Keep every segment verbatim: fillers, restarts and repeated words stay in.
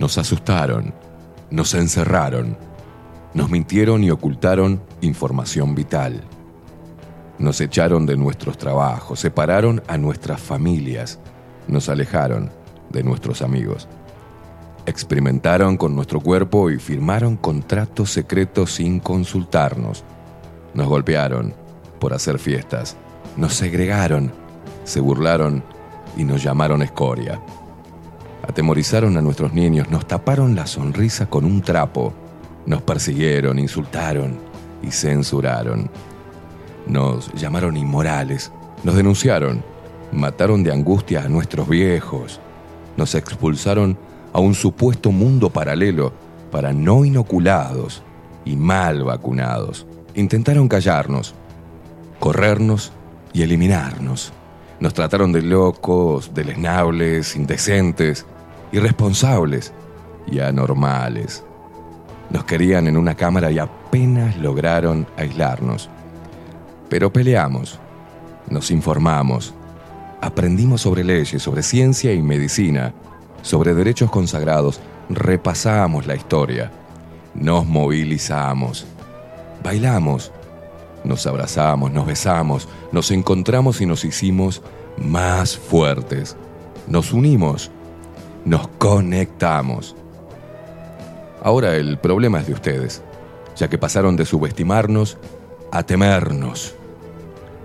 Nos asustaron, nos encerraron, nos mintieron y ocultaron información vital. Nos echaron de nuestros trabajos, separaron a nuestras familias, nos alejaron de nuestros amigos. Experimentaron con nuestro cuerpo y firmaron contratos secretos sin consultarnos. Nos golpearon por hacer fiestas, nos segregaron, se burlaron y nos llamaron escoria. Atemorizaron a nuestros niños, nos taparon la sonrisa con un trapo, nos persiguieron, insultaron y censuraron. Nos llamaron inmorales, nos denunciaron, mataron de angustia a nuestros viejos, nos expulsaron a un supuesto mundo paralelo para no inoculados y mal vacunados. Intentaron callarnos, corrernos y eliminarnos. Nos trataron de locos, deleznables, indecentes, irresponsables y anormales. Nos querían en una cámara y apenas lograron aislarnos. Pero peleamos, nos informamos, aprendimos sobre leyes, sobre ciencia y medicina, sobre derechos consagrados, repasamos la historia, nos movilizamos, bailamos, nos abrazamos, nos besamos, nos encontramos y nos hicimos más fuertes. Nos unimos, nos conectamos. Ahora el problema es de ustedes, ya que pasaron de subestimarnos a temernos.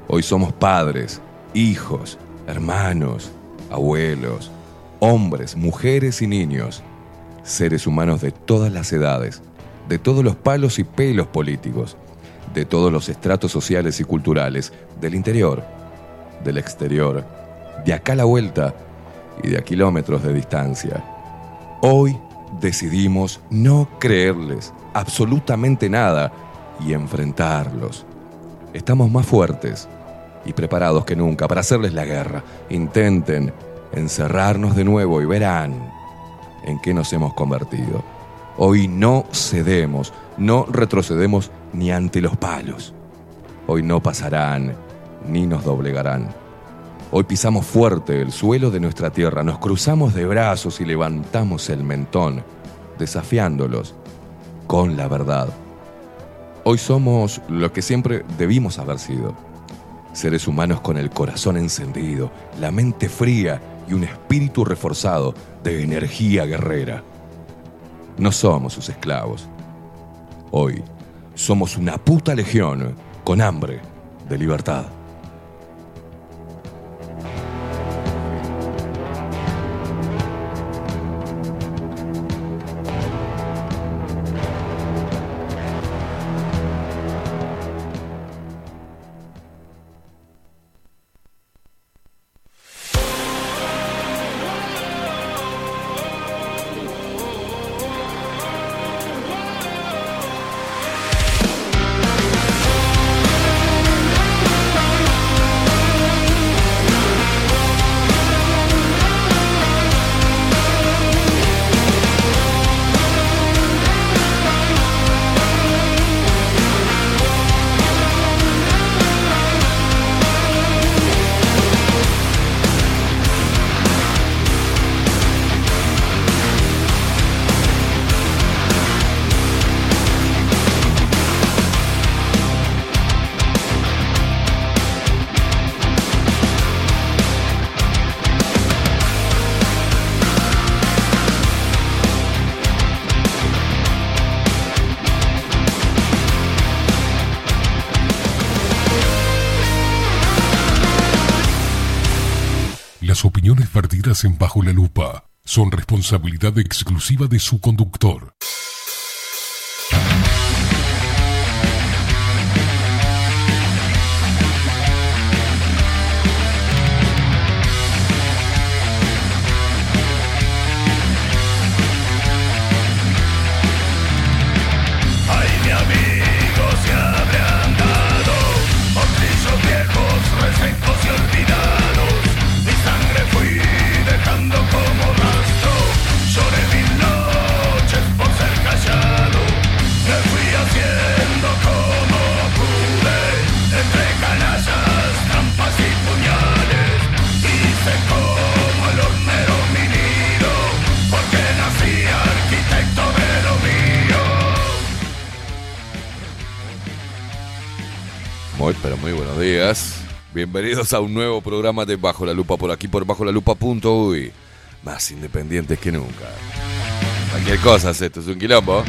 Hoy somos padres, hijos, hermanos, abuelos, hombres, mujeres y niños, seres humanos de todas las edades, de todos los palos y pelos políticos, de todos los estratos sociales y culturales, del interior, del exterior, de acá a la vuelta y de a kilómetros de distancia. Hoy decidimos no creerles absolutamente nada y enfrentarlos. Estamos más fuertes y preparados que nunca para hacerles la guerra. Intenten encerrarnos de nuevo y verán en qué nos hemos convertido. Hoy no cedemos, no retrocedemos ni ante los palos. Hoy no pasarán, ni nos doblegarán. Hoy pisamos fuerte el suelo de nuestra tierra, nos cruzamos de brazos y levantamos el mentón, desafiándolos con la verdad. Hoy somos lo que siempre debimos haber sido. Seres humanos con el corazón encendido, la mente fría y un espíritu reforzado de energía guerrera. No somos sus esclavos. Hoy somos una puta legión con hambre de libertad. En Bajo la Lupa son responsabilidad exclusiva de su conductor. Como rastro, lloré mil noches por ser Muy, pero muy buenos días. Bienvenidos a un nuevo programa de Bajo la Lupa, por aquí, por bajo la lupa punto uy. Más independientes que nunca. Cualquier cosa, esto es un quilombo.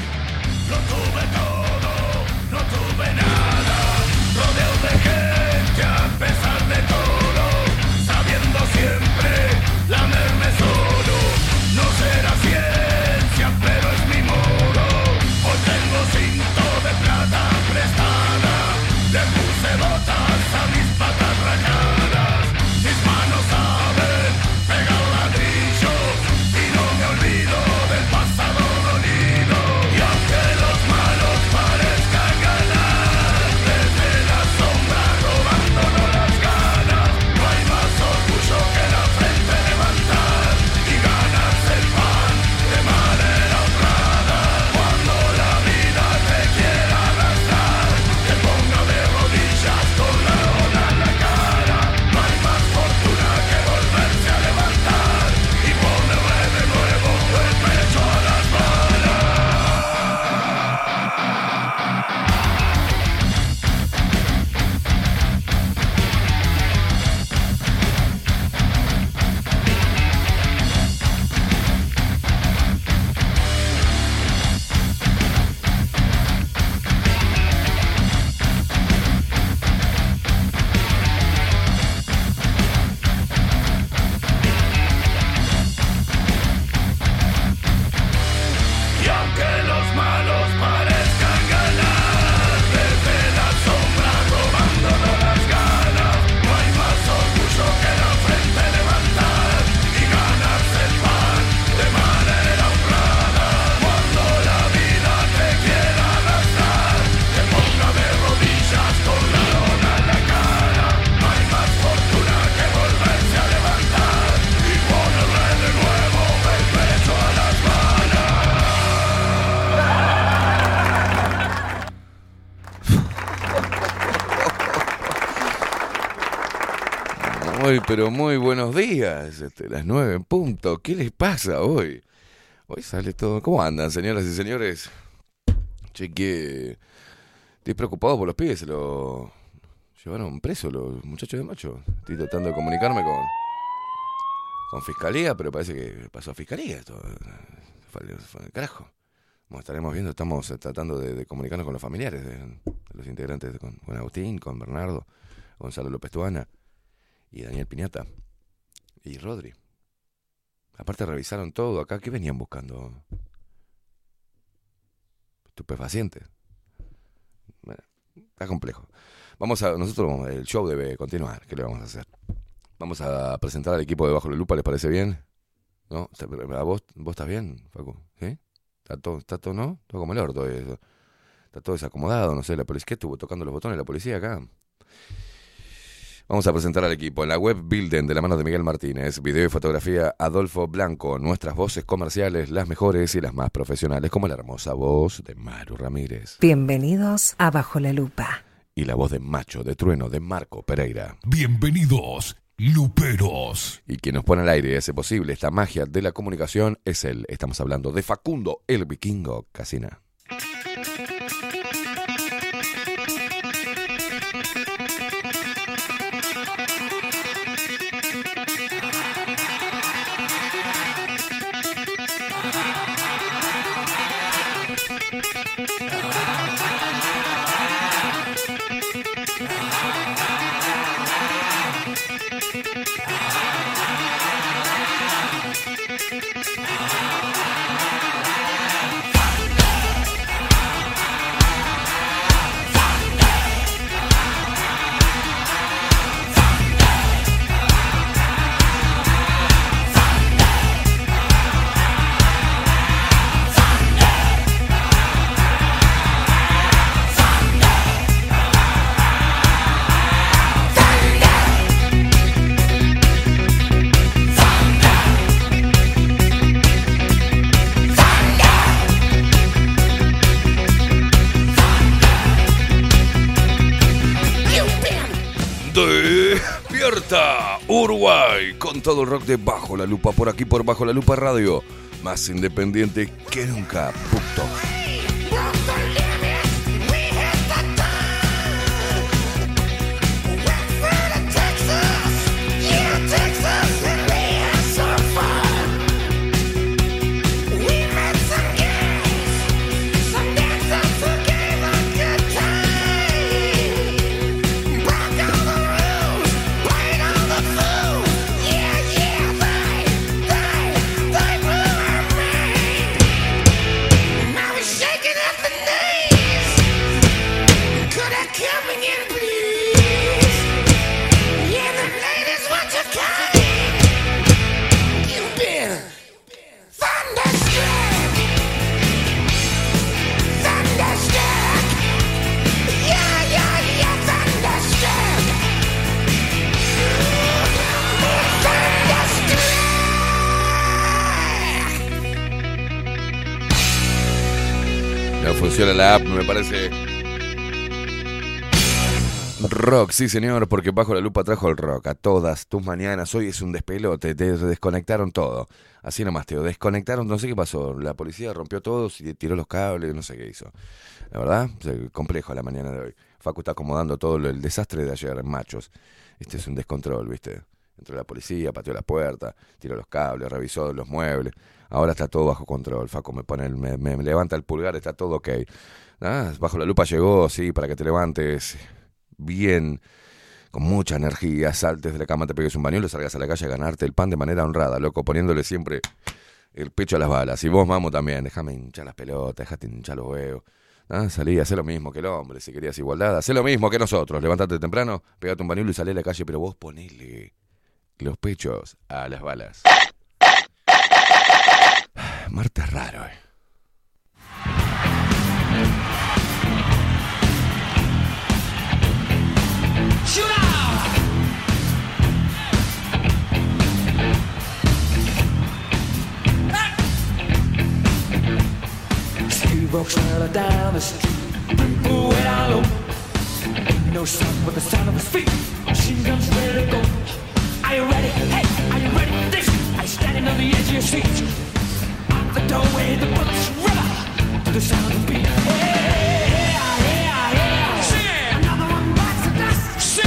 Pero muy buenos días, este, las nueve en punto. ¿Qué les pasa hoy? Hoy sale todo. ¿Cómo andan, señoras y señores? Che, que estoy preocupado por los pibes. Se lo llevaron preso los muchachos de Macho. Estoy tratando de comunicarme con con fiscalía, pero parece que pasó a fiscalía. Esto fue, fue el carajo. Como estaremos viendo, estamos tratando de, de comunicarnos con los familiares de, de los integrantes, de, con, con Agustín, con Bernardo, Gonzalo López Tuana y Daniel Piñata y Rodri. Aparte revisaron todo acá. ¿Qué venían buscando? Estupefacientes. Bueno, está complejo. Vamos a... Nosotros... El show debe continuar. ¿Qué le vamos a hacer? Vamos a presentar al equipo de Bajo la Lupa. ¿Les parece bien? ¿No? ¿A vos, vos estás bien, Facu? ¿Sí? ¿Está todo, está todo, no? Todo como el orto. Eso. Está todo desacomodado. No sé, la policía... ¿Qué estuvo tocando los botones la policía acá? Vamos a presentar al equipo. En la web BuildEN, de la mano de Miguel Martínez. Video y fotografía, Adolfo Blanco. Nuestras voces comerciales, las mejores y las más profesionales, como la hermosa voz de Maru Ramírez. Bienvenidos a Bajo la Lupa. Y la voz de Macho, de Trueno, de Marco Pereira. Bienvenidos, luperos. Y quien nos pone al aire y hace posible esta magia de la comunicación es él. Estamos hablando de Facundo, el Vikingo Casina. Uruguay, con todo el rock de Bajo la Lupa, por aquí por Bajo la Lupa Radio, más independiente que nunca, puto. No funciona la app, me parece. Rock, sí señor, porque Bajo la Lupa trajo el rock a todas tus mañanas. Hoy es un despelote, te desconectaron todo. Así nomás, te desconectaron, no sé qué pasó. La policía rompió todo, tiró los cables, no sé qué hizo. La verdad, complejo la mañana de hoy. Facu está acomodando todo el desastre de ayer, machos. Este es un descontrol, ¿viste? Entró la policía, pateó la puerta, tiró los cables, revisó los muebles. Ahora está todo bajo control, Facu me pone, el, me, me levanta el pulgar, está todo ok. Ah, Bajo la Lupa llegó, sí, para que te levantes bien, con mucha energía, saltes de la cama, te pegues un bañuelo, salgas a la calle a ganarte el pan de manera honrada, loco, poniéndole siempre el pecho a las balas. Y vos, mamo, también, déjame hinchar las pelotas, déjate hinchar los huevos. Ah, salí, hacé lo mismo que el hombre, si querías igualdad, hacé lo mismo que nosotros. Levantate temprano, pegate un bañuelo y salí a la calle, pero vos ponele los pechos a las balas. Marta es raro, eh. Walks running down the street, people without hope. No son with the sound of his feet. Machine guns ready to go. Are you ready? Hey, are you ready for this? Are you standing on the edge of your seat? Out the doorway, the bullets river to the sound of the beat. Hey, yeah, yeah, yeah. Shit, another one bites the dust.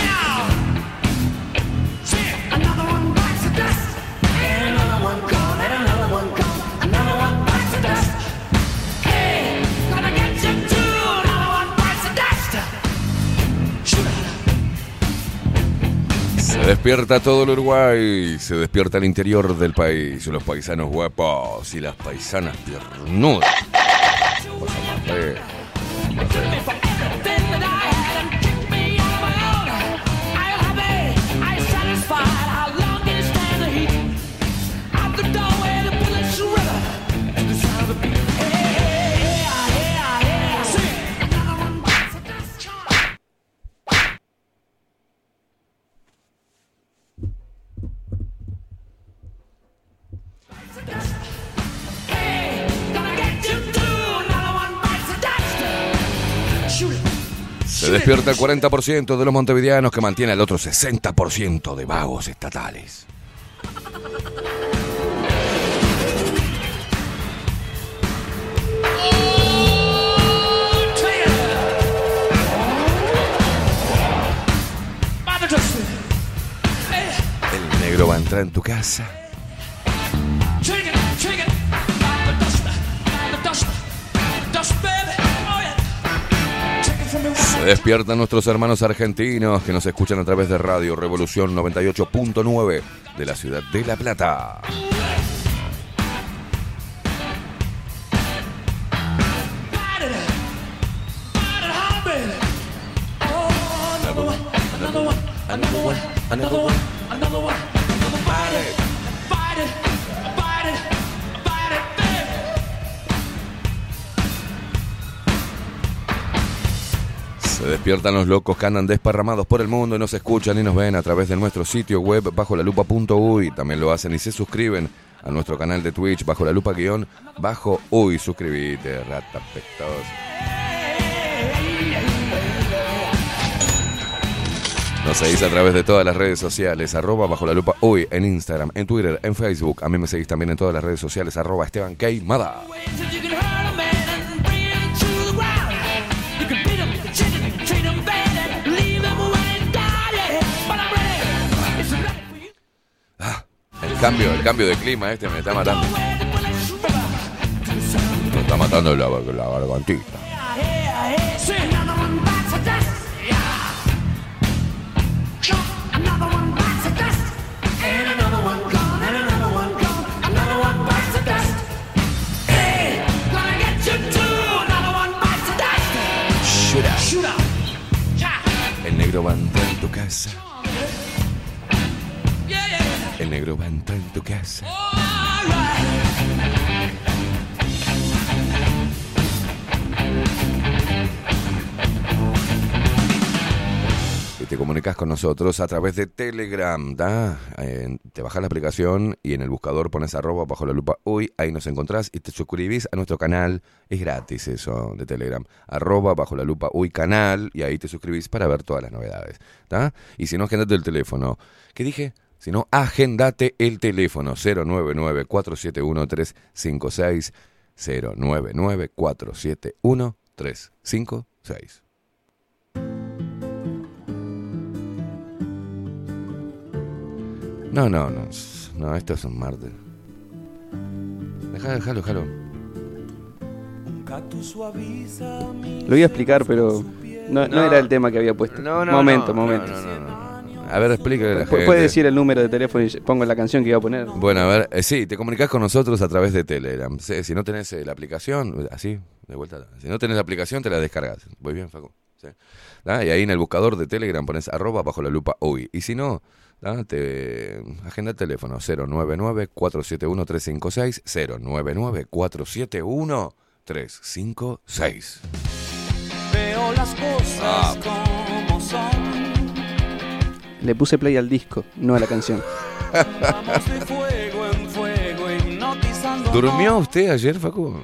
Shit, shit, another one bites the dust. And another one gone, and another one gone, another one bites the dust. Se despierta todo el Uruguay, se despierta el interior del país, los paisanos guapos y las paisanas piernudas. Se despierta el cuarenta por ciento de los montevideanos que mantiene el otro sesenta por ciento de vagos estatales. El negro va a entrar en tu casa. Se despiertan nuestros hermanos argentinos que nos escuchan a través de Radio Revolución noventa y ocho punto nueve de la ciudad de La Plata. Se despiertan los locos que andan desparramados por el mundo y nos escuchan y nos ven a través de nuestro sitio web bajo la lupa punto uy. También lo hacen y se suscriben a nuestro canal de Twitch bajo la lupa guión bajo uy. Suscribite, ratas pescados. Nos seguís a través de todas las redes sociales, arroba bajo la lupa uy, en Instagram, en Twitter, en Facebook. A mí me seguís también en todas las redes sociales, arroba Esteban K. Mada. Cambio, el cambio de clima este me está matando. Me está matando la, la gargantita. El negro va a entrar en tu casa. El negro va a entrar en tu casa. Right. Este, como comunicás con nosotros a través de Telegram, ¿da? Eh, te bajás la aplicación y en el buscador pones arroba bajo la lupa uy, ahí nos encontrás y te suscribís a nuestro canal. Es gratis eso de Telegram, arroba bajo la lupa uy canal, y ahí te suscribís para ver todas las novedades, ¿da? Y si no, agendate el teléfono. ¿Qué dije? Si no, agendate el teléfono cero nueve nueve cuatro siete uno tres cinco seis, cero nueve nueve cuatro siete uno tres cinco seis. No, no, no, no, esto es un martes. Dejalo, dejalo, dejalo. Lo iba a explicar, pero no, no, no era el tema que había puesto. No, no, momento, no, momento. No, no, no, no. A ver, explícale a la gente. ¿Puedes decir el número de teléfono y pongo la canción que iba a poner? Bueno, a ver, eh, sí, te comunicás con nosotros a través de Telegram. Si, si no tenés eh, la aplicación, así, de vuelta. Si no tenés la aplicación, te la descargas. Voy bien, Facu. ¿Sí? Y ahí en el buscador de Telegram pones arroba bajo la lupa uy. Y si no... Te... agenda el teléfono cero nueve nueve cuatro siete uno tres cinco seis, cero nueve nueve cuatro siete uno tres cinco seis. Veo las cosas ah. como son. Le puse play al disco, no a la canción. ¿Durmió usted ayer, Facu?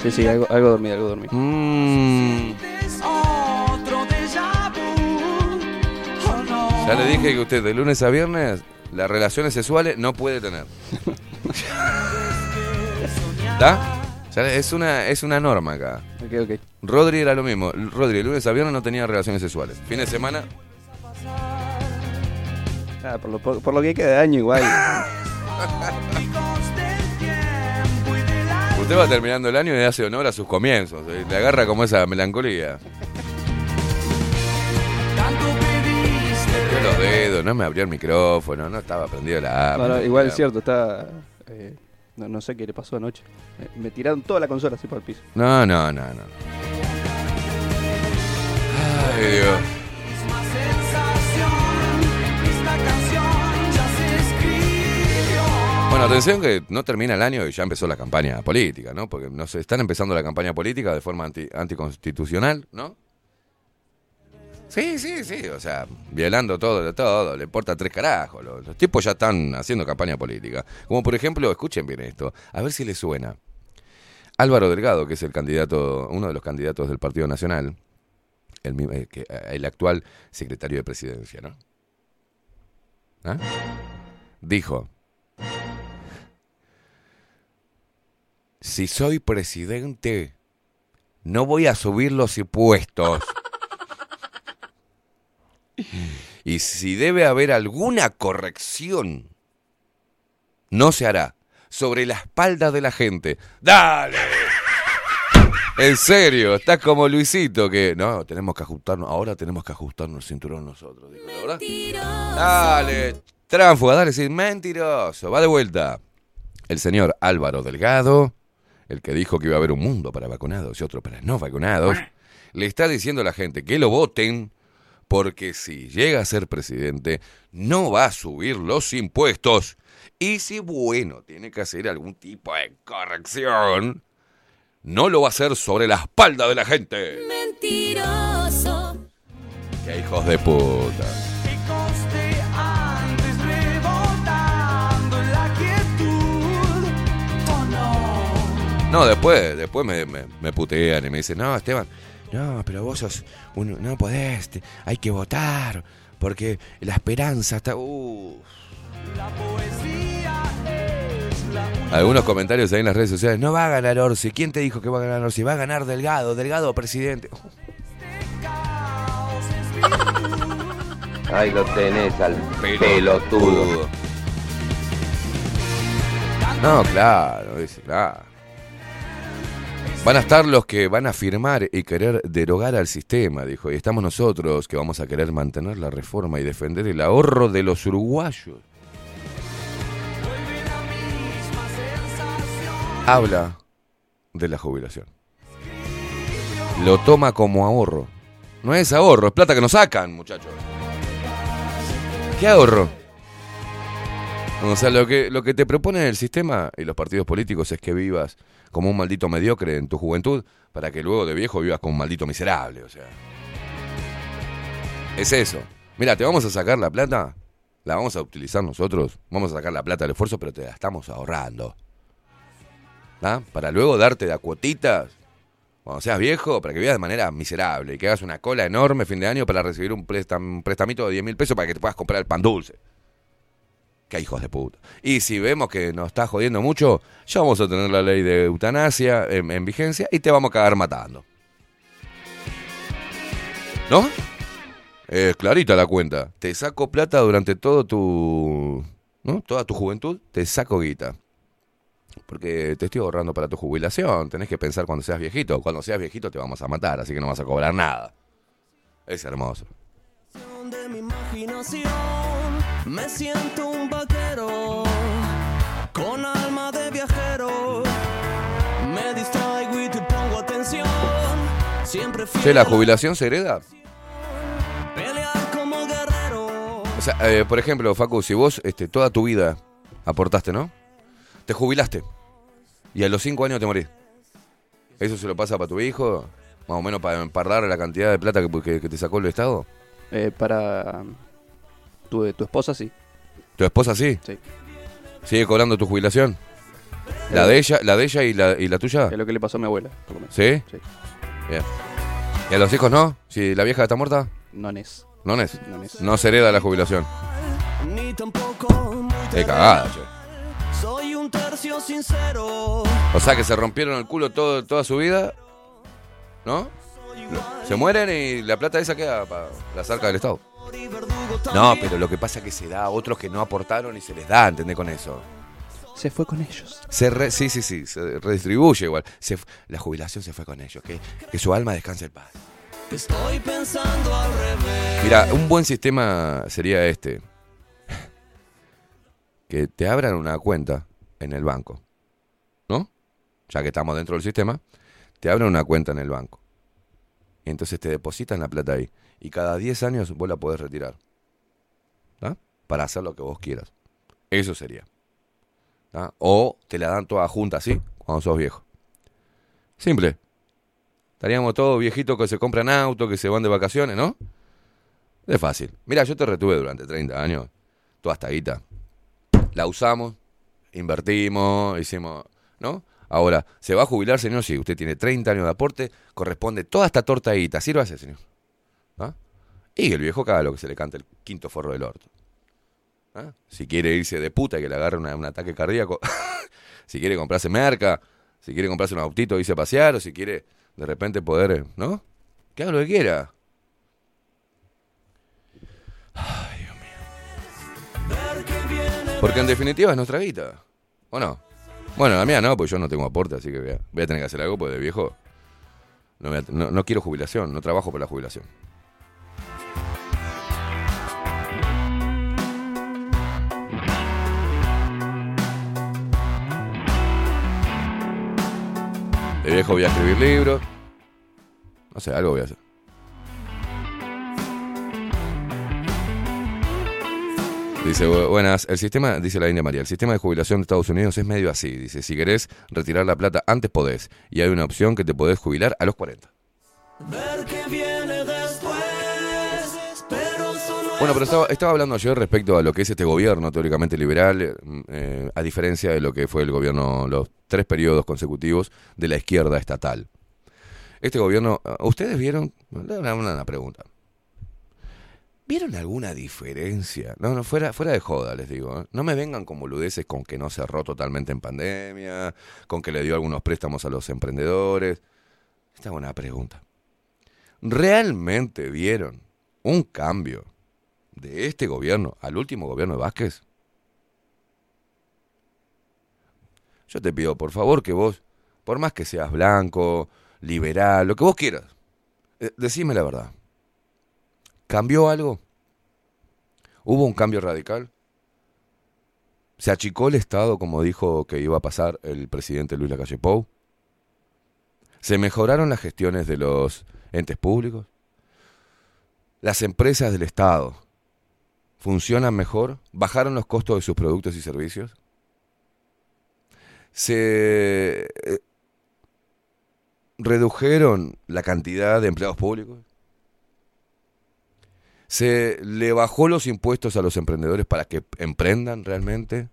Sí, sí, algo, algo dormí, algo dormí. Mmm... Ya le dije que usted de lunes a viernes las relaciones sexuales no puede tener. ¿Está? Es una, es una norma acá. Okay, okay. Rodri era lo mismo. Rodri de lunes a viernes no tenía relaciones sexuales. Fin de semana. Ah, por, lo, por, por lo que queda de año igual. Usted va terminando el año y hace honor a sus comienzos. Le agarra como esa melancolía. Los dedos, no me abrió el micrófono, no estaba prendido la app. No, no, igual es cierto, está. Eh, no, no sé qué le pasó anoche. Me, me tiraron toda la consola así por el piso. No, no, no, no. Ay, Dios. Bueno, atención que no termina el año y ya empezó la campaña política, ¿no? Porque no sé, están empezando la campaña política de forma anti, anticonstitucional, ¿no? Sí, sí, sí, o sea, violando todo, todo, le importa tres carajos. Los, los tipos ya están haciendo campaña política. Como por ejemplo, escuchen bien esto, a ver si les suena. Álvaro Delgado, que es el candidato, uno de los candidatos del Partido Nacional, el, el actual secretario de Presidencia, ¿no? ¿Ah? Dijo: si soy presidente, no voy a subir los impuestos. Y si debe haber alguna corrección, no se hará sobre la espalda de la gente. ¡Dale! En serio, estás como Luisito que... No, tenemos que ajustarnos, ahora tenemos que ajustarnos el cinturón nosotros. Digo, ¿la verdad? Dale, tránfuga, dale, sí, mentiroso. Va de vuelta. El señor Álvaro Delgado, el que dijo que iba a haber un mundo para vacunados y otro para no vacunados, le está diciendo a la gente que lo voten, porque si llega a ser presidente, no va a subir los impuestos. Y si, bueno, tiene que hacer algún tipo de corrección, no lo va a hacer sobre la espalda de la gente. Mentiroso. ¡Qué hijos de puta! No, después, después me, me, me putean y me dicen, no, Esteban... No, pero vos sos... Un, no podés, te, hay que votar, porque la esperanza está... Uh. La poesía es la... Algunos comentarios ahí en las redes sociales. No va a ganar Orsi. ¿Quién te dijo que va a ganar Orsi? Va a ganar Delgado, Delgado presidente. Ahí lo tenés al pelotudo. No, claro, dice, claro. Van a estar los que van a firmar y querer derogar al sistema, dijo. Y estamos nosotros que vamos a querer mantener la reforma y defender el ahorro de los uruguayos. Habla de la jubilación. Lo toma como ahorro. No es ahorro, es plata que nos sacan, muchachos. ¿Qué ahorro? O sea, lo que, lo que te propone el sistema y los partidos políticos es que vivas como un maldito mediocre en tu juventud, para que luego de viejo vivas como un maldito miserable, o sea. Es eso. Mira, te vamos a sacar la plata, la vamos a utilizar nosotros, vamos a sacar la plata del esfuerzo, pero te la estamos ahorrando. ¿Ah? Para luego darte de a cuotitas cuando seas viejo, para que vivas de manera miserable y que hagas una cola enorme fin de año para recibir un, prestam, un prestamito de diez mil pesos para que te puedas comprar el pan dulce. ¡Qué hijos de puta! Y si vemos que nos está jodiendo mucho, ya vamos a tener la ley de eutanasia en, en vigencia y te vamos a cagar matando. ¿No? Es clarita la cuenta. Te saco plata durante todo tu... ¿no? Toda tu juventud, te saco guita. Porque te estoy ahorrando para tu jubilación. Tenés que pensar cuando seas viejito. Cuando seas viejito te vamos a matar, así que no vas a cobrar nada. Es hermoso. De mi imaginación, me siento un vaquero con alma de viajero. Me distraigo y te pongo atención. Siempre fui. Che, ¿la jubilación se hereda? Pelear como guerrero. O sea, eh, por ejemplo, Facu, si vos este, toda tu vida aportaste, ¿no? Te jubilaste y a los cinco años te morís. ¿Eso se lo pasa para tu hijo? Más o menos para empardar la cantidad de plata que, que, que te sacó el Estado. Eh, para tu, tu esposa, sí. ¿Tu esposa, sí? Sí. ¿Sigue cobrando tu jubilación? Eh, ¿La de ella, la de ella y, la, y la tuya? Es lo que le pasó a mi abuela. Por lo menos. ¿Sí? Sí. Bien. ¿Y a los hijos no? ¿Si la vieja está muerta? No es. No es. No, es. No se hereda la jubilación. Ni tampoco. ¡Qué cagada, che! Soy un tercio sincero. O sea que se rompieron el culo todo, toda su vida, ¿no? Se mueren y la plata esa queda para la zarca del Estado. No, pero lo que pasa es que se da a otros que no aportaron y se les da, ¿entendés? Con eso se fue con ellos. Se re, sí, sí, sí, se redistribuye igual. Se, la jubilación se fue con ellos. Que, que su alma descanse en paz. Estoy pensando al revés. Mira, un buen sistema sería este. Que te abran una cuenta en el banco, ¿no? Ya que estamos dentro del sistema, te abran una cuenta en el banco. Y entonces te depositan la plata ahí. Y cada diez años vos la podés retirar, ¿da? Para hacer lo que vos quieras. Eso sería, ¿da? O te la dan toda junta así, cuando sos viejo. Simple. Estaríamos todos viejitos que se compran autos, que se van de vacaciones, ¿no? Es fácil. Mira, yo te retuve durante treinta años. Toda esta guita. La usamos, invertimos, hicimos, ¿no? Ahora, ¿se va a jubilar, señor? Sí, usted tiene treinta años de aporte, corresponde toda esta tortadita, sírvase, señor. ¿Ah? Y el viejo caga lo que se le canta el quinto forro del orto. ¿Ah? Si quiere irse de puta y que le agarre una, un ataque cardíaco, si quiere comprarse merca, si quiere comprarse un autito e irse a pasear, o si quiere de repente poder, ¿no? Que haga lo que quiera. Ay. Porque en definitiva es nuestra guita, ¿o no? Bueno, la mía no, porque yo no tengo aporte, así que voy a, voy a tener que hacer algo, porque de viejo no, a, no, no quiero jubilación, no trabajo por la jubilación. De viejo voy a escribir libros, no sé, algo voy a hacer. Dice, buenas, el sistema, dice la India María, el sistema de jubilación de Estados Unidos es medio así. Dice, si querés retirar la plata antes podés. Y hay una opción que te podés jubilar a los cuarenta. Ver qué viene después, pero solo bueno, pero estaba, estaba hablando ayer respecto a lo que es este gobierno teóricamente liberal, eh, a diferencia de lo que fue el gobierno, los tres periodos consecutivos de la izquierda estatal. Este gobierno, ¿ustedes vieron? Una, una pregunta. ¿Vieron alguna diferencia? No, no, fuera, fuera de joda, les digo. ¿eh? No me vengan con boludeces con que no cerró totalmente en pandemia, con que le dio algunos préstamos a los emprendedores. Esta es una pregunta. ¿Realmente vieron un cambio de este gobierno al último gobierno de Vázquez? Yo te pido, por favor, que vos, por más que seas blanco, liberal, lo que vos quieras, decime la verdad. ¿Cambió algo? ¿Hubo un cambio radical? ¿Se achicó el Estado como dijo que iba a pasar el presidente Luis Lacalle Pou? ¿Se mejoraron las gestiones de los entes públicos? ¿Las empresas del Estado funcionan mejor? ¿Bajaron los costos de sus productos y servicios? ¿Se redujeron la cantidad de empleados públicos? ¿Se le bajó los impuestos a los emprendedores para que emprendan realmente?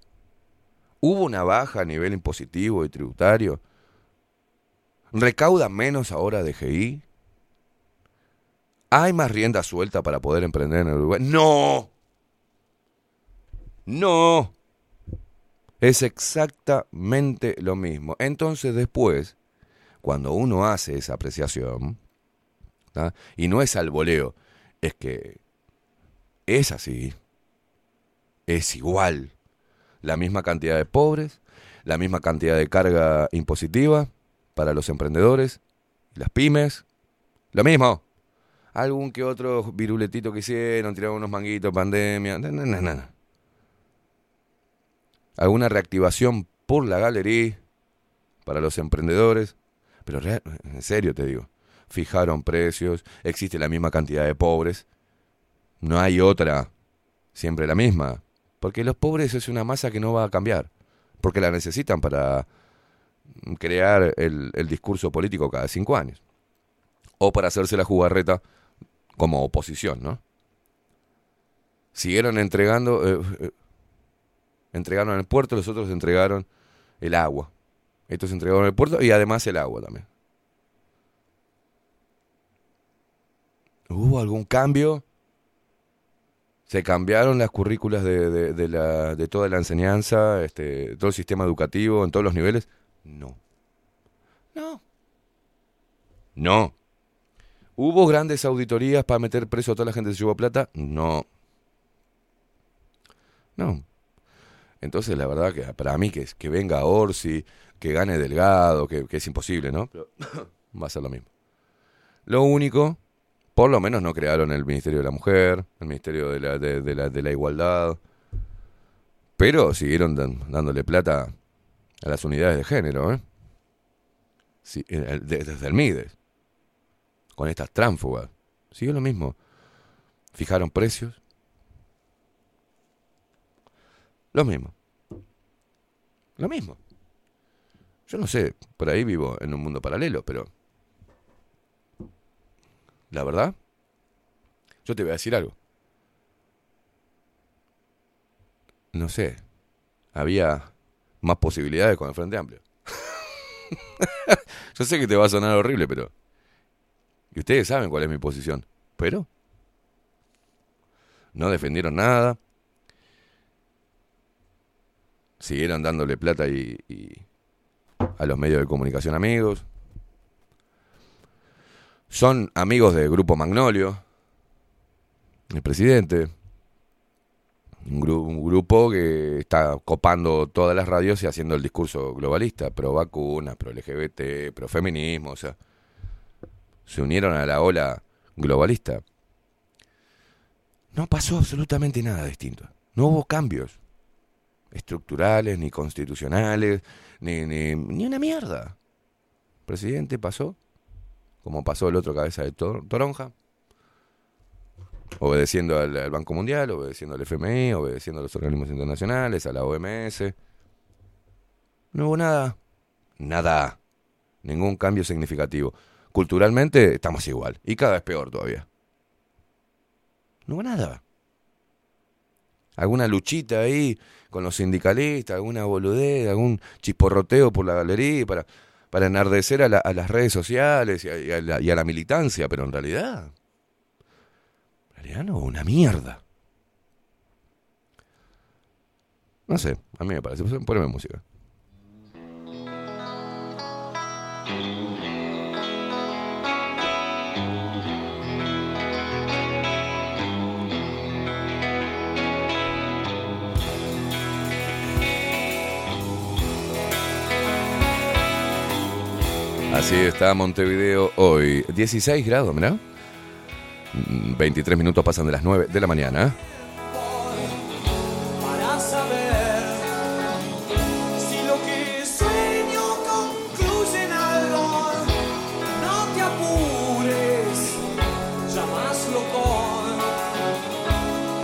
¿Hubo una baja a nivel impositivo y tributario? ¿Recauda menos ahora D G I? ¿Hay más rienda suelta para poder emprender en Uruguay? ¡No! ¡No! Es exactamente lo mismo. Entonces después, cuando uno hace esa apreciación, ¿tá? Y no es al voleo, es que es así, es igual. La misma cantidad de pobres, la misma cantidad de carga impositiva para los emprendedores, las pymes, lo mismo. Algún que otro viruletito que hicieron, tiraron unos manguitos, pandemia, na, na, na, na. Alguna reactivación por la galería para los emprendedores, pero real, en serio te digo, fijaron precios, existe la misma cantidad de pobres, no hay otra, siempre la misma, porque los pobres es una masa que no va a cambiar, porque la necesitan para crear el, el discurso político cada cinco años, o para hacerse la jugarreta como oposición, ¿no? Siguieron entregando... Eh, eh, entregaron el puerto, los otros entregaron el agua. Estos entregaron el puerto y además el agua también. ¿Hubo algún cambio? Se cambiaron las currículas de, de, de, la, de toda la enseñanza, este, todo el sistema educativo, en todos los niveles. No. No. No. ¿Hubo grandes auditorías para meter preso a toda la gente que se llevó plata? No. No. Entonces, la verdad que para mí que, que venga Orsi, que gane Delgado, que, que es imposible, ¿no? Pero va a ser lo mismo. Lo único, por lo menos no crearon el Ministerio de la Mujer, el Ministerio de la, de, de la, de la Igualdad, pero siguieron dan, dándole plata a las unidades de género, ¿eh? Sí, desde el MIDES, con estas tránsfugas. Siguió lo mismo. Fijaron precios. Lo mismo. Lo mismo. Yo no sé, por ahí vivo en un mundo paralelo, pero... La verdad, yo te voy a decir algo. No sé, había más posibilidades con el Frente Amplio. Yo sé que te va a sonar horrible, pero... Y ustedes saben cuál es mi posición, pero... No defendieron nada. Siguieron dándole plata y, y a los medios de comunicación amigos. Son amigos del Grupo Magnolio, el presidente. Un, gru- un grupo que está copando todas las radios y haciendo el discurso globalista, pro vacunas, pro L G B T, pro feminismo. O sea, se unieron a la ola globalista. No pasó absolutamente nada distinto. No hubo cambios estructurales, ni constitucionales, ni, ni, ni una mierda. El presidente pasó, como pasó el otro cabeza de tor- toronja, obedeciendo al, al Banco Mundial, obedeciendo al F M I, obedeciendo a los organismos internacionales, a la O M S. No hubo nada. Nada. Ningún cambio significativo. Culturalmente estamos igual, y cada vez peor todavía. No hubo nada. Alguna luchita ahí con los sindicalistas, alguna boludez, algún chisporroteo por la galería para, para enardecer a, la, a las redes sociales y a, y, a la, y a la militancia, pero en realidad, en realidad no, una mierda. No sé, a mí me parece, poneme música. Así está Montevideo hoy, dieciséis grados, mirá, veintitrés minutos pasan de las nueve de la mañana. Para saber si lo que sueño concluye en algo, no te apures, llamas loco,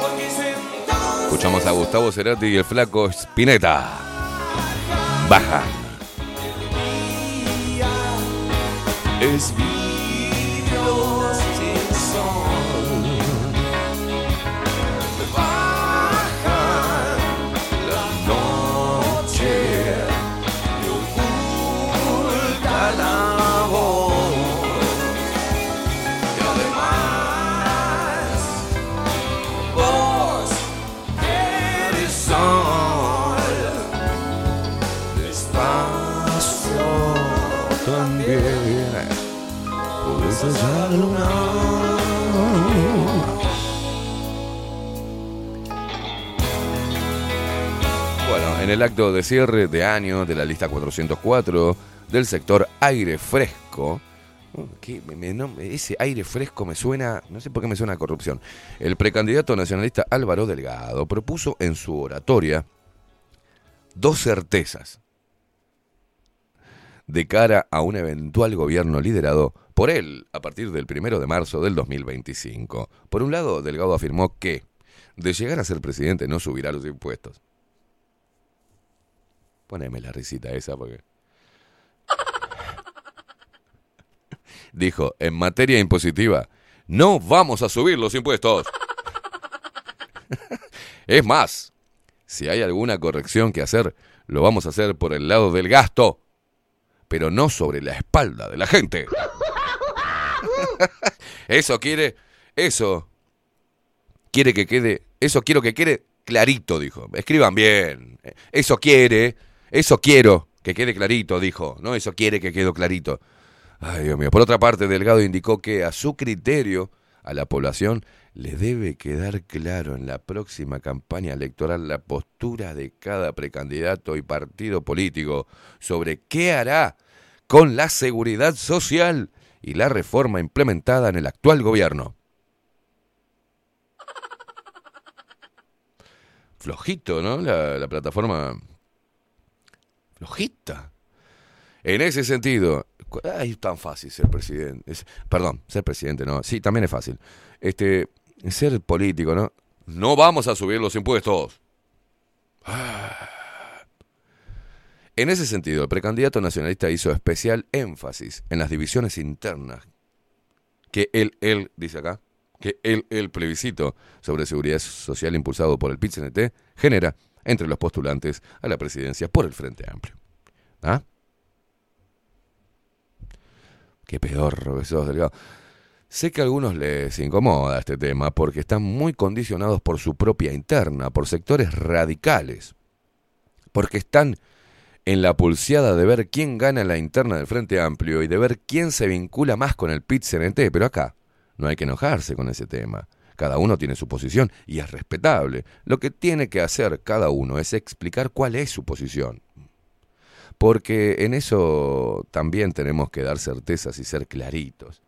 porque es entonces... Escuchamos a Gustavo Cerati y el flaco Spinetta. Baja. Es vidrio sin sol. también por esa luna. Bueno, en el acto de cierre de año de la lista cuatrocientos cuatro del sector aire fresco, que me, no, ese aire fresco me suena, no sé por qué me suena a corrupción. El precandidato nacionalista Álvaro Delgado propuso en su oratoria dos certezas de cara a un eventual gobierno liderado por él a partir del primero de marzo del dos mil veinticinco. Por un lado, Delgado afirmó que, de llegar a ser presidente, no subirá los impuestos. Poneme la risita esa porque... Dijo, en materia impositiva, no vamos a subir los impuestos. Es más, si hay alguna corrección que hacer, lo vamos a hacer por el lado del gasto, pero no sobre la espalda de la gente. Eso quiere, eso quiere que quede, eso quiero que quede clarito, dijo. Escriban bien. Eso quiere, eso quiero que quede clarito, dijo. No, eso quiere que quede clarito. Ay, Dios mío. Por otra parte, Delgado indicó que a su criterio, a la población le debe quedar claro en la próxima campaña electoral la postura de cada precandidato y partido político sobre qué hará con la seguridad social y la reforma implementada en el actual gobierno. Flojito, ¿no? La, la plataforma... Flojita. En ese sentido... Ay, es tan fácil ser presidente. Es, perdón, ser presidente no. Sí, también es fácil. Este, ser político, ¿no? No vamos a subir los impuestos. Ah. En ese sentido, el precandidato nacionalista hizo especial énfasis en las divisiones internas que él, él, dice acá, que él, el plebiscito sobre seguridad social impulsado por el P I T C N T genera entre los postulantes a la presidencia por el Frente Amplio. ¿Ah? Qué pedorro que sos, Delgado. Sé que a algunos les incomoda este tema porque están muy condicionados por su propia interna, por sectores radicales, porque están en la pulseada de ver quién gana la interna del Frente Amplio y de ver quién se vincula más con el P I T C N T, pero acá no hay que enojarse con ese tema. Cada uno tiene su posición y es respetable. Lo que tiene que hacer cada uno es explicar cuál es su posición. Porque en eso también tenemos que dar certezas y ser claritos.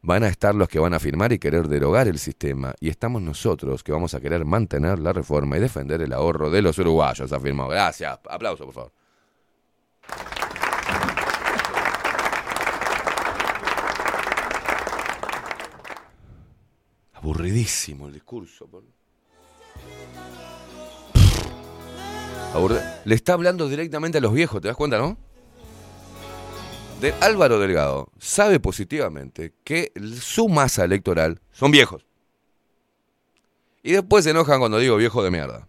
Van a estar los que van a firmar y querer derogar el sistema, y estamos nosotros que vamos a querer mantener la reforma y defender el ahorro de los uruguayos, afirmó. Gracias. Aplauso, por favor. Aburridísimo el discurso, por Le está hablando directamente a los viejos, ¿te das cuenta, no? De Álvaro Delgado sabe positivamente que su masa electoral son viejos. Y después se enojan cuando digo viejo de mierda,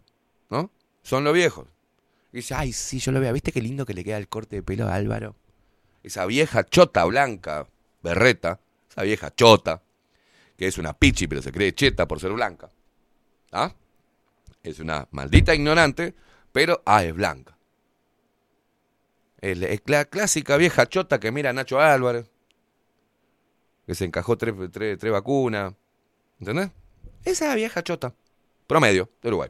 ¿no? Son los viejos. Y dice, ay, sí, yo lo veo. ¿Viste qué lindo que le queda el corte de pelo a Álvaro? Esa vieja chota blanca, berreta, esa vieja chota, que es una pichi pero se cree cheta por ser blanca. ¿Ah? Es una maldita ignorante... Pero, ah, es blanca. Es la clásica vieja chota que mira a Nacho Álvarez. Que se encajó tres, tres, tres vacunas. ¿Entendés? Esa vieja chota. Promedio, de Uruguay.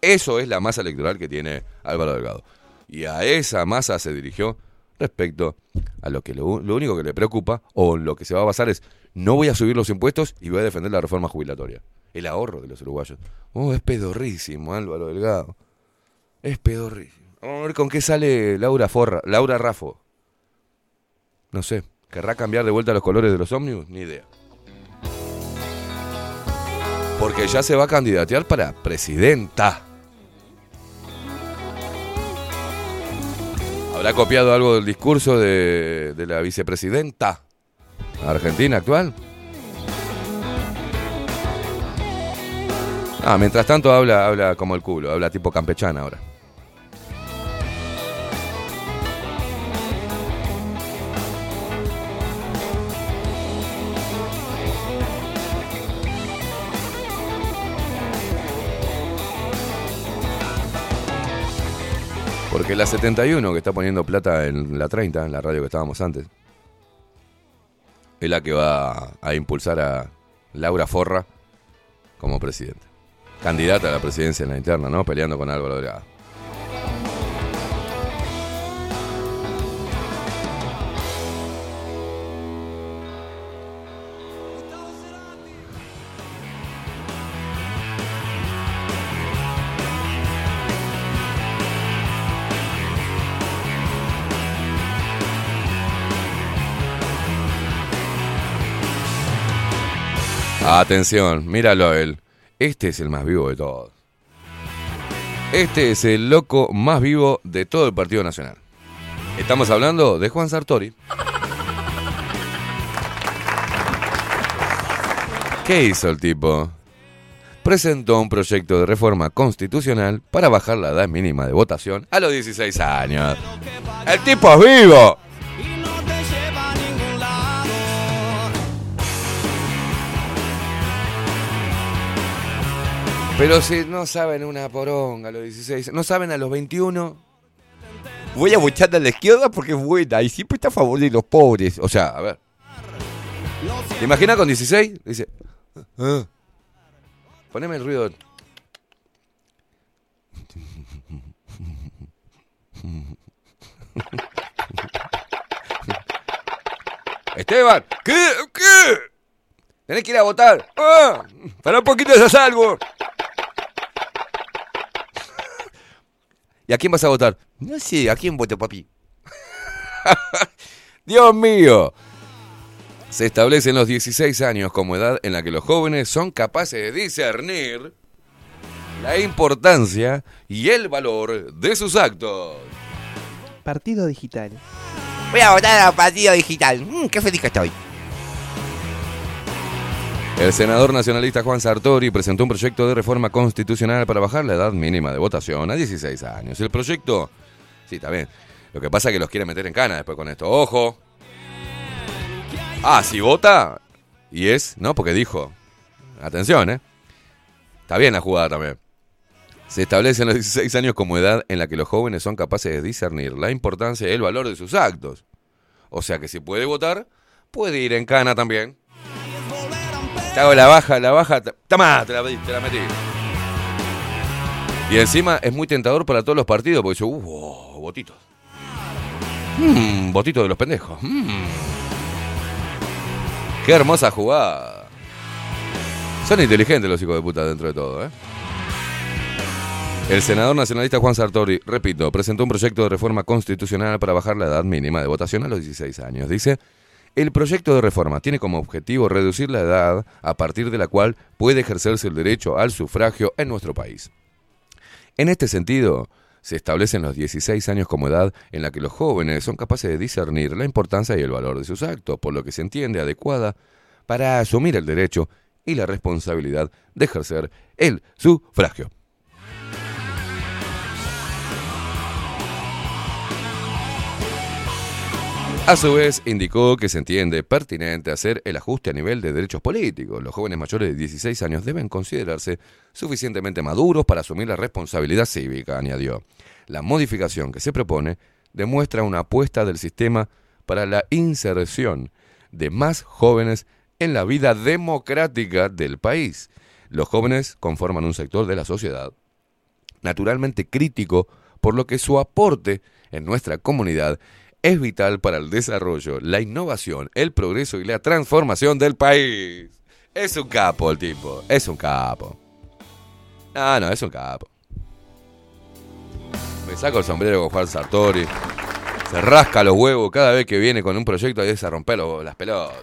Eso es la masa electoral que tiene Álvaro Delgado. Y a esa masa se dirigió respecto a lo que lo, lo único que le preocupa o lo que se va a basar es no voy a subir los impuestos y voy a defender la reforma jubilatoria. El ahorro de los uruguayos. Oh, es pedorrísimo, Álvaro Delgado. Es pedorrísimo. Vamos a ver con qué sale Laura Forra, Laura Raffo. No sé. ¿Querrá cambiar de vuelta los colores de los ómnibus? Ni idea. Porque ya se va a candidatear para presidenta. ¿Habrá copiado algo del discurso de, de la vicepresidenta argentina actual? Ah, mientras tanto habla, habla como el culo, habla tipo campechana ahora. Porque la setenta y uno, que está poniendo plata en la treinta, en la radio que estábamos antes, es la que va a impulsar a Laura Forra como presidenta. Candidata a la presidencia en la interna, ¿no? Peleando con Álvaro Delgado. Atención, míralo a él. Este es el más vivo de todos. Este es el loco más vivo de todo el Partido Nacional. Estamos hablando de Juan Sartori. ¿Qué hizo el tipo? Presentó un proyecto de reforma constitucional para bajar la edad mínima de votación a los dieciséis años. ¡El tipo es vivo! Pero si no saben una poronga a los dieciséis, no saben a los veintiuno. Voy a buchar a la izquierda porque es buena y siempre está a favor de los pobres. O sea, a ver. ¿Te imaginas con dieciséis? Dice, ah, poneme el ruido. Esteban, ¿qué? ¿Qué? Tenés que ir a votar. ¡Ah! Para un poquito de salvo. ¿Y a quién vas a votar? No sé, ¿a quién voto, papi? ¡Dios mío! Se establecen los dieciséis años como edad en la que los jóvenes son capaces de discernir la importancia y el valor de sus actos. Partido Digital. Voy a votar al Partido Digital. Mm, ¡Qué feliz que estoy! El senador nacionalista Juan Sartori presentó un proyecto de reforma constitucional para bajar la edad mínima de votación a dieciséis años. El proyecto... Sí, está bien. Lo que pasa es que los quiere meter en cana después con esto. ¡Ojo! Ah, si vota... Y es... No, porque dijo... Atención, ¿eh? Está bien la jugada también. Se establecen los dieciséis años como edad en la que los jóvenes son capaces de discernir la importancia y el valor de sus actos. O sea que si puede votar, puede ir en cana también. Te hago la baja, la baja. Tomá, te la, te la metí. Y encima es muy tentador para todos los partidos porque dice, uh, wow, votitos. Mmm, votitos de los pendejos. Mm. Qué hermosa jugada. Son inteligentes los hijos de puta dentro de todo, ¿eh? El senador nacionalista Juan Sartori, repito, presentó un proyecto de reforma constitucional para bajar la edad mínima de votación a los dieciséis años. Dice... El proyecto de reforma tiene como objetivo reducir la edad a partir de la cual puede ejercerse el derecho al sufragio en nuestro país. En este sentido, se establecen los dieciséis años como edad en la que los jóvenes son capaces de discernir la importancia y el valor de sus actos, por lo que se entiende adecuada para asumir el derecho y la responsabilidad de ejercer el sufragio. A su vez, indicó que se entiende pertinente hacer el ajuste a nivel de derechos políticos. Los jóvenes mayores de dieciséis años deben considerarse suficientemente maduros para asumir la responsabilidad cívica, añadió. La modificación que se propone demuestra una apuesta del sistema para la inserción de más jóvenes en la vida democrática del país. Los jóvenes conforman un sector de la sociedad naturalmente crítico, por lo que su aporte en nuestra comunidad es vital para el desarrollo, la innovación, el progreso y la transformación del país. Es un capo el tipo, es un capo. Ah, no, es un capo. Me saco el sombrero con Juan Sartori. Se rasca los huevos cada vez que viene con un proyecto y es a romper los, las pelotas.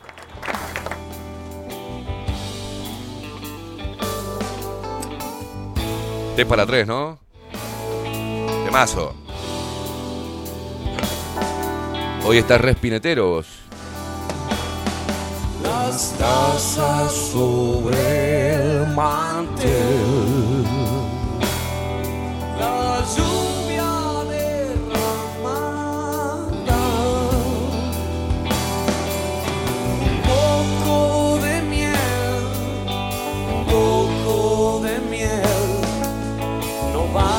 Tres para tres, ¿no? Temazo. Hoy estás respinetero vos. Las tazas sobre el mantel. La lluvia derramada. Un poco de miel, un poco de miel. No va.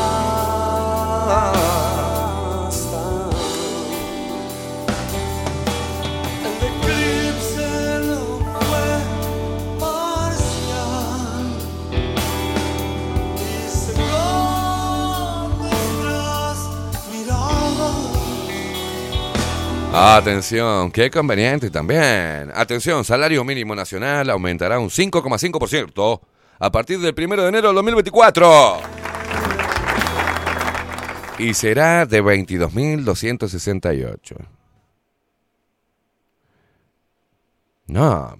Atención, qué conveniente también. Atención, salario mínimo nacional aumentará un cinco coma cinco por ciento a partir del primero de enero del dos mil veinticuatro. Y será de veintidós mil doscientos sesenta y ocho. No.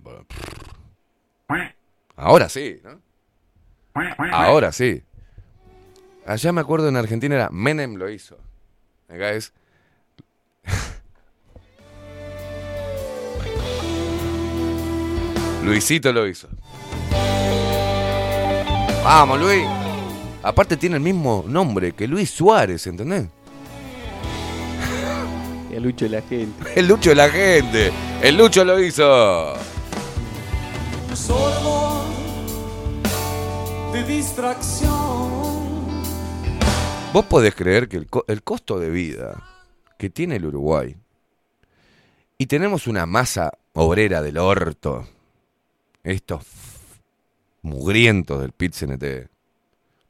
Ahora sí, ¿no? Ahora sí. Allá me acuerdo en Argentina era Menem lo hizo. Acá es... Luisito lo hizo. Vamos, Luis. Aparte tiene el mismo nombre que Luis Suárez, ¿entendés? El Lucho de la gente. El Lucho de la gente. El Lucho lo hizo. Sorbo de distracción. Vos podés creer que el, co- el costo de vida que tiene el Uruguay, y tenemos una masa obrera del orto, estos mugrientos del P I T C N T,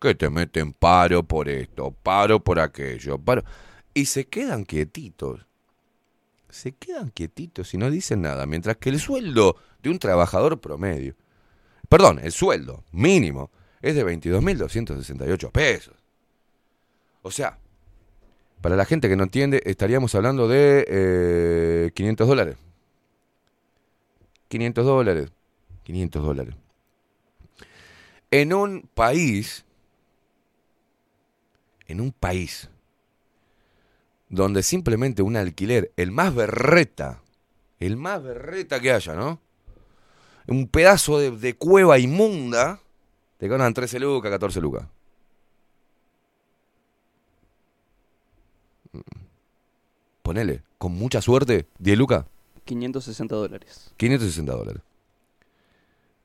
que te meten paro por esto, paro por aquello, paro, y se quedan quietitos, se quedan quietitos y no dicen nada, mientras que el sueldo de un trabajador promedio, perdón, el sueldo mínimo es de veintidós mil doscientos sesenta y ocho pesos. O sea, para la gente que no entiende, estaríamos hablando de eh, quinientos dólares. quinientos dólares. quinientos dólares. En un país, en un país, donde simplemente un alquiler, el más berreta, el más berreta que haya, ¿no? Un pedazo de, de cueva inmunda, te ganan trece lucas, catorce lucas. Ponele, con mucha suerte, diez lucas. quinientos sesenta dólares. quinientos sesenta dólares.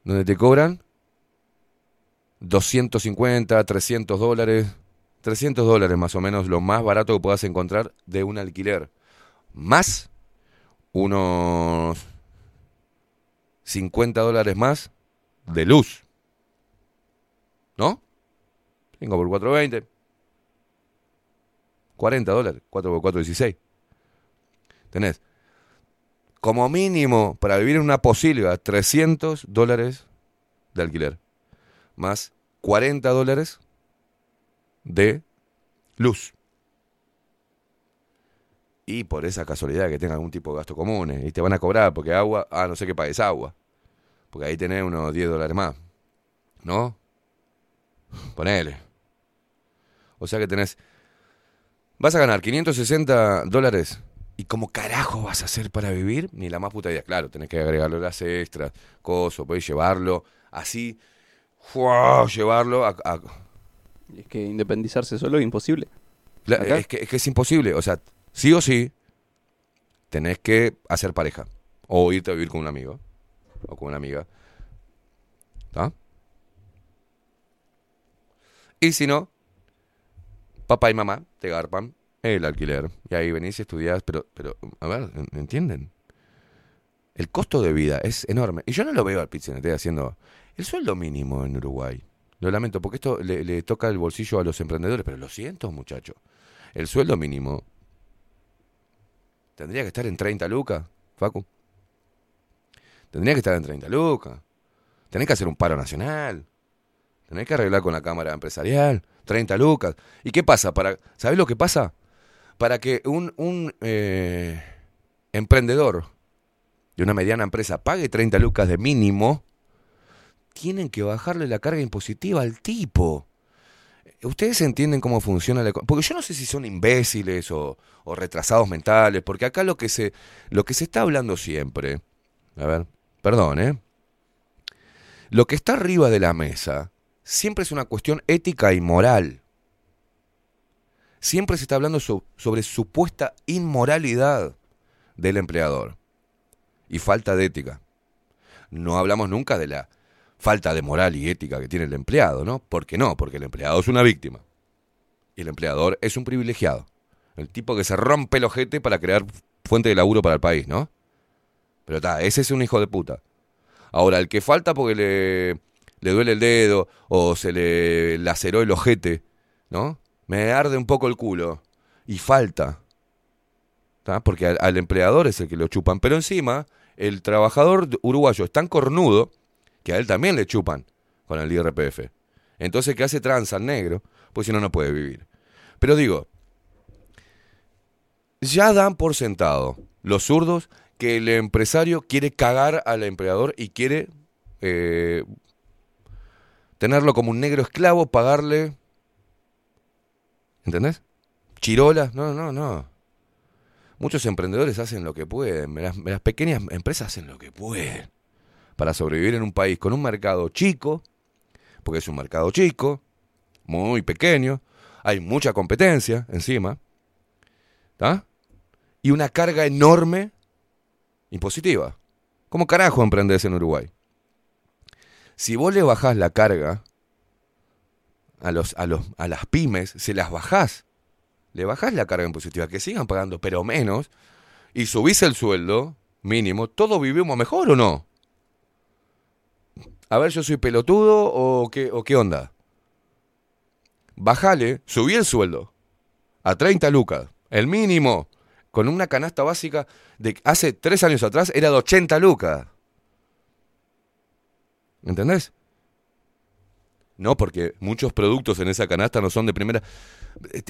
Donde te cobran doscientos cincuenta, trescientos dólares. trescientos dólares más o menos, lo más barato que puedas encontrar de un alquiler. Más unos cincuenta dólares más de luz. ¿No? cinco por cuatro, veinte. cuarenta dólares, cuatro por cuatro, dieciséis. Tenés, como mínimo, para vivir en una posilga, trescientos dólares de alquiler. Más cuarenta dólares de luz. Y por esa casualidad que tenga algún tipo de gasto común. Y te van a cobrar porque agua, ah, no sé qué pagues agua. Porque ahí tenés unos diez dólares más. ¿No? Ponele. O sea que tenés... Vas a ganar quinientos sesenta dólares. ¿Y cómo carajo vas a hacer para vivir? Ni la más puta idea. Claro, tenés que agregarle las extras, cosas, podés llevarlo así. ¡Wow! Llevarlo a, a... Es que independizarse solo es imposible. La, es, que, es que es imposible. O sea, sí o sí, tenés que hacer pareja. O irte a vivir con un amigo. O con una amiga. ¿Está? Y si no... Papá y mamá te garpan el alquiler. Y ahí venís y estudiás. Pero, pero a ver, ¿entienden? El costo de vida es enorme. Y yo no lo veo al P I T C N T haciendo el sueldo mínimo en Uruguay. Lo lamento, porque esto le, le toca el bolsillo a los emprendedores. Pero lo siento, muchachos. El sueldo mínimo tendría que estar en treinta lucas, Facu. Tendría que estar en treinta lucas. Tenés que hacer un paro nacional. Tenés que arreglar con la Cámara Empresarial. treinta lucas. ¿Y qué pasa? Para, ¿sabés lo que pasa? Para que un, un eh, emprendedor de una mediana empresa pague treinta lucas de mínimo, tienen que bajarle la carga impositiva al tipo. ¿Ustedes entienden cómo funciona la economía? Porque yo no sé si son imbéciles o, o retrasados mentales, porque acá lo que se, lo que se está hablando siempre... A ver, perdón, ¿eh? Lo que está arriba de la mesa... Siempre es una cuestión ética y moral. Siempre se está hablando so- sobre supuesta inmoralidad del empleador y falta de ética. No hablamos nunca de la falta de moral y ética que tiene el empleado, ¿no? ¿Por qué no? Porque el empleado es una víctima. Y el empleador es un privilegiado. El tipo que se rompe el ojete para crear fuente de laburo para el país, ¿no? Pero está, ese es un hijo de puta. Ahora, el que falta porque le... le duele el dedo o se le laceró el ojete, ¿no? Me arde un poco el culo y falta. ¿tá? Porque al, al empleador es el que lo chupan. Pero encima, el trabajador uruguayo es tan cornudo que a él también le chupan con el I R P F. Entonces, ¿qué hace? Tranza al negro, pues si no, no puede vivir. Pero digo, ya dan por sentado los zurdos que el empresario quiere cagar al empleador y quiere eh, tenerlo como un negro esclavo, pagarle, ¿entendés? Chirolas, no, no, no. Muchos emprendedores hacen lo que pueden, las, las pequeñas empresas hacen lo que pueden para sobrevivir en un país con un mercado chico, porque es un mercado chico, muy pequeño, hay mucha competencia encima, ¿tá? Y una carga enorme impositiva. ¿Cómo carajo emprendés en Uruguay? Si vos le bajás la carga a los, a los, a las pymes, se las bajás, le bajás la carga impositiva, que sigan pagando, pero menos, y subís el sueldo mínimo, ¿todos vivimos mejor o no? A ver, ¿yo soy pelotudo o qué, o qué onda? Bajale, subí el sueldo a treinta lucas, el mínimo, con una canasta básica de hace tres años atrás era de ochenta lucas. ¿Entendés? No, porque muchos productos en esa canasta no son de primera.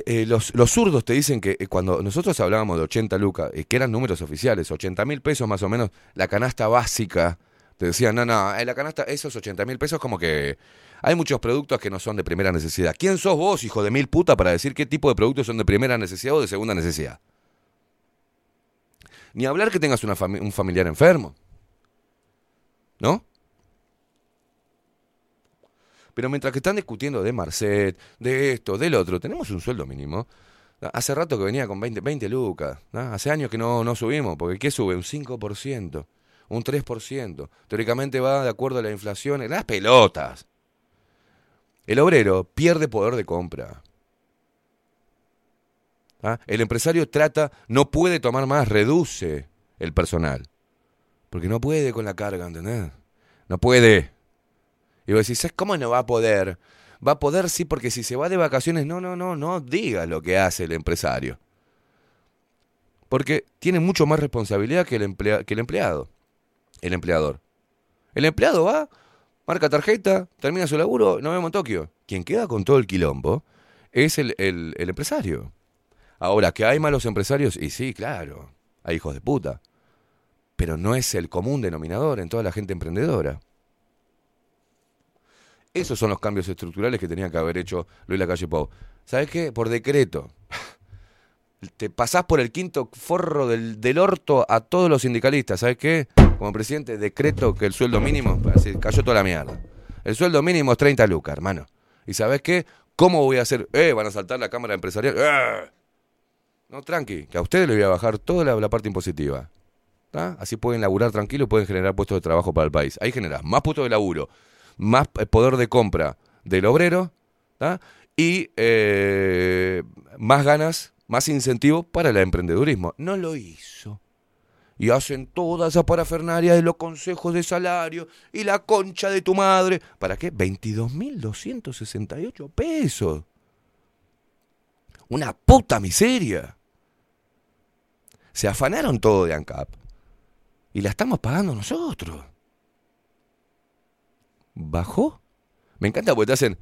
Eh, los, los zurdos te dicen que eh, cuando nosotros hablábamos de ochenta lucas, eh, que eran números oficiales, ochenta mil pesos más o menos, la canasta básica, te decían, no, no, en la canasta, esos ochenta mil pesos, como que hay muchos productos que no son de primera necesidad. ¿Quién sos vos, hijo de mil puta, para decir qué tipo de productos son de primera necesidad o de segunda necesidad? Ni hablar que tengas una fami- un familiar enfermo, ¿no? Pero mientras que están discutiendo de Marcet, de esto, del otro, tenemos un sueldo mínimo. Hace rato que venía con veinte lucas, ¿no? Hace años que no, no subimos, porque ¿qué sube? Un cinco por ciento, un tres por ciento. Teóricamente va de acuerdo a la inflación. ¡Las pelotas! El obrero pierde poder de compra. ¿Ah? El empresario trata, no puede tomar más, reduce el personal. Porque no puede con la carga, ¿entendés? No puede. Y vos decís, ¿cómo no va a poder? Va a poder sí, porque si se va de vacaciones, no, no, no, no digas lo que hace el empresario. Porque tiene mucho más responsabilidad que el, emplea- que el empleado, el empleador. El empleado va, marca tarjeta, termina su laburo, nos vemos en Tokio. Quien queda con todo el quilombo es el, el, el empresario. Ahora, ¿que hay malos empresarios? Y sí, claro, hay hijos de puta. Pero no es el común denominador en toda la gente emprendedora. Esos son los cambios estructurales que tenía que haber hecho Luis Lacalle Pou. ¿Sabés qué? Por decreto. Te pasás por el quinto forro del, del orto a todos los sindicalistas. ¿Sabés qué? Como presidente, decreto que el sueldo mínimo... Así cayó toda la mierda. El sueldo mínimo es treinta lucas, hermano. ¿Y sabés qué? ¿Cómo voy a hacer? Eh, van a saltar la Cámara Empresarial. ¡Eh! No, tranqui, que a ustedes les voy a bajar toda la, la parte impositiva. ¿Tá? Así pueden laburar tranquilo y pueden generar puestos de trabajo para el país. Ahí generás más puestos de laburo, más poder de compra del obrero, ¿tá? Y eh, más ganas, más incentivos para el emprendedurismo. No lo hizo. Y hacen toda esa parafernalia de los consejos de salario y la concha de tu madre. ¿Para qué? veintidós mil doscientos sesenta y ocho pesos. Una puta miseria. Se afanaron todo de ANCAP. Y la estamos pagando nosotros. ¿Bajó? Me encanta porque te hacen...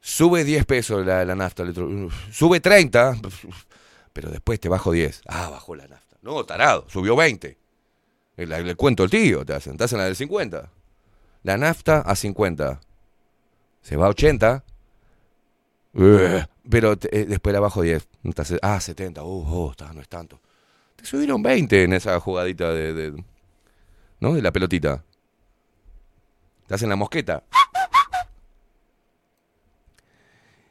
Sube diez pesos la, la nafta. Sube treinta. Pero después te bajo diez. Ah, bajó la nafta. No, tarado. Subió veinte. Le, le cuento el tío. Te hacen, te hacen la del cincuenta. La nafta a cincuenta. Se va a ochenta. Pero te, eh, después la bajo diez. Entonces, ah, setenta. Uh, oh, está, no es tanto. Te subieron veinte en esa jugadita de, de, ¿no? De la pelotita. Te hacen la mosqueta.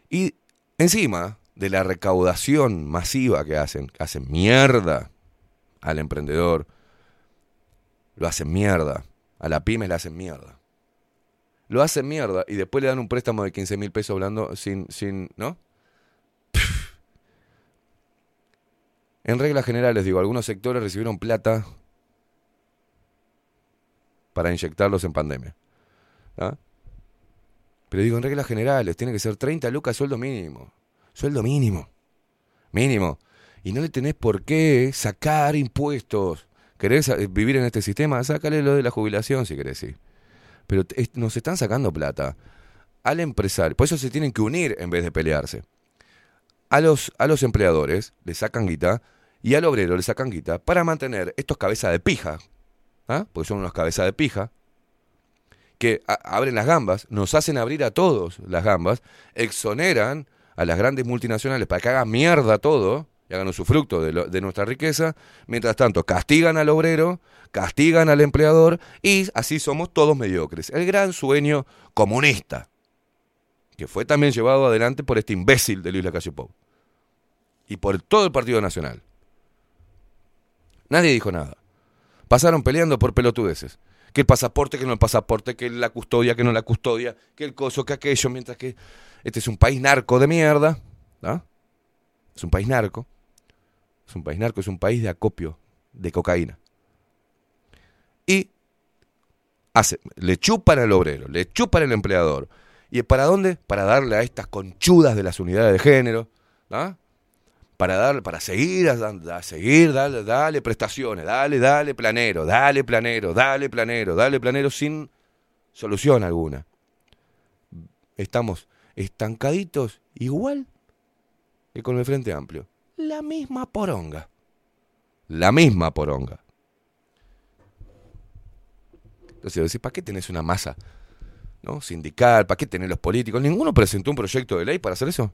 Y encima de la recaudación masiva que hacen, hacen mierda al emprendedor, lo hacen mierda, a la pyme le hacen mierda. Lo hacen mierda y después le dan un préstamo de quince mil pesos hablando sin, sin, ¿no? En reglas generales, digo, algunos sectores recibieron plata para inyectarlos en pandemia. ¿Ah? Pero digo, en reglas generales, tiene que ser treinta lucas sueldo mínimo. Sueldo mínimo. Mínimo. y no le tenés por qué sacar impuestos. ¿Querés vivir en este sistema? Sácale lo de la jubilación si querés, sí. Pero nos están sacando plata al empresario. Por eso se tienen que unir en vez de pelearse. A los, a los empleadores le sacan guita y al obrero le sacan guita para mantener estos cabezas de pija, ¿ah? Porque son unos cabezas de pija, que abren las gambas, nos hacen abrir a todos las gambas, exoneran a las grandes multinacionales para que hagan mierda todo y hagan usufructo de, lo, de nuestra riqueza. Mientras tanto, castigan al obrero, castigan al empleador y así somos todos mediocres. El gran sueño comunista, que fue también llevado adelante por este imbécil de Luis Lacalle Pou y por todo el Partido Nacional. Nadie dijo nada. Pasaron peleando por pelotudeces. Que el pasaporte, que no el pasaporte, que la custodia, que no la custodia, que el coso, que aquello, mientras que este es un país narco de mierda, ¿no? Es un país narco, es un país narco, es un país de acopio, de cocaína. Y hace, le chupan al obrero, le chupan al empleador. ¿Y para dónde? Para darle a estas conchudas de las unidades de género, ¿no? Para darle, para seguir, a, a seguir, dale, dale prestaciones, dale, dale planero, dale planero, dale planero, dale planero sin solución alguna. Estamos estancaditos igual que con el Frente Amplio. La misma poronga. La misma poronga. Entonces decís, ¿para qué tenés una masa, ¿no?, sindical? ¿Para qué tenés los políticos? ¿Ninguno presentó un proyecto de ley para hacer eso?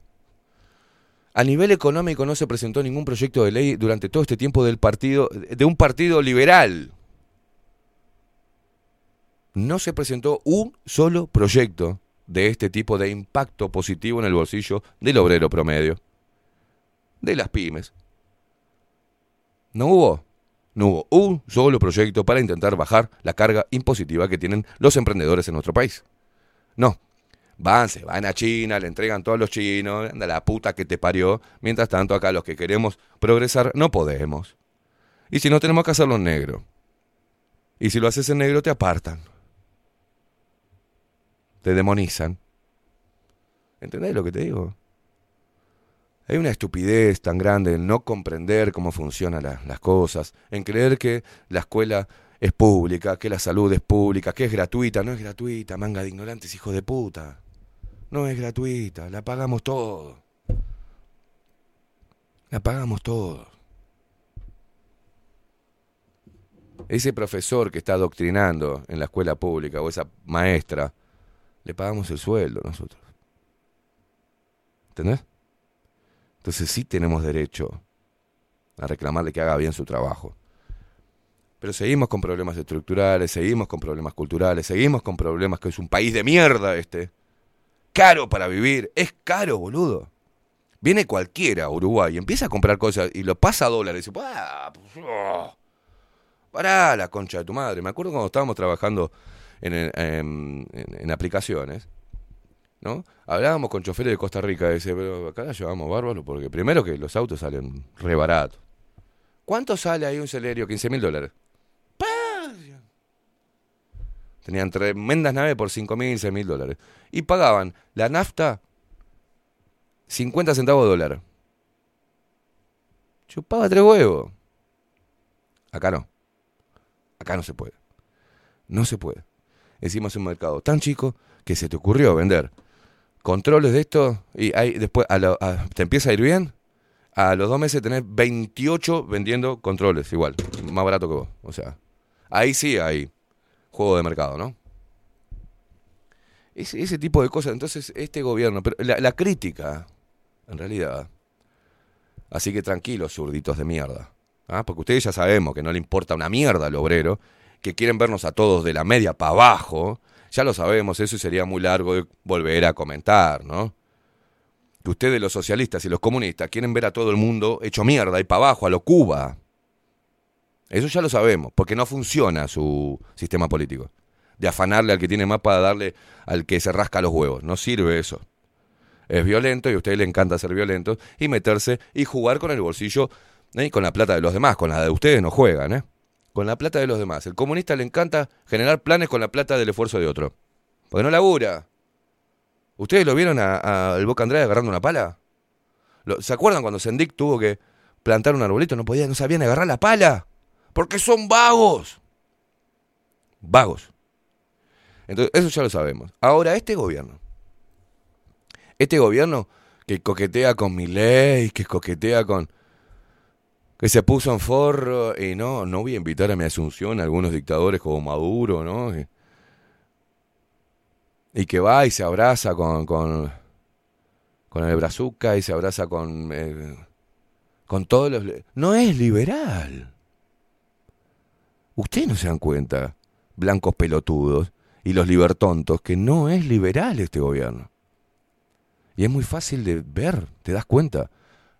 A nivel económico no se presentó ningún proyecto de ley durante todo este tiempo del partido, de un partido liberal. No se presentó un solo proyecto de este tipo de impacto positivo en el bolsillo del obrero promedio, de las pymes. No hubo, no hubo un solo proyecto para intentar bajar la carga impositiva que tienen los emprendedores en nuestro país. No. Van, se van a China, le entregan todos los chinos, anda la puta que te parió. Mientras tanto, acá los que queremos progresar no podemos. Y si no, tenemos que hacerlo en negro. Y si lo haces en negro, te apartan. Te demonizan. ¿Entendés lo que te digo? Hay una estupidez tan grande en no comprender cómo funcionan la, las cosas, en creer que la escuela es pública, que la salud es pública, que es gratuita. No es gratuita, manga de ignorantes, hijos de puta. No es gratuita, la pagamos todo. La pagamos todo. Ese profesor que está adoctrinando en la escuela pública o esa maestra, le pagamos el sueldo nosotros. ¿Entendés? Entonces sí tenemos derecho a reclamarle que haga bien su trabajo. Pero seguimos con problemas estructurales, seguimos con problemas culturales, seguimos con problemas que es un país de mierda este. Caro para vivir, es caro, boludo. Viene cualquiera a Uruguay y empieza a comprar cosas y lo pasa a dólares y dice, ah, pues, oh, pará la concha de tu madre. Me acuerdo cuando estábamos trabajando en, en, en, en aplicaciones, ¿no? Hablábamos con choferes de Costa Rica y dice, pero acá la llevamos bárbaro porque primero que los autos salen re baratos. ¿Cuánto sale ahí un celerio? quince mil dólares. Tenían tremendas naves por cinco mil, seis mil dólares. Y pagaban la nafta cincuenta centavos de dólar. Chupaba tres huevos. Acá no. Acá no se puede. No se puede. Encima es un mercado tan chico que se te ocurrió vender controles de esto y ahí después a la, a, te empieza a ir bien. A los dos meses tenés veintiocho vendiendo controles, igual, más barato que vos. O sea, ahí sí hay juego de mercado, ¿no? Ese, ese tipo de cosas. Entonces, este gobierno, pero la, la crítica, en realidad. Así que tranquilos, zurditos de mierda. ¿Ah? Porque ustedes ya sabemos que no le importa una mierda al obrero, que quieren vernos a todos de la media para abajo. Ya lo sabemos, eso sería muy largo de volver a comentar, ¿no? Que ustedes, los socialistas y los comunistas, quieren ver a todo el mundo hecho mierda y para abajo, a lo Cuba. Eso ya lo sabemos, porque no funciona su sistema político. De afanarle al que tiene más para darle al que se rasca los huevos. No sirve eso. Es violento y a ustedes les encanta ser violentos y meterse y jugar con el bolsillo, ¿eh?, y con la plata de los demás. Con la de ustedes no juegan, ¿eh? Con la plata de los demás. El comunista le encanta generar planes con la plata del esfuerzo de otro. Porque no labura. ¿Ustedes lo vieron al Boca Andrade agarrando una pala? ¿Se acuerdan cuando Sendic tuvo que plantar un arbolito, no podían, no sabían agarrar la pala, porque son vagos. Vagos. Entonces, eso ya lo sabemos. Ahora, este gobierno, este gobierno que coquetea con Milei, que coquetea con... que se puso en forro, y no, no voy a invitar a mi asunción a algunos dictadores como Maduro, ¿no? Y, y que va y se abraza con con, con el brazuca, y se abraza con... Eh, con todos los... No es liberal. Ustedes no se dan cuenta, blancos pelotudos y los libertontos, que no es liberal este gobierno. Y es muy fácil de ver, te das cuenta.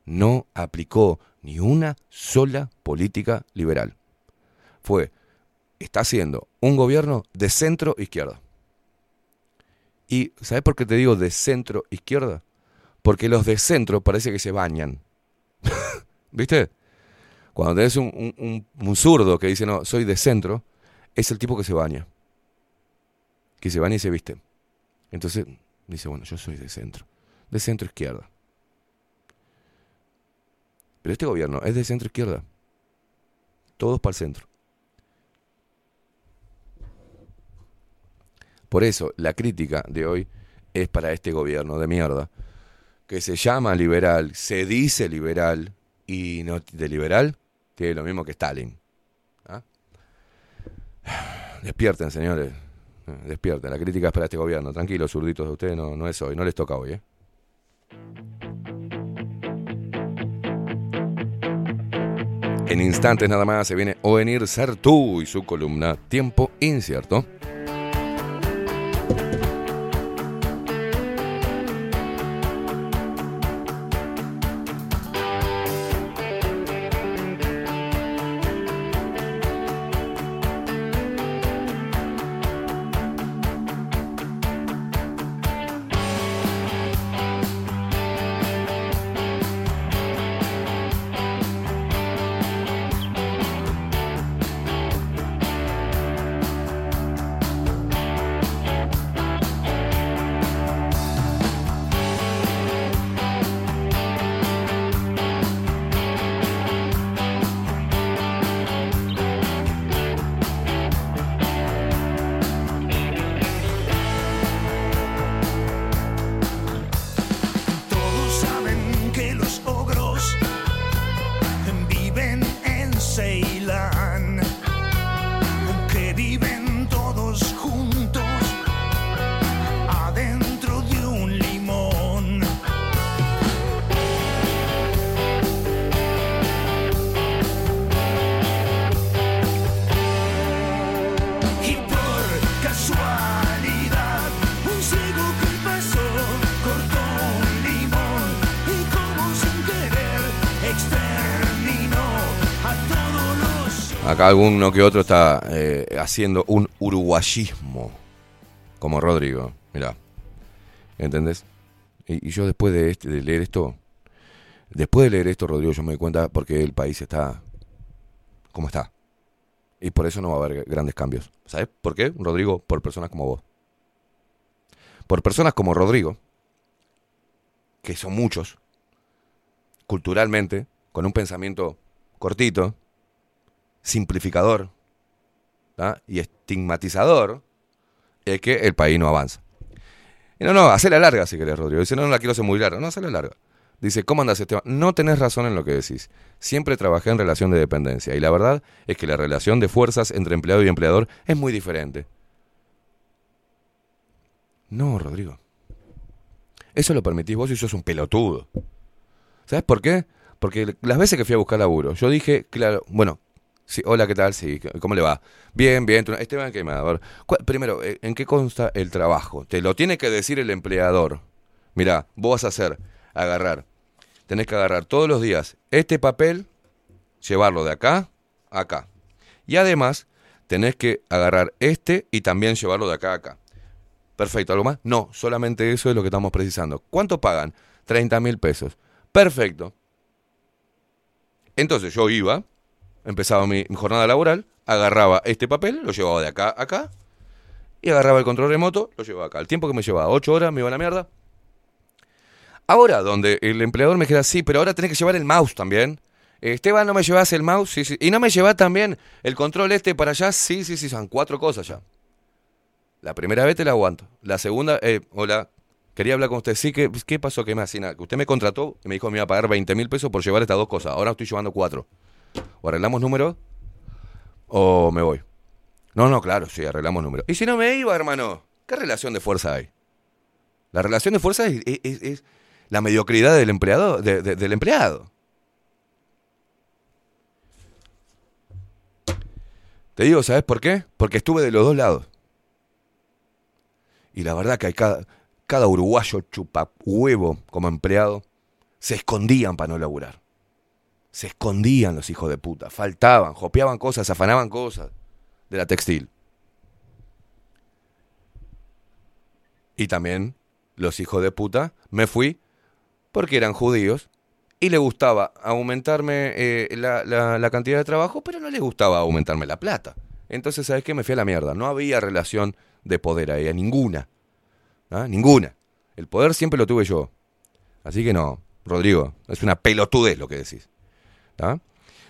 No aplicó ni una sola política liberal. Fue, está haciendo un gobierno de centro izquierda. ¿Y sabes por qué te digo de centro izquierda? Porque los de centro parece que se bañan. ¿Viste? Cuando tenés un, un, un, un zurdo que dice, no, soy de centro, es el tipo que se baña. Que se baña y se viste. Entonces dice, bueno, yo soy de centro. De centro izquierda. Pero este gobierno es de centro izquierda. Todos para el centro. Por eso la crítica de hoy es para este gobierno de mierda, que se llama liberal, se dice liberal, y no de liberal tiene lo mismo que Stalin. ¿Ah? Despierten, señores. Despierten. La crítica es para este gobierno. Tranquilos, zurditos de ustedes, no, no es hoy. No les toca hoy, ¿eh? En instantes nada más se viene Hoenir Sarthou y su columna Tiempo Incierto. Acá alguno que otro está eh, haciendo un uruguayismo, como Rodrigo, mirá, ¿entendés? Y, y yo después de, este, de leer esto, después de leer esto, Rodrigo, yo me doy cuenta porque el país está como está. Y por eso no va a haber grandes cambios. ¿Sabés por qué, Rodrigo? Por personas como vos. Por personas como Rodrigo, que son muchos, culturalmente, con un pensamiento cortito, simplificador, ¿tá? Y estigmatizador, es que el país no avanza. Y no, no, hacela larga si querés, Rodrigo. Dice, no, no la quiero hacer muy larga. No, hacela larga. Dice, ¿cómo andás, Esteban? No tenés razón en lo que decís. Siempre trabajé en relación de dependencia. Y la verdad es que la relación de fuerzas entre empleado y empleador es muy diferente. No, Rodrigo. Eso lo permitís vos y sos un pelotudo. ¿Sabés por qué? Porque las veces que fui a buscar laburo, yo dije, claro, bueno, sí, hola, ¿qué tal? Sí, ¿cómo le va? Bien, bien. Esteban, ¿qué me va a ver? Primero, ¿en qué consta el trabajo? Te lo tiene que decir el empleador. Mirá, vos vas a hacer, agarrar. Tenés que agarrar todos los días este papel, llevarlo de acá a acá. Y además, tenés que agarrar este y también llevarlo de acá a acá. Perfecto, ¿algo más? No, solamente eso es lo que estamos precisando. ¿Cuánto pagan? treinta mil pesos. Perfecto. Entonces yo iba... Empezaba mi jornada laboral, agarraba este papel, lo llevaba de acá a acá, y agarraba el control remoto, lo llevaba acá. El tiempo que me llevaba, ocho horas, me iba a la mierda. Ahora, donde el empleador me dijera, sí, pero ahora tenés que llevar el mouse también, Esteban, ¿no me llevas el mouse? Sí, sí. ¿Y no me llevas también el control este para allá? Sí, sí, sí, son cuatro cosas ya. La primera vez te la aguanto. La segunda, eh, hola, quería hablar con usted. Sí, ¿qué, qué pasó? ¿Qué más? Sí, nada. Usted me contrató y me dijo que me iba a pagar veinte mil pesos por llevar estas dos cosas. Ahora estoy llevando cuatro. ¿O arreglamos números o me voy? No, no, claro, sí, arreglamos números. ¿Y si no me iba, hermano? ¿Qué relación de fuerza hay? La relación de fuerza es, es, es, es la mediocridad del empleado, de, de, del empleado. Te digo, ¿sabes por qué? Porque estuve de los dos lados. Y la verdad que hay cada, cada uruguayo chupa huevo como empleado. Se escondían para no laburar. Se escondían los hijos de puta. Faltaban, jopeaban cosas, afanaban cosas de la textil. Y también los hijos de puta me fui porque eran judíos y le gustaba aumentarme eh, la, la, la cantidad de trabajo, pero no le gustaba aumentarme la plata. Entonces, ¿sabes qué? Me fui a la mierda. No había relación de poder ahí, ninguna. ¿Ah? Ninguna. El poder siempre lo tuve yo. Así que no, Rodrigo, es una pelotudez lo que decís. ¿Ah?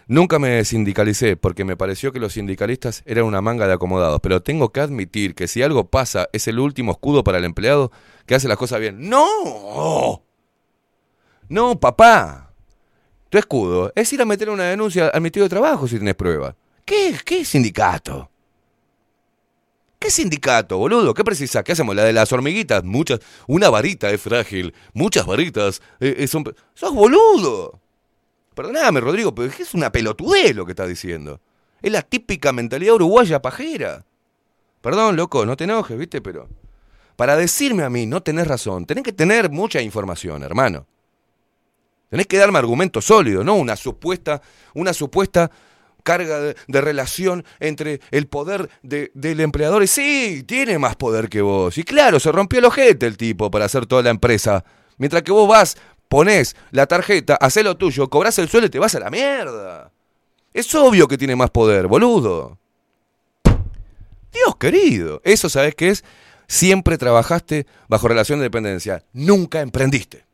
Nunca me sindicalicé porque me pareció que los sindicalistas eran una manga de acomodados, pero tengo que admitir que si algo pasa es el último escudo para el empleado que hace las cosas bien. ¡No! No, papá. Tu escudo es ir a meter una denuncia al Ministerio de Trabajo si tenés prueba. ¿Qué, qué sindicato? ¿Qué sindicato, boludo? ¿Qué precisás? ¿Qué hacemos? ¿La de las hormiguitas? Muchas. Una varita es frágil. Muchas varitas eh, eh, son... ¡Sos boludo! Perdóname, Rodrigo, pero es una pelotudez lo que estás diciendo. Es la típica mentalidad uruguaya pajera. Perdón, loco, no te enojes, ¿viste? Pero para decirme a mí no tenés razón, tenés que tener mucha información, hermano. Tenés que darme argumentos sólidos, ¿no? Una supuesta, una supuesta carga de, de relación entre el poder de, del empleador. Y sí, tiene más poder que vos. Y claro, se rompió el ojete el tipo para hacer toda la empresa. Mientras que vos vas... Ponés la tarjeta, hacés lo tuyo, cobrás el sueldo y te vas a la mierda. Es obvio que tiene más poder, boludo. Dios querido. Eso, ¿sabés qué es? Siempre trabajaste bajo relación de dependencia. Nunca emprendiste.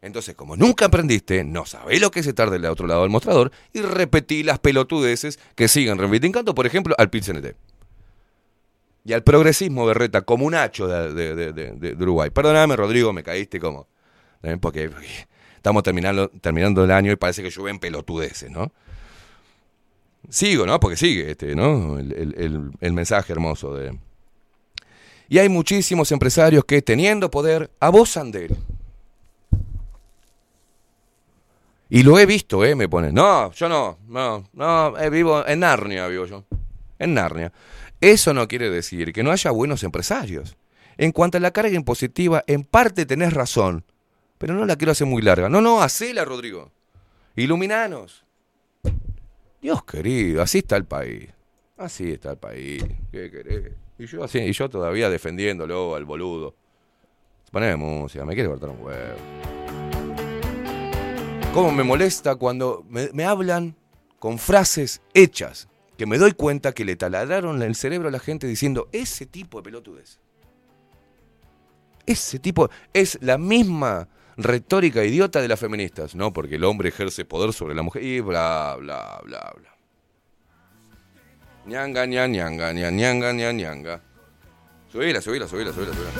Entonces, como nunca emprendiste, no sabés lo que se tarda del otro lado del mostrador y repetí las pelotudeces que siguen reivindicando, por ejemplo, al P I T C N T. Y al progresismo berreta como un hacho de, de, de, de, de Uruguay. Perdóname, Rodrigo, me caíste como... Porque, porque estamos terminando, terminando el año y parece que llueven pelotudeces, ¿no? Sigo, ¿no? Porque sigue este, ¿no? El, el, el, el mensaje hermoso de... Y hay muchísimos empresarios que, teniendo poder, abusan de él. Y lo he visto, ¿eh? Me ponen. No, yo no, no, no, eh, vivo en Narnia, vivo yo. En Narnia. Eso no quiere decir que no haya buenos empresarios. En cuanto a la carga impositiva, en parte tenés razón. Pero no la quiero hacer muy larga. No, no, hacela, Rodrigo. Iluminanos. Dios querido, así está el país. Así está el país. ¿Qué querés? Y yo, así, y yo todavía defendiéndolo al boludo. Poneme música, me quiere cortar un huevo. Cómo me molesta cuando me, me hablan con frases hechas que me doy cuenta que le taladraron el cerebro a la gente diciendo ese tipo de pelotudez. Ese tipo es la misma... retórica idiota de las feministas, ¿no? Porque el hombre ejerce poder sobre la mujer y bla, bla, bla, bla. Ñanga, ña, ñanga, ña, ñanga, ña, ñanga. Subila, subila, subila, subila, subila.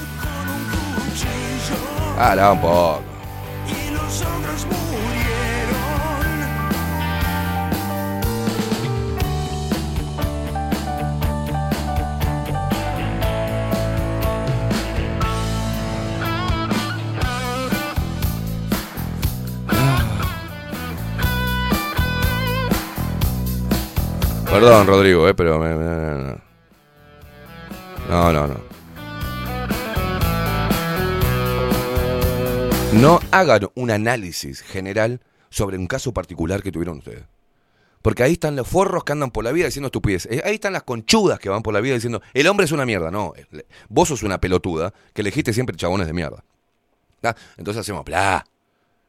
Ah, la un poco. Perdón, Rodrigo, eh, pero... Me, me, me, no, no, no. No hagan un análisis general sobre un caso particular que tuvieron ustedes. Porque ahí están los forros que andan por la vida diciendo estupidez. Ahí están las conchudas que van por la vida diciendo el hombre es una mierda. No, vos sos una pelotuda que elegiste siempre chabones de mierda. ¿Ah? Entonces hacemos bla.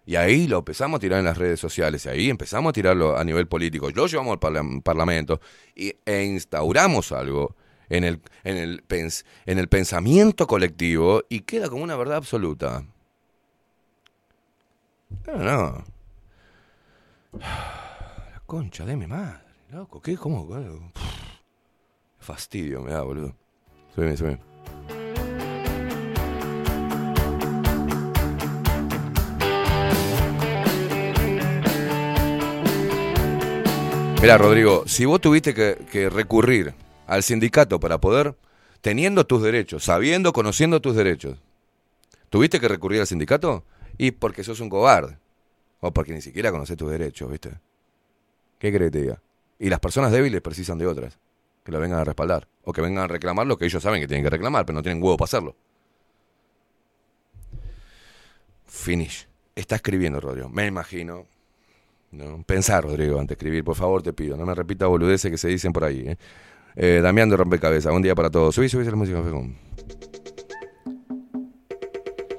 Y ahí lo empezamos a tirar en las redes sociales, y ahí empezamos a tirarlo a nivel político. Lo llevamos al parla- parlamento y, e instauramos algo en el, en, el pens- en el pensamiento colectivo y queda como una verdad absoluta. No, no. La concha de mi madre, loco. ¿Qué? ¿Cómo? Pff, fastidio me da, boludo. Súbeme, súbeme. Mirá, Rodrigo, si vos tuviste que, que recurrir al sindicato para poder, teniendo tus derechos, sabiendo, conociendo tus derechos, ¿tuviste que recurrir al sindicato? Y porque sos un cobarde. O porque ni siquiera conocés tus derechos, ¿viste? ¿Qué querés que te diga? Y las personas débiles precisan de otras que la vengan a respaldar. O que vengan a reclamar lo que ellos saben que tienen que reclamar, pero no tienen huevo para hacerlo. Finish. Está escribiendo, Rodrigo. Me imagino. No, pensar, Rodrigo, antes de escribir, por favor, te pido. No me repita boludeces que se dicen por ahí, ¿eh? Eh, Damián de Rompecabezas, buen día para todos. Subí, subí la música, Fecón.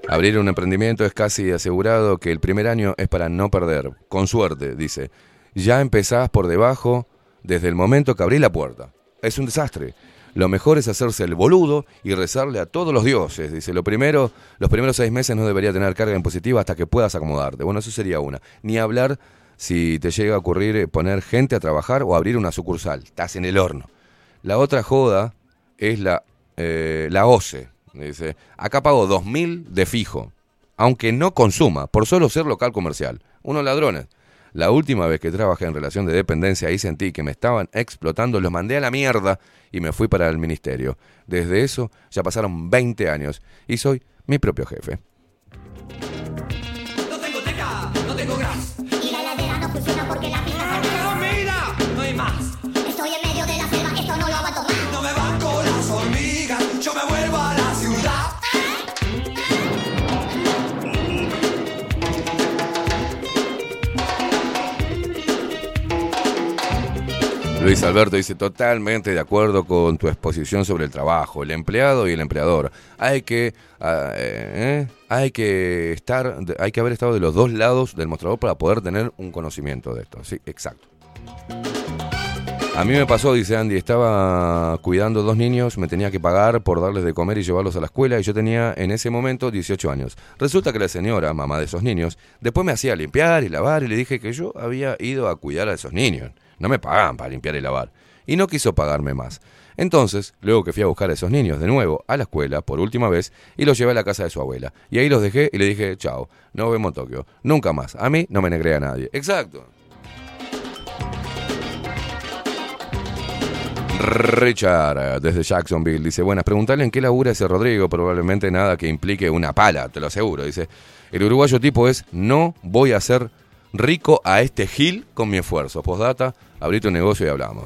Abrir un emprendimiento es casi asegurado que el primer año es para no perder. Con suerte, dice. Ya empezás por debajo desde el momento que abrí la puerta. Es un desastre. Lo mejor es hacerse el boludo y rezarle a todos los dioses. Dice, lo primero, los primeros seis meses no debería tener carga impositiva hasta que puedas acomodarte. Bueno, eso sería una. Ni hablar si te llega a ocurrir poner gente a trabajar o abrir una sucursal. Estás en el horno. La otra joda es la, eh, la O C E. Dice, acá pago dos mil de fijo, aunque no consuma, por solo ser local comercial. Unos ladrones. La última vez que trabajé en relación de dependencia, ahí sentí que me estaban explotando, los mandé a la mierda y me fui para el ministerio. Desde eso ya pasaron veinte años y soy mi propio jefe. No tengo teca, no tengo gas. Y la heladera no funciona porque la pizza se ¡No, mira! No hay más. Estoy en medio de la selva, esto no lo aguanto más. No me banco las hormigas, yo me vuelvo a la ciudad. Luis Alberto dice, totalmente de acuerdo con tu exposición sobre el trabajo, el empleado y el empleador. Hay que, uh, eh, hay que estar, hay que haber estado de los dos lados del mostrador para poder tener un conocimiento de esto. Sí, exacto. A mí me pasó, dice Andy, estaba cuidando dos niños, me tenía que pagar por darles de comer y llevarlos a la escuela y yo tenía en ese momento dieciocho años. Resulta que la señora, mamá de esos niños, después me hacía limpiar y lavar y le dije que yo había ido a cuidar a esos niños. No me pagaban para limpiar y lavar. Y no quiso pagarme más. Entonces, luego que fui a buscar a esos niños de nuevo a la escuela, por última vez, y los llevé a la casa de su abuela. Y ahí los dejé y le dije, chao, nos vemos en Tokio. Nunca más. A mí no me negrea a nadie. Exacto. Richard, desde Jacksonville, dice, buenas, preguntarle en qué labura ese Rodrigo, probablemente nada que implique una pala, te lo aseguro. Dice, el uruguayo tipo es, no voy a ser rico a este gil con mi esfuerzo. Postdata, abrí tu negocio y hablamos.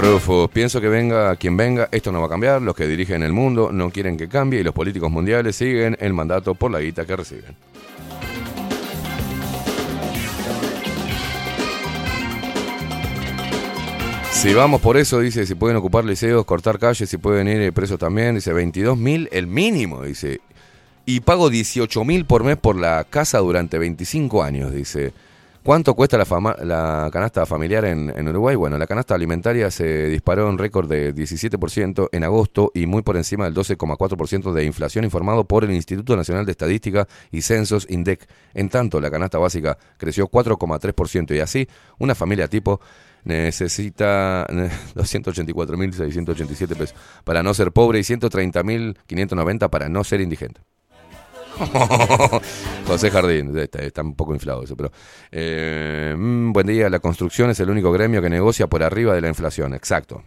Rufo, pienso que venga quien venga, esto no va a cambiar, los que dirigen el mundo no quieren que cambie y los políticos mundiales siguen el mandato por la guita que reciben. Si vamos por eso, dice, si pueden ocupar liceos, cortar calles, si pueden ir presos también, dice, veintidós mil el mínimo, dice, y pago dieciocho mil por mes por la casa durante veinticinco años, dice. ¿Cuánto cuesta la, fama, la canasta familiar en, en Uruguay? Bueno, la canasta alimentaria se disparó en récord de diecisiete por ciento en agosto y muy por encima del doce coma cuatro por ciento de inflación informado por el Instituto Nacional de Estadística y Censos, INDEC. En tanto, la canasta básica creció cuatro coma tres por ciento y así una familia tipo necesita doscientos ochenta y cuatro mil seiscientos ochenta y siete pesos para no ser pobre y ciento treinta mil quinientos noventa para no ser indigente. José Jardín, está, está un poco inflado eso, pero eh, mmm, buen día, la construcción es el único gremio que negocia por arriba de la inflación, exacto.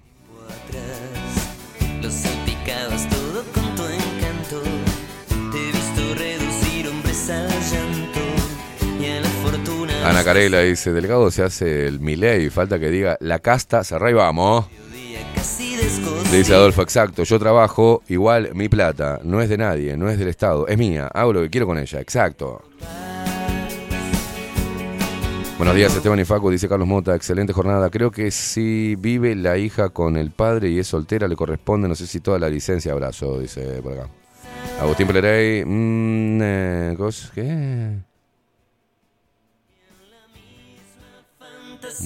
Ana Carela dice, Delgado se hace el Milei, falta que diga la casta, cerrá y vamos. Dice Adolfo, exacto, yo trabajo, igual mi plata, no es de nadie, no es del Estado, es mía, hago lo que quiero con ella, exacto. Buenos días, Esteban y Facu, dice Carlos Mota, excelente jornada, creo que si vive la hija con el padre y es soltera, le corresponde, no sé si toda la licencia, abrazo, dice por acá. Agustín Pelerey. Mmm, eh, ¿Qué?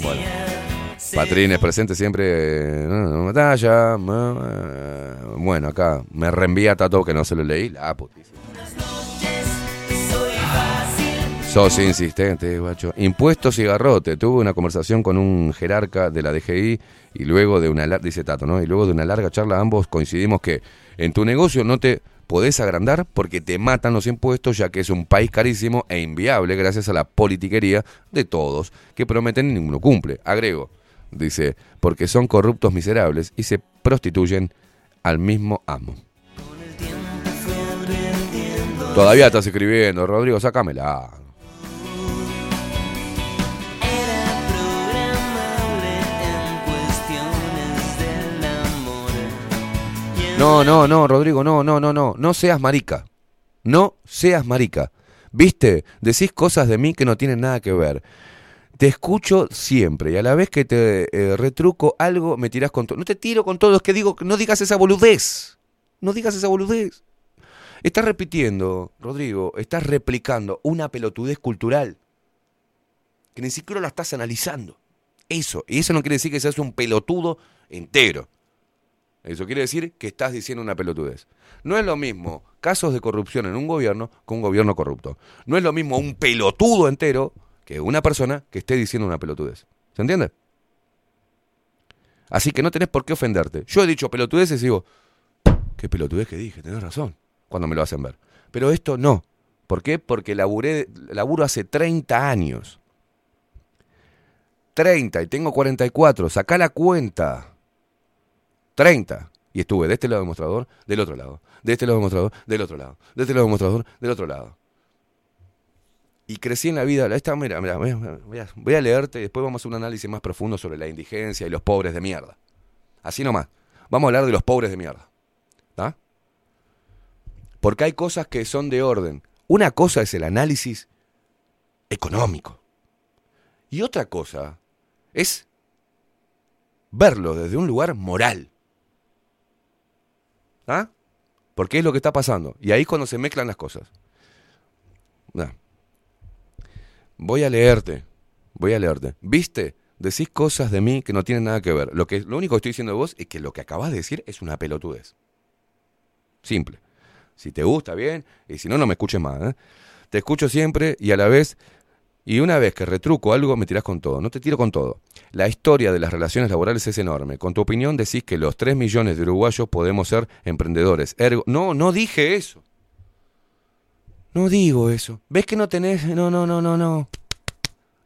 Bueno. Patrines presente siempre. Eh, no, batalla. No, bueno, acá me reenvía Tato que no se lo leí. La putísima. Sos insistente, guacho. Impuestos y garrote. Tuve una conversación con un jerarca de la D G I y luego de una dice Tato, ¿no? Y luego de una larga charla ambos coincidimos que en tu negocio no te podés agrandar porque te matan los impuestos, ya que es un país carísimo e inviable gracias a la politiquería de todos que prometen y ninguno cumple. Agrego, dice, porque son corruptos miserables y se prostituyen al mismo amo. Todavía estás escribiendo, Rodrigo, sácamela. No, no, no, Rodrigo, no, no, no, no, no seas marica, no seas marica, viste, decís cosas de mí que no tienen nada que ver, te escucho siempre y a la vez que te eh, retruco algo me tirás con todo, no te tiro con todo, es que digo, no digas esa boludez, no digas esa boludez, estás repitiendo, Rodrigo, estás replicando una pelotudez cultural que ni siquiera la estás analizando, eso, y eso no quiere decir que seas un pelotudo entero. Eso quiere decir que estás diciendo una pelotudez. No es lo mismo casos de corrupción en un gobierno que un gobierno corrupto. No es lo mismo un pelotudo entero que una persona que esté diciendo una pelotudez. ¿Se entiende? Así que no tenés por qué ofenderte. Yo he dicho pelotudeces y digo, qué pelotudez que dije, tenés razón, cuando me lo hacen ver. Pero esto no. ¿Por qué? Porque laburé, laburo hace treinta años. treinta y tengo cuarenta y cuatro. Sacá la cuenta. treinta. Y estuve de este lado del mostrador, del otro lado. De este lado del mostrador, del otro lado. De este lado del mostrador, del otro lado. Y crecí en la vida. Esta, mira, mira, mira, voy a leerte y después vamos a hacer un análisis más profundo sobre la indigencia y los pobres de mierda. Así nomás. Vamos a hablar de los pobres de mierda. ¿Está? Porque hay cosas que son de orden. Una cosa es el análisis económico. Y otra cosa es verlo desde un lugar moral. ¿Ah? Porque es lo que está pasando. Y ahí es cuando se mezclan las cosas. Nah. Voy a leerte. Voy a leerte. ¿Viste? Decís cosas de mí que no tienen nada que ver. Lo que, lo único que estoy diciendo de vos es que lo que acabas de decir es una pelotudez. Simple. Si te gusta, bien. Y si no, no me escuches más. ¿eh? Te escucho siempre y a la vez... Y una vez que retruco algo, me tirás con todo. No te tiro con todo. La historia de las relaciones laborales es enorme. Con tu opinión decís que los tres millones de uruguayos podemos ser emprendedores. Ergo... No, no dije eso. No digo eso. ¿Ves que no tenés...? No, no, no, no, no.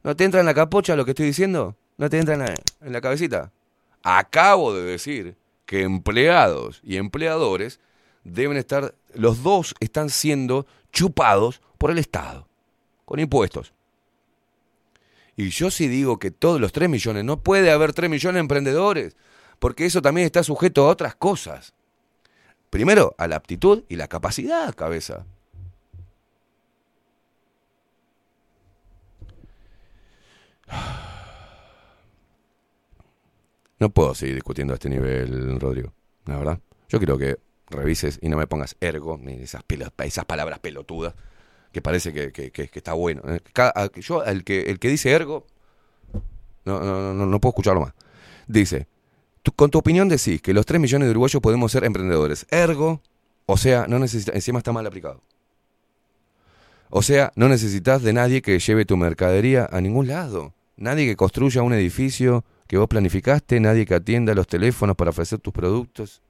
¿No te entra en la capocha lo que estoy diciendo? ¿No te entra en la, en la cabecita? Acabo de decir que empleados y empleadores deben estar... Los dos están siendo chupados por el Estado. Con impuestos. Y yo sí digo que todos los tres millones, no puede haber tres millones de emprendedores, porque eso también está sujeto a otras cosas. Primero, a la aptitud y la capacidad, cabeza. No puedo seguir discutiendo a este nivel, Rodrigo, la verdad. Yo quiero que revises y no me pongas ergo, ni esas, pelas, esas palabras pelotudas. Que parece que, que, que, que está bueno. Cada, yo, el que, el que dice ergo, no, no, no, no puedo escucharlo más. Dice, tu, con tu opinión decís que los tres millones de uruguayos podemos ser emprendedores. Ergo, o sea, no necesitas, encima está mal aplicado. O sea, no necesitas de nadie que lleve tu mercadería a ningún lado. Nadie que construya un edificio que vos planificaste, nadie que atienda los teléfonos para ofrecer tus productos.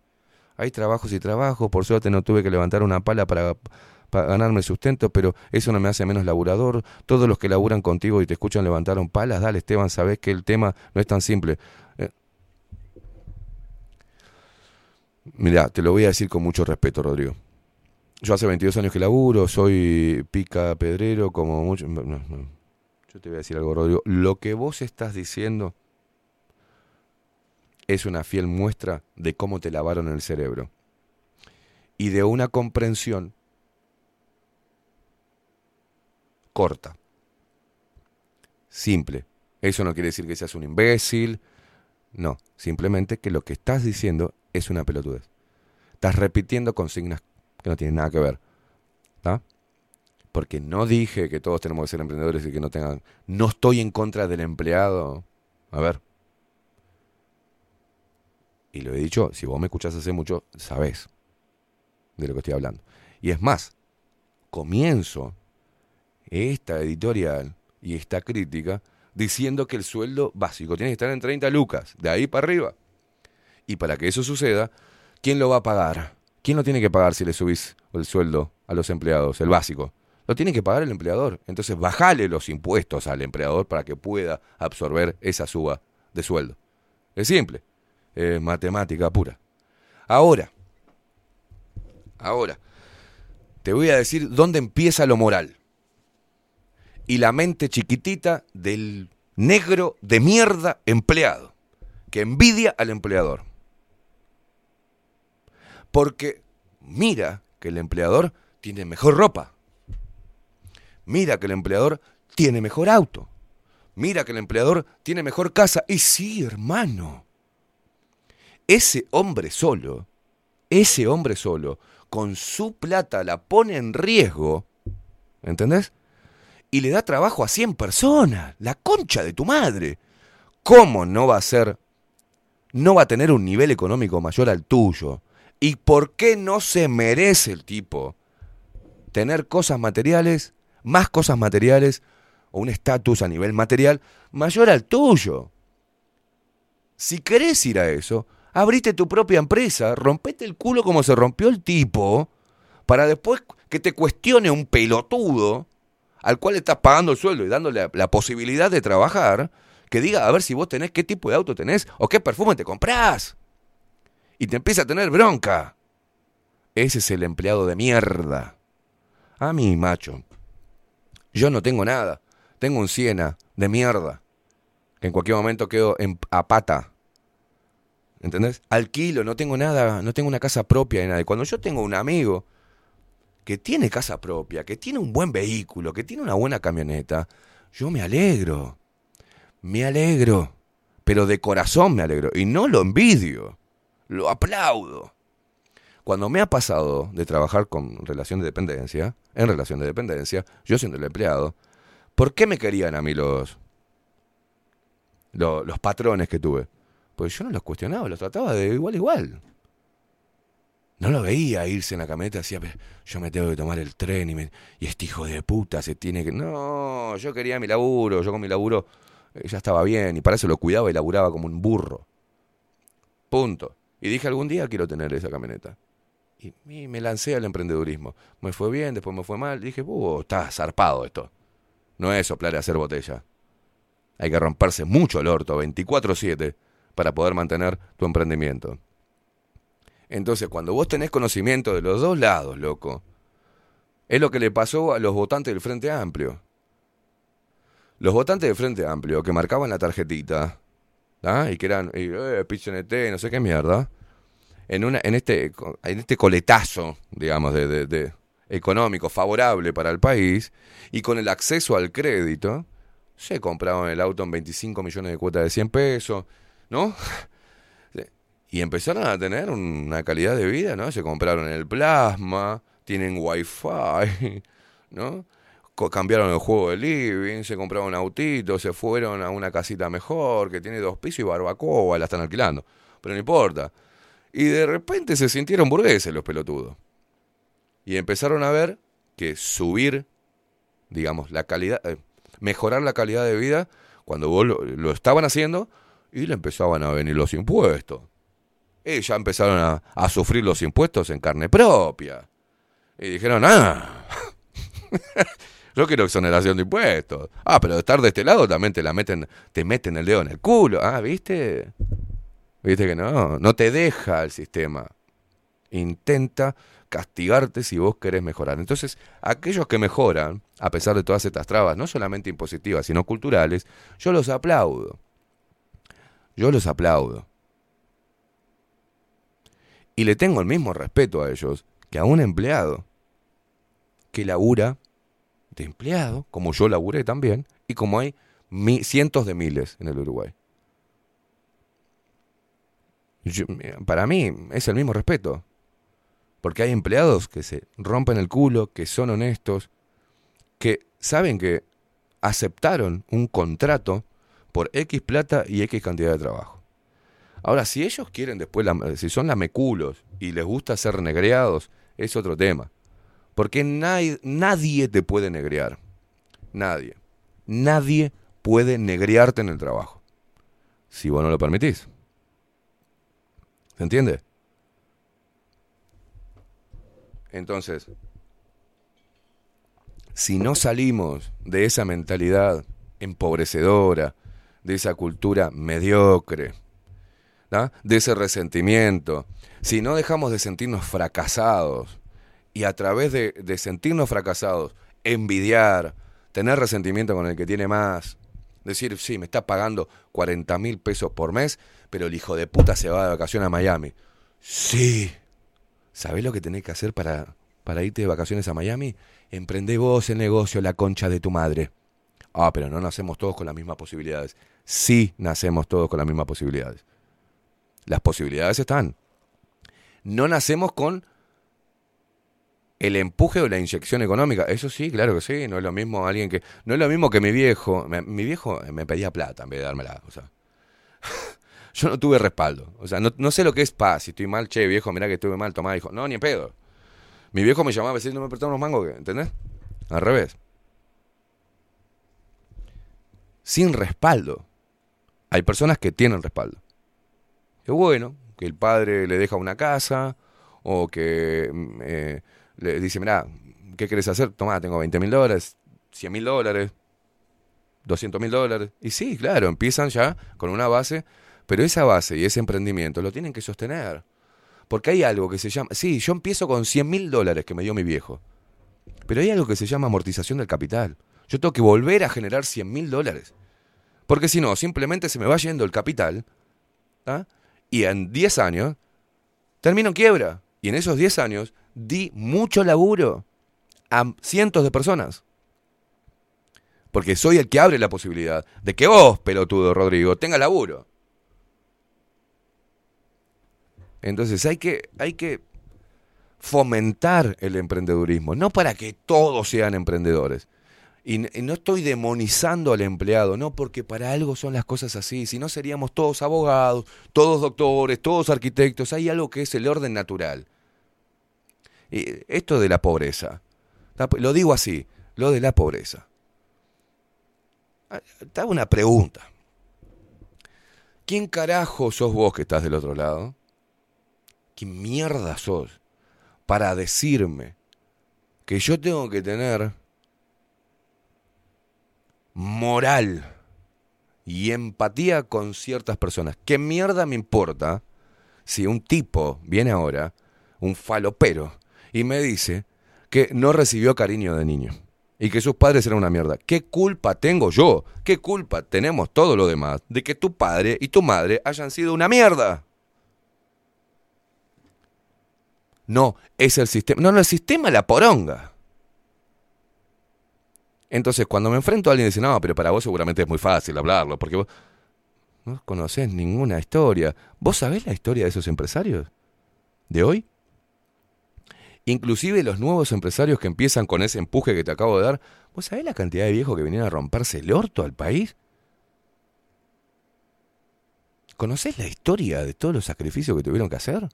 Hay trabajos y trabajos, por suerte no tuve que levantar una pala para... para ganarme sustento, pero eso no me hace menos laburador. Todos los que laburan contigo y te escuchan levantaron palas. Dale, Esteban, sabés que el tema no es tan simple. Eh. Mirá, te lo voy a decir con mucho respeto, Rodrigo. Yo hace veintidós años que laburo, soy pica pedrero, como mucho... No, no. Yo te voy a decir algo, Rodrigo. Lo que vos estás diciendo es una fiel muestra de cómo te lavaron el cerebro. Y de una comprensión corta, simple. Eso no quiere decir que seas un imbécil, no, simplemente que lo que estás diciendo es una pelotudez. Estás repitiendo consignas que no tienen nada que ver. ¿Está? Porque no dije que todos tenemos que ser emprendedores y que no tengan... No estoy en contra del empleado. A ver. Y lo he dicho, si vos me escuchás hace mucho, sabés de lo que estoy hablando. Y es más, comienzo esta editorial y esta crítica diciendo que el sueldo básico tiene que estar en treinta lucas, de ahí para arriba. Y para que eso suceda, ¿quién lo va a pagar? ¿Quién lo tiene que pagar si le subís el sueldo a los empleados, el básico? Lo tiene que pagar el empleador. Entonces bajale los impuestos al empleador para que pueda absorber esa suba de sueldo. Es simple. Es matemática pura. Ahora, ahora, te voy a decir dónde empieza lo moral. Y la mente chiquitita del negro de mierda empleado, que envidia al empleador. Porque mira que el empleador tiene mejor ropa. Mira que el empleador tiene mejor auto. Mira que el empleador tiene mejor casa. Y sí, hermano. Ese hombre solo, ese hombre solo, con su plata la pone en riesgo, ¿entendés? Y le da trabajo a cien personas, la concha de tu madre. ¿Cómo no va a ser, no va a tener un nivel económico mayor al tuyo? ¿Y por qué no se merece el tipo tener cosas materiales, más cosas materiales, o un estatus a nivel material mayor al tuyo? Si querés ir a eso... Abriste tu propia empresa, rompete el culo como se rompió el tipo, para después que te cuestione un pelotudo al cual estás pagando el sueldo y dándole la, la posibilidad de trabajar, que diga a ver si vos tenés, qué tipo de auto tenés o qué perfume te comprás. Y te empieza a tener bronca. Ese es el empleado de mierda. A mí, macho, yo no tengo nada. Tengo un Siena de mierda, que en cualquier momento quedo en, a pata. ¿Entendés? Alquilo, no tengo nada, no tengo una casa propia de nadie. Cuando yo tengo un amigo que tiene casa propia, que tiene un buen vehículo, que tiene una buena camioneta, yo me alegro, me alegro, pero de corazón me alegro. Y no lo envidio, lo aplaudo. Cuando me ha pasado de trabajar con relación de dependencia, en relación de dependencia, yo siendo el empleado, ¿por qué me querían a mí los, los, los patrones que tuve? Porque yo no los cuestionaba, los trataba de igual a igual. No lo veía irse en la camioneta, decía, yo me tengo que tomar el tren y, me, y este hijo de puta se tiene que... No, yo quería mi laburo, yo con mi laburo eh, ya estaba bien y para eso lo cuidaba y laburaba como un burro. Punto. Y dije, algún día quiero tener esa camioneta. Y, y me lancé al emprendedurismo. Me fue bien, después me fue mal. Dije, oh, está zarpado esto. No es soplar y hacer botella. Hay que romperse mucho el orto, veinticuatro siete. Para poder mantener tu emprendimiento. Entonces, cuando vos tenés conocimiento de los dos lados, loco, es lo que le pasó a los votantes del Frente Amplio. Los votantes del Frente Amplio que marcaban la tarjetita, ¿ah? Y que eran y, eh, P I T C N T, no sé qué mierda, en una, en este, en este coletazo, digamos, de, de, de económico favorable para el país, y con el acceso al crédito, se compraban el auto en veinticinco millones de cuotas de cien pesos. ¿No? Y empezaron a tener una calidad de vida, ¿no? Se compraron el plasma, tienen wifi, ¿no? Cambiaron el juego de living, se compraron un autito, se fueron a una casita mejor, que tiene dos pisos y barbacoa, la están alquilando, pero no importa. Y de repente se sintieron burgueses los pelotudos. Y empezaron a ver que subir, digamos, la calidad, eh, mejorar la calidad de vida, cuando vos lo, lo estaban haciendo... Y le empezaban a venir los impuestos. Y ya empezaron a, a sufrir los impuestos en carne propia. Y dijeron, ah, yo quiero exoneración de impuestos. Ah, pero de estar de este lado también te la meten, te meten el dedo en el culo. Ah, ¿viste? ¿Viste que no? No te deja el sistema. Intenta castigarte si vos querés mejorar. Entonces, aquellos que mejoran, a pesar de todas estas trabas, no solamente impositivas, sino culturales, yo los aplaudo. Yo los aplaudo. Y le tengo el mismo respeto a ellos que a un empleado que labura de empleado, como yo laburé también, y como hay mi, cientos de miles en el Uruguay. Yo, para mí es el mismo respeto. Porque hay empleados que se rompen el culo, que son honestos, que saben que aceptaron un contrato por X plata y X cantidad de trabajo. Ahora, si ellos quieren después, la, si son lameculos y les gusta ser negreados, es otro tema. Porque nadie, nadie te puede negrear. Nadie. Nadie puede negrearte en el trabajo. Si vos no lo permitís. ¿Se entiende? Entonces, si no salimos de esa mentalidad empobrecedora, de esa cultura mediocre, ¿da? De ese resentimiento, si no dejamos de sentirnos fracasados y a través de, de sentirnos fracasados, envidiar, tener resentimiento con el que tiene más, decir, sí, me está pagando cuarenta mil pesos por mes, pero el hijo de puta se va de vacaciones a Miami. Sí. ¿Sabés lo que tenés que hacer para, para irte de vacaciones a Miami? Emprendé vos el negocio, la concha de tu madre. Ah, pero no nacemos todos con las mismas posibilidades. Sí nacemos todos con las mismas posibilidades. Las posibilidades están. No nacemos con el empuje o la inyección económica. Eso sí, claro que sí. No es lo mismo alguien que... No es lo mismo que mi viejo. Mi viejo me pedía plata en vez de dármela. O sea... Yo no tuve respaldo. O sea, no, no sé lo que es paz. Si estoy mal, che, viejo, mirá que estuve mal, tomá, hijo. No, ni en pedo. Mi viejo me llamaba a veces, no me prestaron unos mangos, ¿entendés? Al revés. Sin respaldo. Hay personas que tienen respaldo. Es bueno que el padre le deja una casa o que eh, le dice, mirá, ¿qué querés hacer? Tomá, tengo veinte mil dólares, cien mil dólares, doscientos mil dólares. Y sí, claro, empiezan ya con una base... Pero esa base y ese emprendimiento lo tienen que sostener. Porque hay algo que se llama... Sí, yo empiezo con cien mil dólares que me dio mi viejo. Pero hay algo que se llama amortización del capital. Yo tengo que volver a generar cien mil dólares. Porque si no, simplemente se me va yendo el capital. ¿Ah? Y en diez años termino en quiebra. Y en esos diez años di mucho laburo a cientos de personas. Porque soy el que abre la posibilidad de que vos, pelotudo Rodrigo, tenga laburo. Entonces hay que, hay que fomentar el emprendedurismo, no para que todos sean emprendedores. Y, y no estoy demonizando al empleado, no, porque para algo son las cosas así. Si no seríamos todos abogados, todos doctores, todos arquitectos. Hay algo que es el orden natural. Y esto de la pobreza, lo digo así, lo de la pobreza. Te hago una pregunta. ¿Quién carajo sos vos que estás del otro lado? ¿Qué mierda sos para decirme que yo tengo que tener moral y empatía con ciertas personas? ¿Qué mierda me importa si un tipo viene ahora, un falopero, y me dice que no recibió cariño de niño y que sus padres eran una mierda? ¿Qué culpa tengo yo? ¿Qué culpa tenemos todos los demás de que tu padre y tu madre hayan sido una mierda? No, es el sistema. No, no, el sistema es la poronga. Entonces, cuando me enfrento a alguien y dice, no, pero para vos seguramente es muy fácil hablarlo, porque vos no conocés ninguna historia. ¿Vos sabés la historia de esos empresarios de hoy? Inclusive los nuevos empresarios que empiezan con ese empuje que te acabo de dar. ¿Vos sabés la cantidad de viejos que vinieron a romperse el orto al país? ¿Conocés la historia de todos los sacrificios que tuvieron que hacer?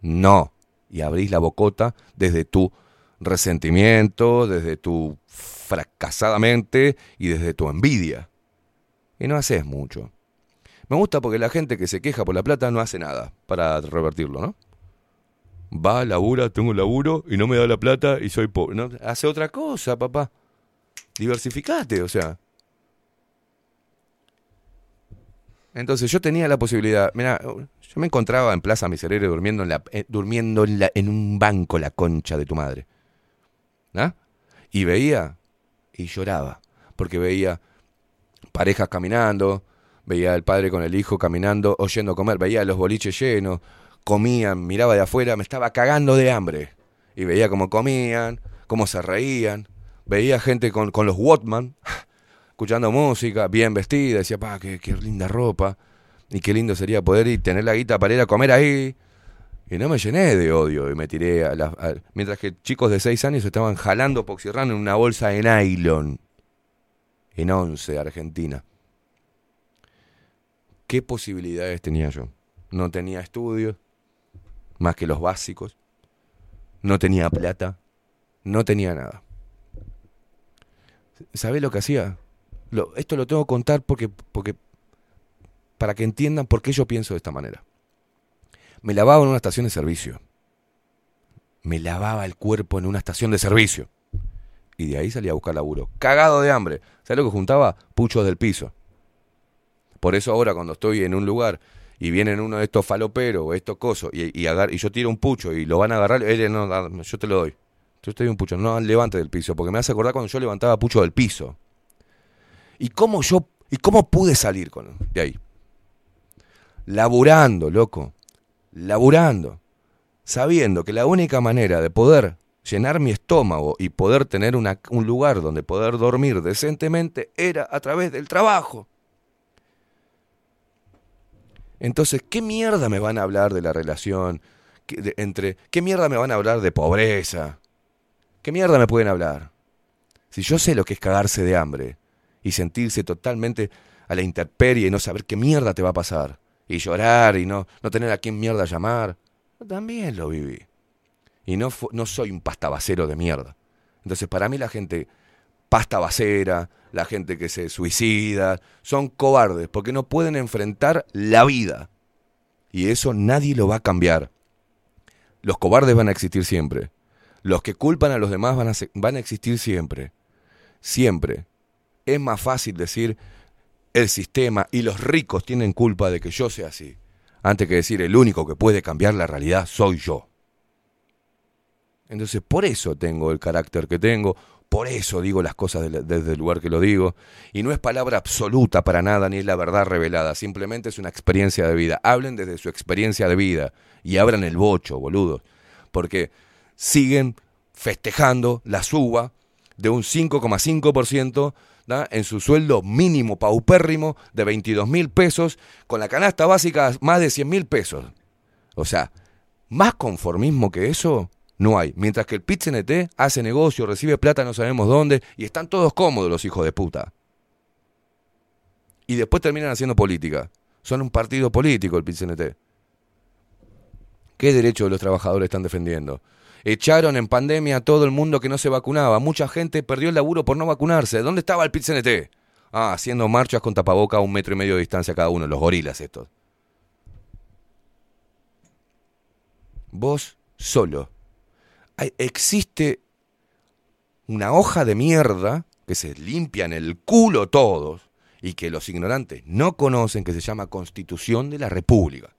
No, y abrís la bocota desde tu resentimiento, desde tu fracasadamente y desde tu envidia. Y no haces mucho. Me gusta porque la gente que se queja por la plata no hace nada para revertirlo, ¿no? Va, labura, tengo laburo y no me da la plata y soy pobre. No, hace otra cosa, papá. Diversificate, o sea. Entonces yo tenía la posibilidad, mirá, yo me encontraba en Plaza Miserere durmiendo en la, eh, durmiendo en, la, en un banco, la concha de tu madre. ¿Ah? Y veía y lloraba, porque veía parejas caminando, veía el padre con el hijo caminando, oyendo comer, veía los boliches llenos, comían, miraba de afuera, me estaba cagando de hambre. Y veía cómo comían, cómo se reían, veía gente con, con los Walkman, escuchando música, bien vestida, decía, pa, qué, qué linda ropa, y qué lindo sería poder ir, tener la guita para ir a comer ahí, Y no me llené de odio y me tiré a las... A, mientras que chicos de seis años estaban jalando poxirrano en una bolsa de nylon. En Once, Argentina. ¿Qué posibilidades tenía yo? No tenía estudios, más que los básicos. No tenía plata. No tenía nada. ¿Sabés lo que hacía? Lo, esto lo tengo que contar porque, porque, para que entiendan por qué yo pienso de esta manera. Me lavaba en una estación de servicio. Me lavaba el cuerpo en una estación de servicio. Y de ahí salía a buscar laburo. Cagado de hambre. ¿Sabés lo que juntaba? Puchos del piso. Por eso ahora cuando estoy en un lugar y vienen uno de estos faloperos o estos cosos y, y, agar, y yo tiro un pucho y lo van a agarrar, él, no, yo te lo doy. Yo te doy un pucho. No, levante del piso. Porque me hace acordar cuando yo levantaba pucho del piso. ¿Y cómo yo, y cómo pude salir con, de ahí? Laburando, loco. Laburando, sabiendo que la única manera de poder llenar mi estómago y poder tener una, un lugar donde poder dormir decentemente era a través del trabajo. Entonces, ¿qué mierda me van a hablar de la relación? ¿Qué, de, entre, ¿qué mierda me van a hablar de pobreza? ¿Qué mierda me pueden hablar? Si yo sé lo que es cagarse de hambre y sentirse totalmente a la intemperie y no saber qué mierda te va a pasar. Y llorar y no, no tener a quién mierda llamar. Yo también lo viví. Y no, no soy un pastabacero de mierda. Entonces para mí la gente pastabacera, la gente que se suicida, son cobardes porque no pueden enfrentar la vida. Y eso nadie lo va a cambiar. Los cobardes van a existir siempre. Los que culpan a los demás van a, van a existir siempre. Siempre. Es más fácil decir... el sistema y los ricos tienen culpa de que yo sea así, antes que decir el único que puede cambiar la realidad soy yo. Entonces por eso tengo el carácter que tengo, por eso digo las cosas desde el lugar que lo digo, y no es palabra absoluta para nada, ni es la verdad revelada, simplemente es una experiencia de vida. Hablen desde su experiencia de vida y abran el bocho, boludos, porque siguen festejando la suba de un cinco coma cinco por ciento ¿da? En su sueldo mínimo paupérrimo de veintidós mil pesos, con la canasta básica más de cien mil pesos. O sea, más conformismo que eso no hay. Mientras que el P I T C N T hace negocio, recibe plata no sabemos dónde, y están todos cómodos los hijos de puta. Y después terminan haciendo política. Son un partido político el P I T C N T. ¿Qué derechos de los trabajadores están defendiendo? Echaron en pandemia a todo el mundo que no se vacunaba. Mucha gente perdió el laburo por no vacunarse. ¿Dónde estaba el P I T C N T? Ah, haciendo marchas con tapaboca a un metro y medio de distancia cada uno. Los gorilas estos. Vos solo. Hay, existe una hoja de mierda que se limpian el culo todos y que los ignorantes no conocen, que se llama Constitución de la República.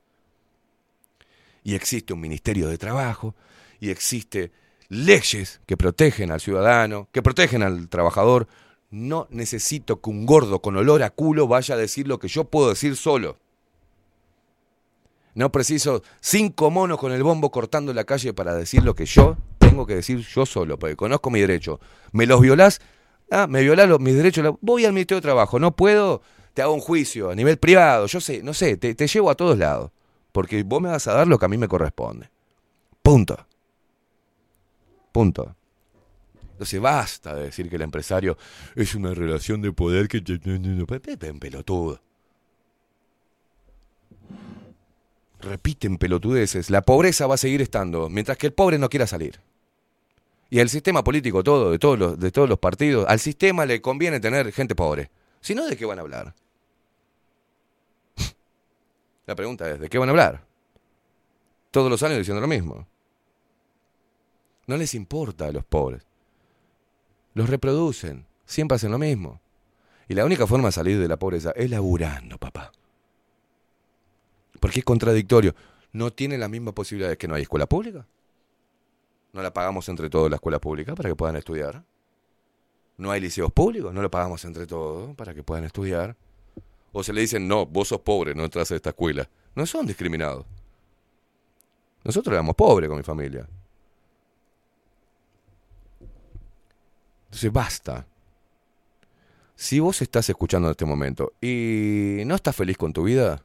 Y existe un Ministerio de Trabajo... y existe leyes que protegen al ciudadano, que protegen al trabajador. No necesito que un gordo con olor a culo vaya a decir lo que yo puedo decir solo. No preciso cinco monos con el bombo cortando la calle para decir lo que yo tengo que decir yo solo, porque conozco mi derecho. ¿Me los violás? Ah, me violás los, mis derechos. Voy al Ministerio de Trabajo, no puedo, te hago un juicio a nivel privado, yo sé, no sé, te, te llevo a todos lados, porque vos me vas a dar lo que a mí me corresponde. Punto. Punto. Entonces basta de decir que el empresario es una relación de poder que... Repiten pelotudo. Repiten pelotudeces. La pobreza va a seguir estando mientras que el pobre no quiera salir. Y el sistema político todo, de todos los, de todos los partidos, al sistema le conviene tener gente pobre. Si no, ¿de qué van a hablar? La pregunta es, ¿de qué van a hablar? Todos los años diciendo lo mismo. No les importa a los pobres. Los reproducen. Siempre hacen lo mismo. Y la única forma de salir de la pobreza es laburando, papá. Porque es contradictorio. No tienen las mismas posibilidades que no hay escuela pública. No la pagamos entre todos la escuela pública para que puedan estudiar. No hay liceos públicos. No la pagamos entre todos para que puedan estudiar. O se le dicen, no, vos sos pobre, no entras a esta escuela. No son discriminados. Nosotros éramos pobres con mi familia. Entonces basta. Si vos estás escuchando en este momento y no estás feliz con tu vida,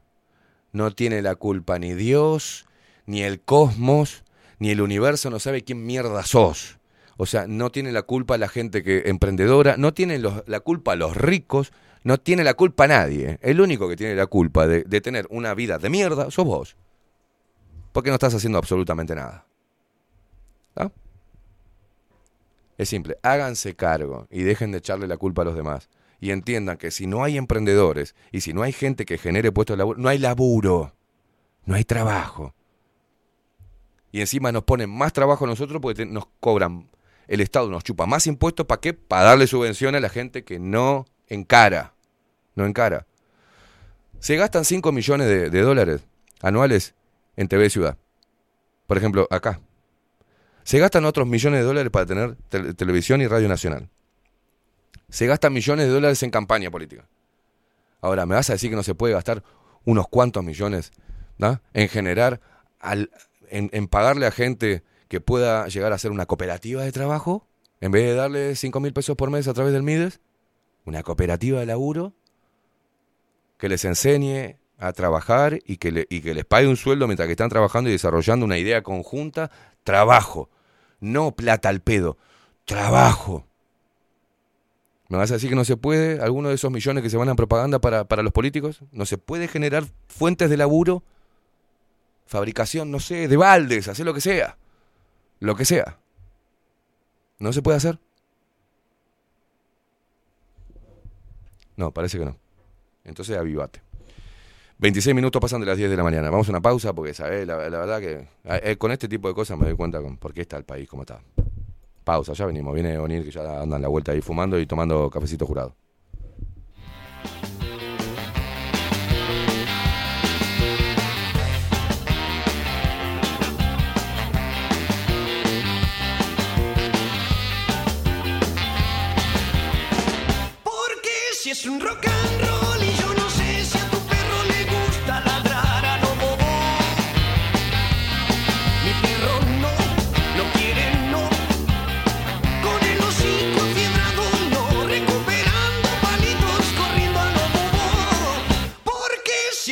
no tiene la culpa ni Dios, ni el cosmos, ni el universo no sabe quién mierda sos. O sea, no tiene la culpa la gente que emprendedora, no tiene los, la culpa los ricos, no tiene la culpa nadie. El único que tiene la culpa de, de tener una vida de mierda sos vos. Porque no estás haciendo absolutamente nada. ¿No? Es simple, háganse cargo y dejen de echarle la culpa a los demás. Y entiendan que si no hay emprendedores y si no hay gente que genere puestos de laburo, no hay laburo, no hay trabajo. Y encima nos ponen más trabajo a nosotros porque te, nos cobran, el Estado nos chupa más impuestos, ¿para qué? Para darle subvención a la gente que no encara, no encara. Se gastan cinco millones de, de dólares anuales en T V Ciudad, por ejemplo, acá. Se gastan otros millones de dólares para tener te- televisión y radio nacional. Se gastan millones de dólares en campaña política. Ahora, ¿me vas a decir que no se puede gastar unos cuantos millones, ¿no?, en generar, al, en, en pagarle a gente que pueda llegar a ser una cooperativa de trabajo? En vez de darle cinco mil pesos por mes a través del MIDES, una cooperativa de laburo que les enseñe a trabajar y que, le, y que les pague un sueldo mientras que están trabajando y desarrollando una idea conjunta. Trabajo. No plata al pedo. Trabajo. ¿Me vas a decir que no se puede? ¿Alguno de esos millones que se van a propaganda para, para los políticos? ¿No se puede generar fuentes de laburo? Fabricación, no sé, de baldes, hacer lo que sea. Lo que sea. ¿No se puede hacer? No, parece que no. Entonces avivate. veintiséis minutos pasan de las diez de la mañana. Vamos a una pausa porque, ¿sabes? La, la verdad que eh, con este tipo de cosas me doy cuenta con por qué está el país como está. Pausa, ya venimos. Viene Hoenir, que ya andan la vuelta ahí fumando y tomando cafecito Jurado. Porque si es un rock and roll.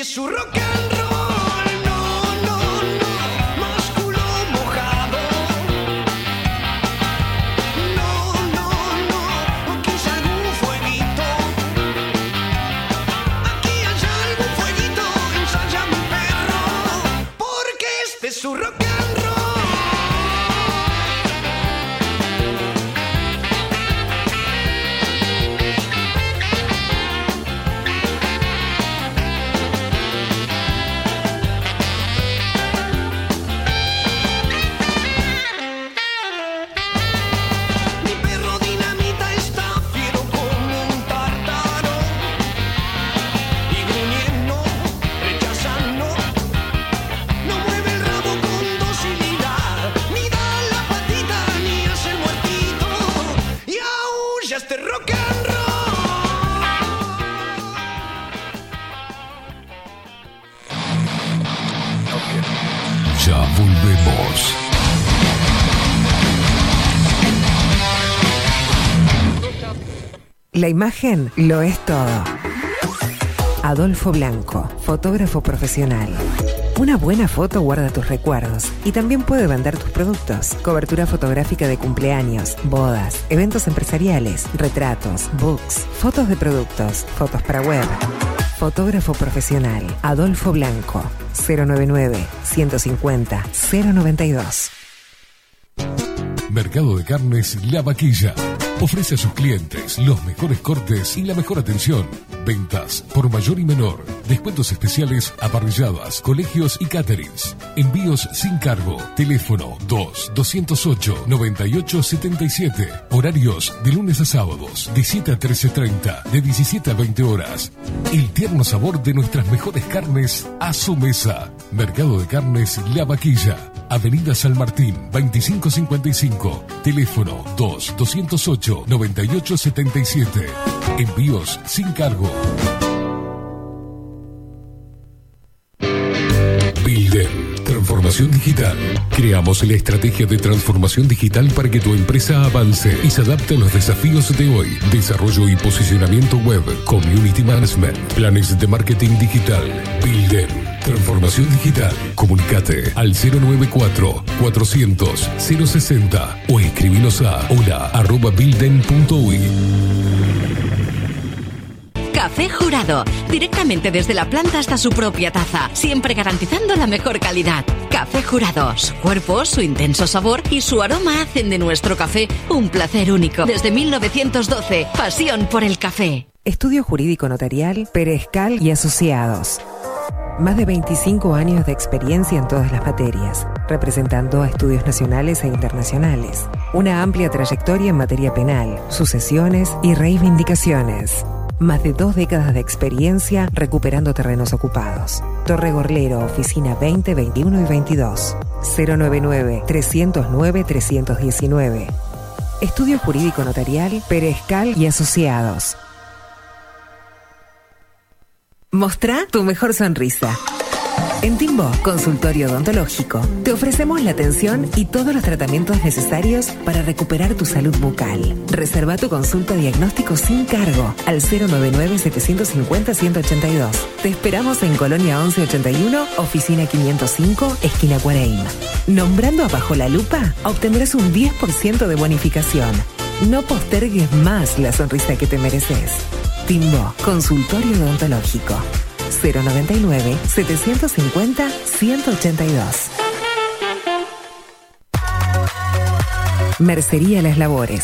Su rock and roll, no, no, no, músculo mojado. No, no, no, o quizá algún fueguito. Aquí hay algún fueguito, ensaya mi perro, porque este es su rock and roll. La imagen lo es todo. Adolfo Blanco, fotógrafo profesional. Una buena foto guarda tus recuerdos y también puede vender tus productos. Cobertura fotográfica de cumpleaños, bodas, eventos empresariales, retratos, books, fotos de productos, fotos para web. Fotógrafo profesional, Adolfo Blanco, cero noventa y nueve, ciento cincuenta, cero noventa y dos. Mercado de Carnes La Vaquilla. Ofrece a sus clientes los mejores cortes y la mejor atención. Ventas por mayor y menor. Descuentos especiales a parrilladas, colegios y caterings. Envíos sin cargo. Teléfono dos, doscientos ocho, noventa y ocho, setenta y siete. Horarios de lunes a sábados, de siete a trece treinta, de diecisiete a veinte horas. El tierno sabor de nuestras mejores carnes a su mesa. Mercado de Carnes La Vaquilla. Avenida San Martín, veinticinco cincuenta y cinco. Teléfono dos, doscientos ocho, noventa y ocho, setenta y siete. Envíos sin cargo. BuildEN. Transformación digital. Creamos la estrategia de transformación digital para que tu empresa avance y se adapte a los desafíos de hoy. Desarrollo y posicionamiento web, community management, planes de marketing digital. BuildEN. Transformación digital. Comunicate al cero noventa y cuatro, cuatrocientos, cero sesenta o escribinos a hola arroba builden punto uy. Café Jurado, directamente desde la planta hasta su propia taza, siempre garantizando la mejor calidad. Café Jurado, su cuerpo, su intenso sabor y su aroma hacen de nuestro café un placer único. Desde mil novecientos doce, pasión por el café. Estudio Jurídico Notarial Perezcal y Asociados. Más de veinticinco años de experiencia en todas las materias, representando a estudios nacionales e internacionales. Una amplia trayectoria en materia penal, sucesiones y reivindicaciones. Más de dos décadas de experiencia recuperando terrenos ocupados. Torre Gorlero, Oficina veinte, veintiuno y veintidós. cero noventa y nueve, trescientos nueve, trescientos diecinueve. Estudio Jurídico Notarial Perezcal y Asociados. Mostrá tu mejor sonrisa. En Timbo, consultorio odontológico, te ofrecemos la atención y todos los tratamientos necesarios para recuperar tu salud bucal. Reserva tu consulta diagnóstico sin cargo al cero noventa y nueve, setecientos cincuenta, ciento ochenta y dos. Te esperamos en Colonia once ochenta y uno, oficina quinientos cinco, esquina Cuareim. Nombrando a Bajo la Lupa, obtendrás un diez por ciento de bonificación. No postergues más la sonrisa que te mereces. Timbo, consultorio odontológico. cero noventa y nueve, setecientos cincuenta, ciento ochenta y dos. Mercería Las Labores.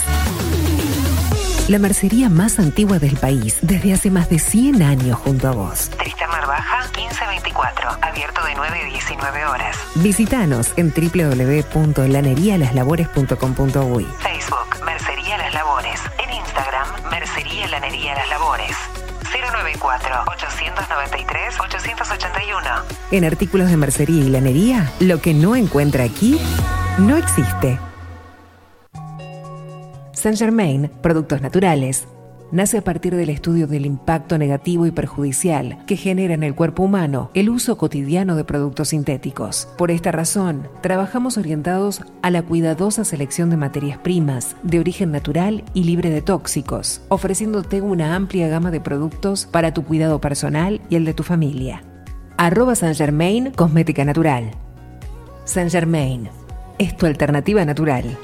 La mercería más antigua del país, desde hace más de cien años junto a vos. Tristamar Baja, quince veinticuatro, abierto de nueve a diecinueve horas. Visítanos en doble u doble u doble u punto lanería las labores punto com punto uy. Facebook, Mercería Las Labores. En Instagram, Mercería Lanería Las Labores. cero noventa y cuatro, ochocientos noventa y tres, ochocientos ochenta y uno. En artículos de mercería y lanería, lo que no encuentra aquí, no existe. Saint Germain, productos naturales, nace a partir del estudio del impacto negativo y perjudicial que genera en el cuerpo humano el uso cotidiano de productos sintéticos. Por esta razón, trabajamos orientados a la cuidadosa selección de materias primas, de origen natural y libre de tóxicos, ofreciéndote una amplia gama de productos para tu cuidado personal y el de tu familia. Arroba Saint Germain, cosmética natural. Saint Germain, es tu alternativa natural.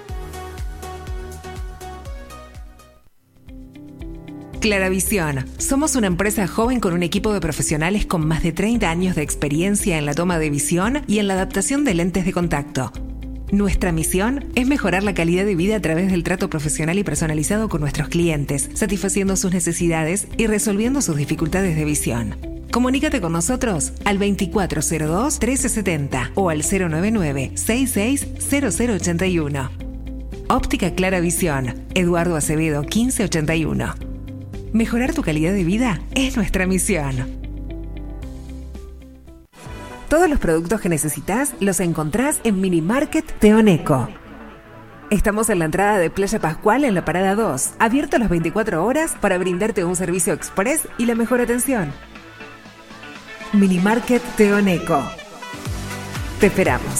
Clara Visión. Somos una empresa joven con un equipo de profesionales con más de treinta años de experiencia en la toma de visión y en la adaptación de lentes de contacto. Nuestra misión es mejorar la calidad de vida a través del trato profesional y personalizado con nuestros clientes, satisfaciendo sus necesidades y resolviendo sus dificultades de visión. Comunícate con nosotros al veinticuatro cero dos, trece setenta o al cero noventa y nueve, sesenta y seis, cero cero ochenta y uno. Óptica Clara Visión. Eduardo Acevedo, quince ochenta y uno. Mejorar tu calidad de vida es nuestra misión. Todos los productos que necesitas los encontrás en Minimarket Teoneco. Estamos en la entrada de Playa Pascual en la Parada dos, abierto las veinticuatro horas para brindarte un servicio express y la mejor atención. Minimarket Teoneco. Te esperamos.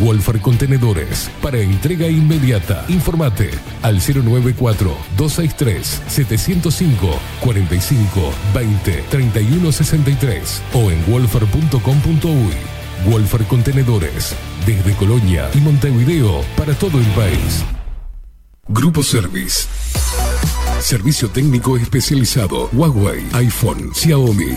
Wolfar Contenedores, para entrega inmediata. Informate al cero noventa y cuatro, doscientos sesenta y tres, setecientos cinco, cuarenta y cinco, veinte, treinta y uno sesenta y tres o en wolfar punto com punto uy. Wolfar Contenedores, desde Colonia y Montevideo para todo el país. Grupo Service. Servicio técnico especializado. Huawei, iPhone, Xiaomi.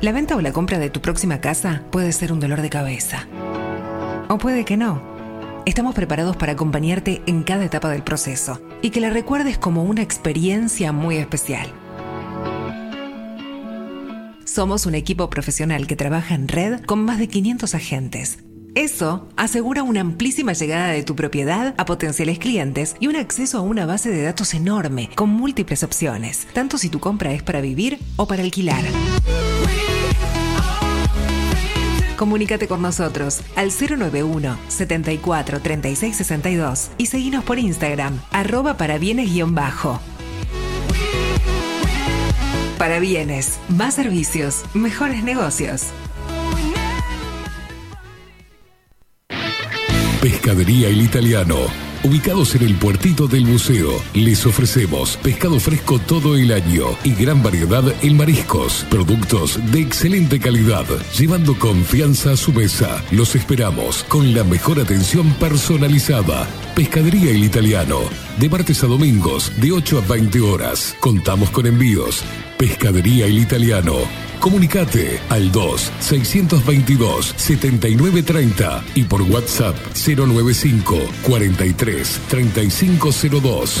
La venta o la compra de tu próxima casa puede ser un dolor de cabeza. O puede que no. Estamos preparados para acompañarte en cada etapa del proceso y que la recuerdes como una experiencia muy especial. Somos un equipo profesional que trabaja en red con más de quinientos agentes. Eso asegura una amplísima llegada de tu propiedad a potenciales clientes y un acceso a una base de datos enorme, con múltiples opciones, tanto si tu compra es para vivir o para alquilar. Comunícate con nosotros al cero nueve uno, setenta y cuatro, treinta y seis, sesenta y dos y seguinos por Instagram, arroba para bienes guión bajo. Para bienes, más servicios, mejores negocios. Pescadería El Italiano. Ubicados en el puertito del buceo, les ofrecemos pescado fresco todo el año y gran variedad en mariscos, productos de excelente calidad, llevando confianza a su mesa. Los esperamos con la mejor atención personalizada. Pescadería El Italiano, de martes a domingos, de ocho a veinte horas. Contamos con envíos. Pescadería El Italiano. Comunicate al dos, seiscientos veintidós, setenta y nueve treinta y por WhatsApp cero noventa y cinco, cuarenta y tres, treinta y cinco cero dos.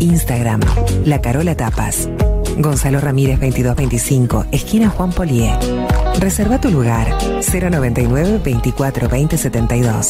Instagram, La Carola Tapas. Gonzalo Ramírez veintidós veinticinco, esquina Juan Polié. Reserva tu lugar, cero noventa y nueve, veinticuatro, veinte, setenta y dos.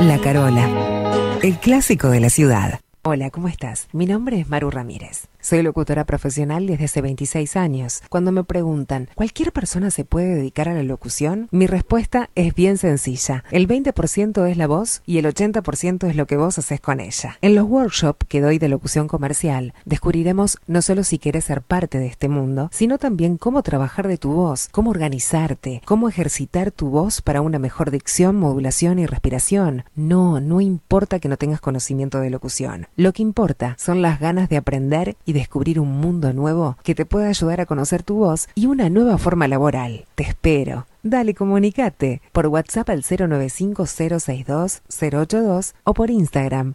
La Carola, el clásico de la ciudad. Hola, ¿cómo estás? Mi nombre es Maru Ramírez. Soy locutora profesional desde hace veintiséis años. Cuando me preguntan, ¿cualquier persona se puede dedicar a la locución? Mi respuesta es bien sencilla. El veinte por ciento es la voz y el ochenta por ciento es lo que vos haces con ella. En los workshops que doy de locución comercial, descubriremos no solo si querés ser parte de este mundo, sino también cómo trabajar de tu voz, cómo organizarte, cómo ejercitar tu voz para una mejor dicción, modulación y respiración. No, no importa que no tengas conocimiento de locución. Lo que importa son las ganas de aprender y descubrir un mundo nuevo que te pueda ayudar a conocer tu voz y una nueva forma laboral. Te espero. Dale, comunicate por WhatsApp al cero nueve cinco, cero seis dos, cero ocho dos o por Instagram,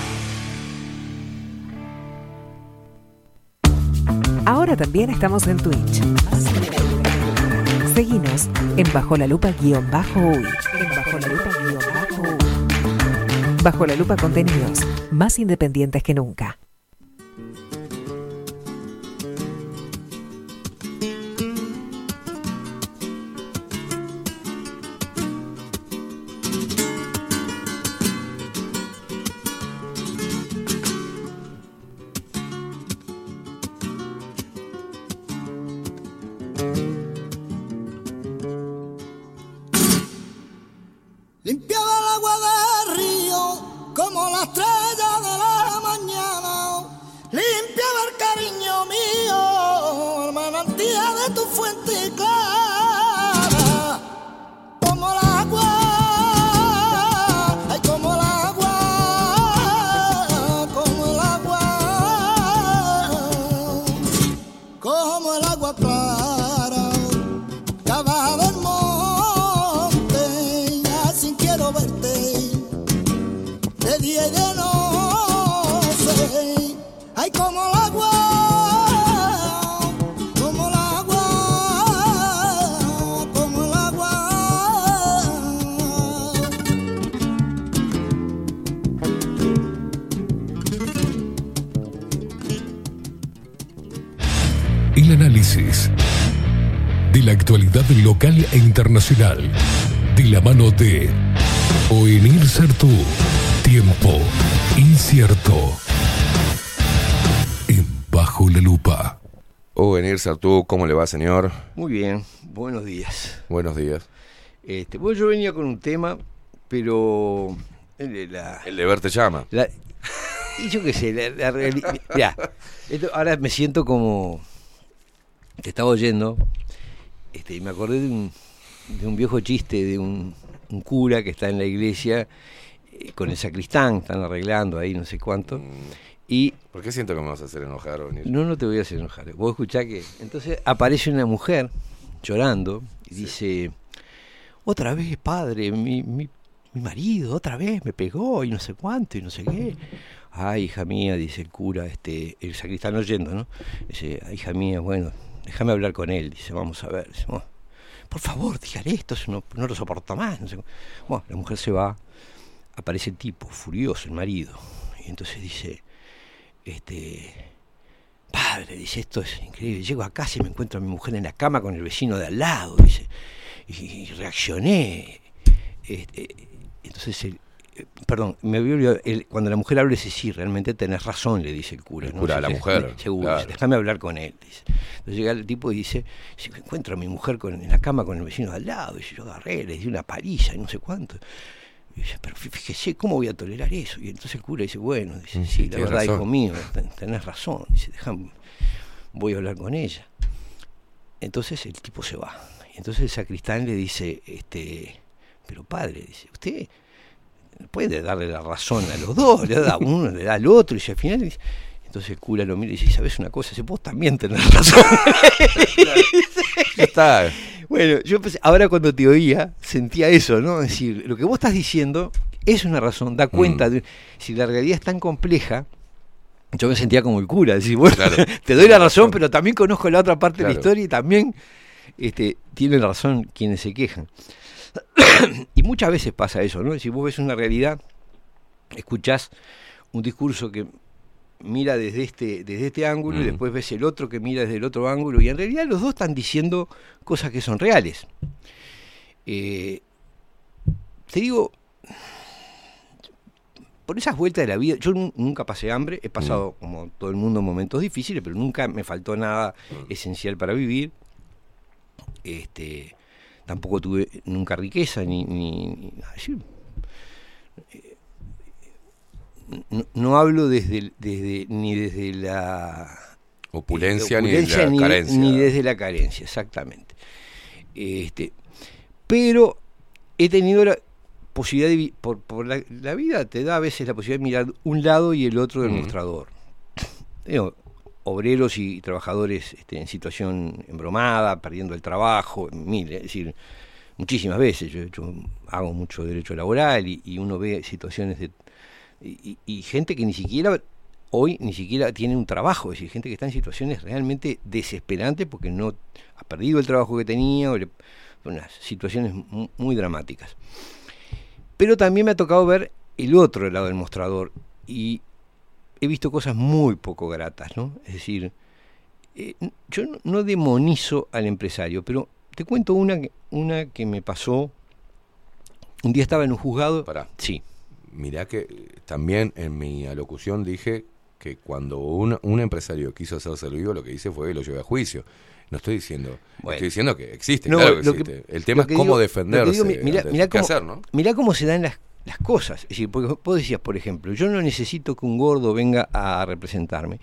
Ahora también estamos en Twitch. Seguinos en Bajo la Lupa-uy. Bajo la Lupa Contenidos, más independientes que nunca. Local e internacional, de la mano de Hoenir Sarthou, Tiempo incierto. En Bajo la Lupa. Hoenir Sarthou, ¿cómo le va, señor? Muy bien, buenos días. Buenos días. Este, bueno, yo venía con un tema, pero... El de, la, el de verte llama. La, y yo qué sé, la, la realidad... Mirá, esto, ahora me siento como... Te estaba oyendo, este, y me acordé de un, de un viejo chiste de un, un cura que está en la iglesia eh, con el sacristán, están arreglando ahí no sé cuánto. Y ¿por qué siento que me vas a hacer enojar, Hoenir? No, no te voy a hacer enojar. Vos escuchá que... Entonces aparece una mujer llorando y sí. dice... Otra vez, padre, mi, mi, mi marido, otra vez me pegó y no sé cuánto y no sé qué. Ay, hija mía, dice el cura, este, el sacristán oyendo, ¿no? Dice, ay, hija mía, bueno, déjame hablar con él. Dice, vamos a ver. Dice, bueno, por favor, dígale esto, no, no lo soporto más. No sé. Bueno, la mujer se va, aparece el tipo, furioso, el marido. Y entonces dice, este... Padre, dice, esto es increíble. Llego a casa y me encuentro a mi mujer en la cama con el vecino de al lado, dice. Y reaccioné. Este, entonces, el, perdón, me había olvidado, el, cuando la mujer habla, dice, sí, realmente tenés razón, le dice el cura. El cura, ¿no? A la se, mujer. Seguro, claro. Déjame hablar con él, dice. Entonces llega el tipo y dice, si me encuentro a mi mujer con, en la cama con el vecino de al lado, y yo agarré, le di una paliza y no sé cuánto. Y dice, pero fíjese, ¿cómo voy a tolerar eso? Y entonces el cura dice, bueno, dice, sí, la verdad, razón, hijo mío, tenés razón. Dice, déjame, voy a hablar con ella. Entonces el tipo se va. Y entonces el sacristán le dice, este, pero padre, dice, usted puede darle la razón a los dos, le da a uno, le da al otro, y al final dice, entonces el cura lo mira y dice, ¿sabes una cosa? Dice, vos también tenés razón. Claro. Ya está. Bueno, yo pensé, ahora cuando te oía, sentía eso, ¿no? Es decir, lo que vos estás diciendo es una razón, da cuenta. Mm. De, si la realidad es tan compleja, yo me sentía como el cura. Decir, bueno, claro, te doy la razón, pero también conozco la otra parte, claro, de la historia y también este, tienen razón quienes se quejan. Y muchas veces pasa eso, ¿no? Si vos ves una realidad, escuchás un discurso que mira desde este desde este ángulo, mm, y después ves el otro que mira desde el otro ángulo, y en realidad los dos están diciendo cosas que son reales. Eh, te digo, por esas vueltas de la vida, yo n- nunca pasé hambre, he pasado, mm, como todo el mundo, momentos difíciles, pero nunca me faltó nada, mm, esencial para vivir. Este, tampoco tuve nunca riqueza, ni... ni, ni así, eh, No, no hablo desde, desde ni desde la opulencia, eh, opulencia ni, desde la carencia. Ni, ni desde la carencia, exactamente. Este, pero he tenido la posibilidad de, por, por la, la vida te da a veces la posibilidad de mirar un lado y el otro del, mm, mostrador. Digo, obreros y trabajadores este, en situación embromada, perdiendo el trabajo, mil, es decir, muchísimas veces. Yo, yo hago mucho derecho laboral y, y uno ve situaciones de Y, y gente que ni siquiera, hoy ni siquiera tiene un trabajo, es decir, gente que está en situaciones realmente desesperantes porque no ha perdido el trabajo que tenía, o le, unas situaciones muy, muy dramáticas. Pero también me ha tocado ver el otro lado del mostrador y he visto cosas muy poco gratas, ¿no? Es decir, eh, yo no, no demonizo al empresario, pero te cuento una, una que me pasó. Un día estaba en un juzgado... Pará. Sí. Mirá que también en mi alocución dije que cuando un, un empresario quiso hacerse el vivo, lo que hice fue que lo llevé a juicio. No estoy diciendo, bueno, estoy diciendo que existe, no, claro que existe. Que, el tema es digo, cómo defenderse. Digo, mirá, mirá, cómo, hacer, ¿no? Mirá cómo se dan las, las cosas. Es decir, porque vos decías, por ejemplo, yo no necesito que un gordo venga a representarme.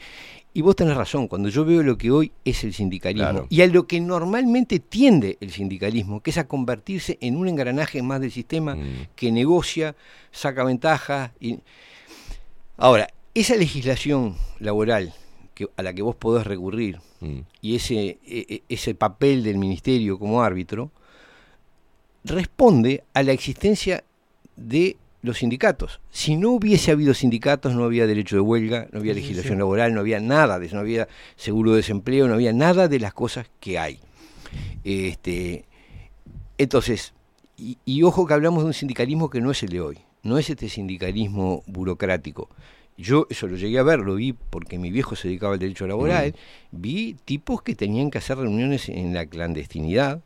Y vos tenés razón, cuando yo veo lo que hoy es el sindicalismo, claro, y a lo que normalmente tiende el sindicalismo, que es a convertirse en un engranaje más del sistema, mm, que negocia, saca ventajas. Y... Ahora, esa legislación laboral que, a la que vos podés recurrir, mm, y ese, e, ese papel del ministerio como árbitro, responde a la existencia de... los sindicatos. Si no hubiese habido sindicatos, no había derecho de huelga, no había legislación, sí, sí, laboral, no había nada de eso, no había seguro de desempleo, no había nada de las cosas que hay. Este, entonces, y, y ojo que hablamos de un sindicalismo que no es el de hoy, no es este sindicalismo burocrático. Yo eso lo llegué a ver, lo vi porque mi viejo se dedicaba al derecho laboral, mm, vi tipos que tenían que hacer reuniones en la clandestinidad,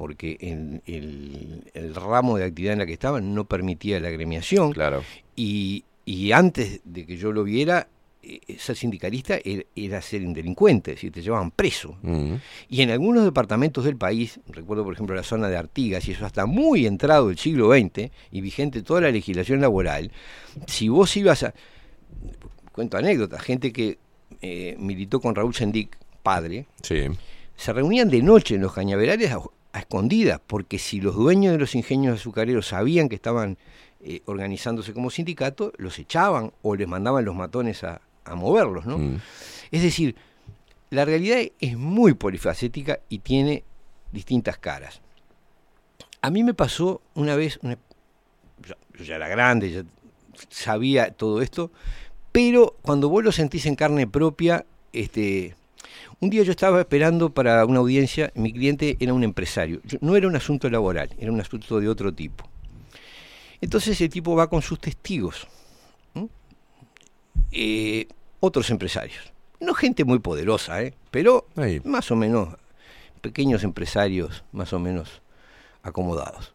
porque en el, el ramo de actividad en la que estaban no permitía la agremiación. Claro. Y, y antes de que yo lo viera, ser sindicalista era, era ser indelincuente, es decir, te llevaban preso. Uh-huh. Y en algunos departamentos del país, recuerdo por ejemplo la zona de Artigas, y eso hasta muy entrado del siglo veinte, y vigente toda la legislación laboral, si vos ibas a... Cuento anécdota, gente que eh, militó con Raúl Sendic, padre, sí, se reunían de noche en los cañaverales a, a escondidas, porque si los dueños de los ingenios azucareros sabían que estaban eh, organizándose como sindicato, los echaban o les mandaban los matones a, a moverlos, ¿no? Mm. Es decir, la realidad es muy polifacética y tiene distintas caras. A mí me pasó una vez, una, yo, yo ya era grande, ya sabía todo esto, pero cuando vos lo sentís en carne propia, este, un día yo estaba esperando para una audiencia, mi cliente era un empresario, yo, no era un asunto laboral, era un asunto de otro tipo. Entonces el tipo va con sus testigos, ¿eh? Eh, otros empresarios, no gente muy poderosa, ¿eh? pero Ahí. más o menos pequeños empresarios, más o menos acomodados.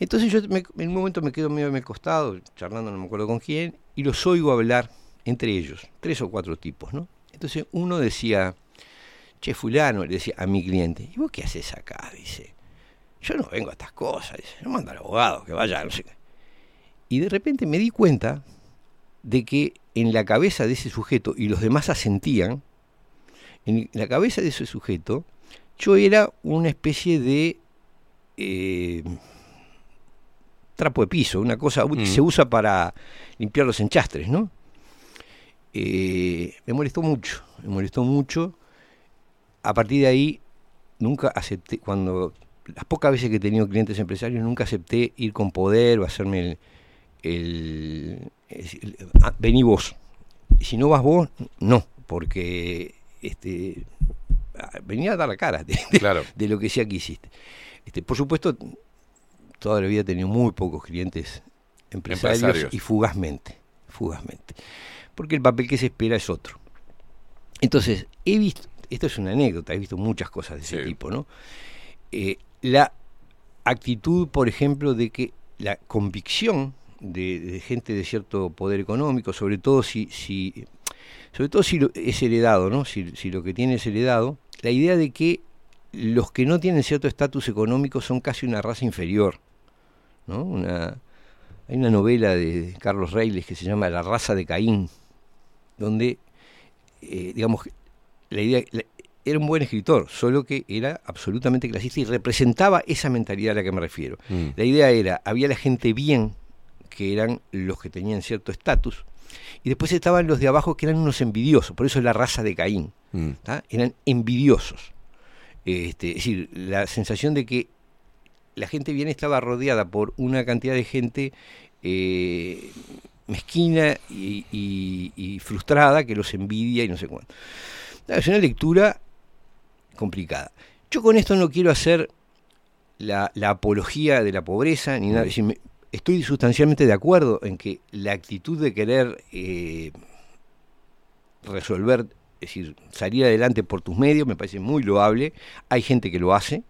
Entonces yo me, en un momento me quedo medio a mi costado, charlando no me acuerdo con quién, y los oigo hablar entre ellos, tres o cuatro tipos, ¿no? Entonces uno decía, che, fulano, le decía a mi cliente, ¿y vos qué haces acá? Dice, yo no vengo a estas cosas, dice, yo mando al abogado, que vaya, no sé qué. Y de repente me di cuenta de que en la cabeza de ese sujeto, y los demás asentían, en la cabeza de ese sujeto, yo era una especie de... Eh, trapo de piso, una cosa que mm. se usa para limpiar los enchastres, ¿no? Eh, me molestó mucho, me molestó mucho. A partir de ahí, nunca acepté, cuando las pocas veces que he tenido clientes empresarios, nunca acepté ir con poder o hacerme el... el, el, el ah, vení vos. Si no vas vos, no, porque este, venía a dar la cara de, de, claro. de lo que sea que hiciste. Este, por supuesto... Toda la vida he tenido muy pocos clientes empresarios, empresarios. y fugazmente, fugazmente, porque el papel que se espera es otro. Entonces, he visto, esto es una anécdota, he visto muchas cosas de ese sí. tipo, ¿no? Eh, la actitud, por ejemplo, de que la convicción de, de gente de cierto poder económico, sobre todo si, si, sobre todo si lo, es heredado, ¿no? Si, si lo que tiene es heredado, la idea de que los que no tienen cierto estatus económico son casi una raza inferior, ¿no? Una, hay una novela de Carlos Reyes que se llama La raza de Caín, donde, eh, digamos, la idea la, era un buen escritor, solo que era absolutamente clasista y representaba esa mentalidad a la que me refiero. Mm. La idea era, había la gente bien, que eran los que tenían cierto estatus, y después estaban los de abajo que eran unos envidiosos, por eso es la raza de Caín, mm. eran envidiosos. Este, es decir, la sensación de que la gente bien estaba rodeada por una cantidad de gente eh, mezquina y, y, y frustrada que los envidia y no sé cuánto. Es una lectura complicada. Yo con esto no quiero hacer la, la apología de la pobreza ni nada. Es decir, me, estoy sustancialmente de acuerdo en que la actitud de querer eh, resolver... Es decir, salir adelante por tus medios me parece muy loable. Hay gente que lo hace.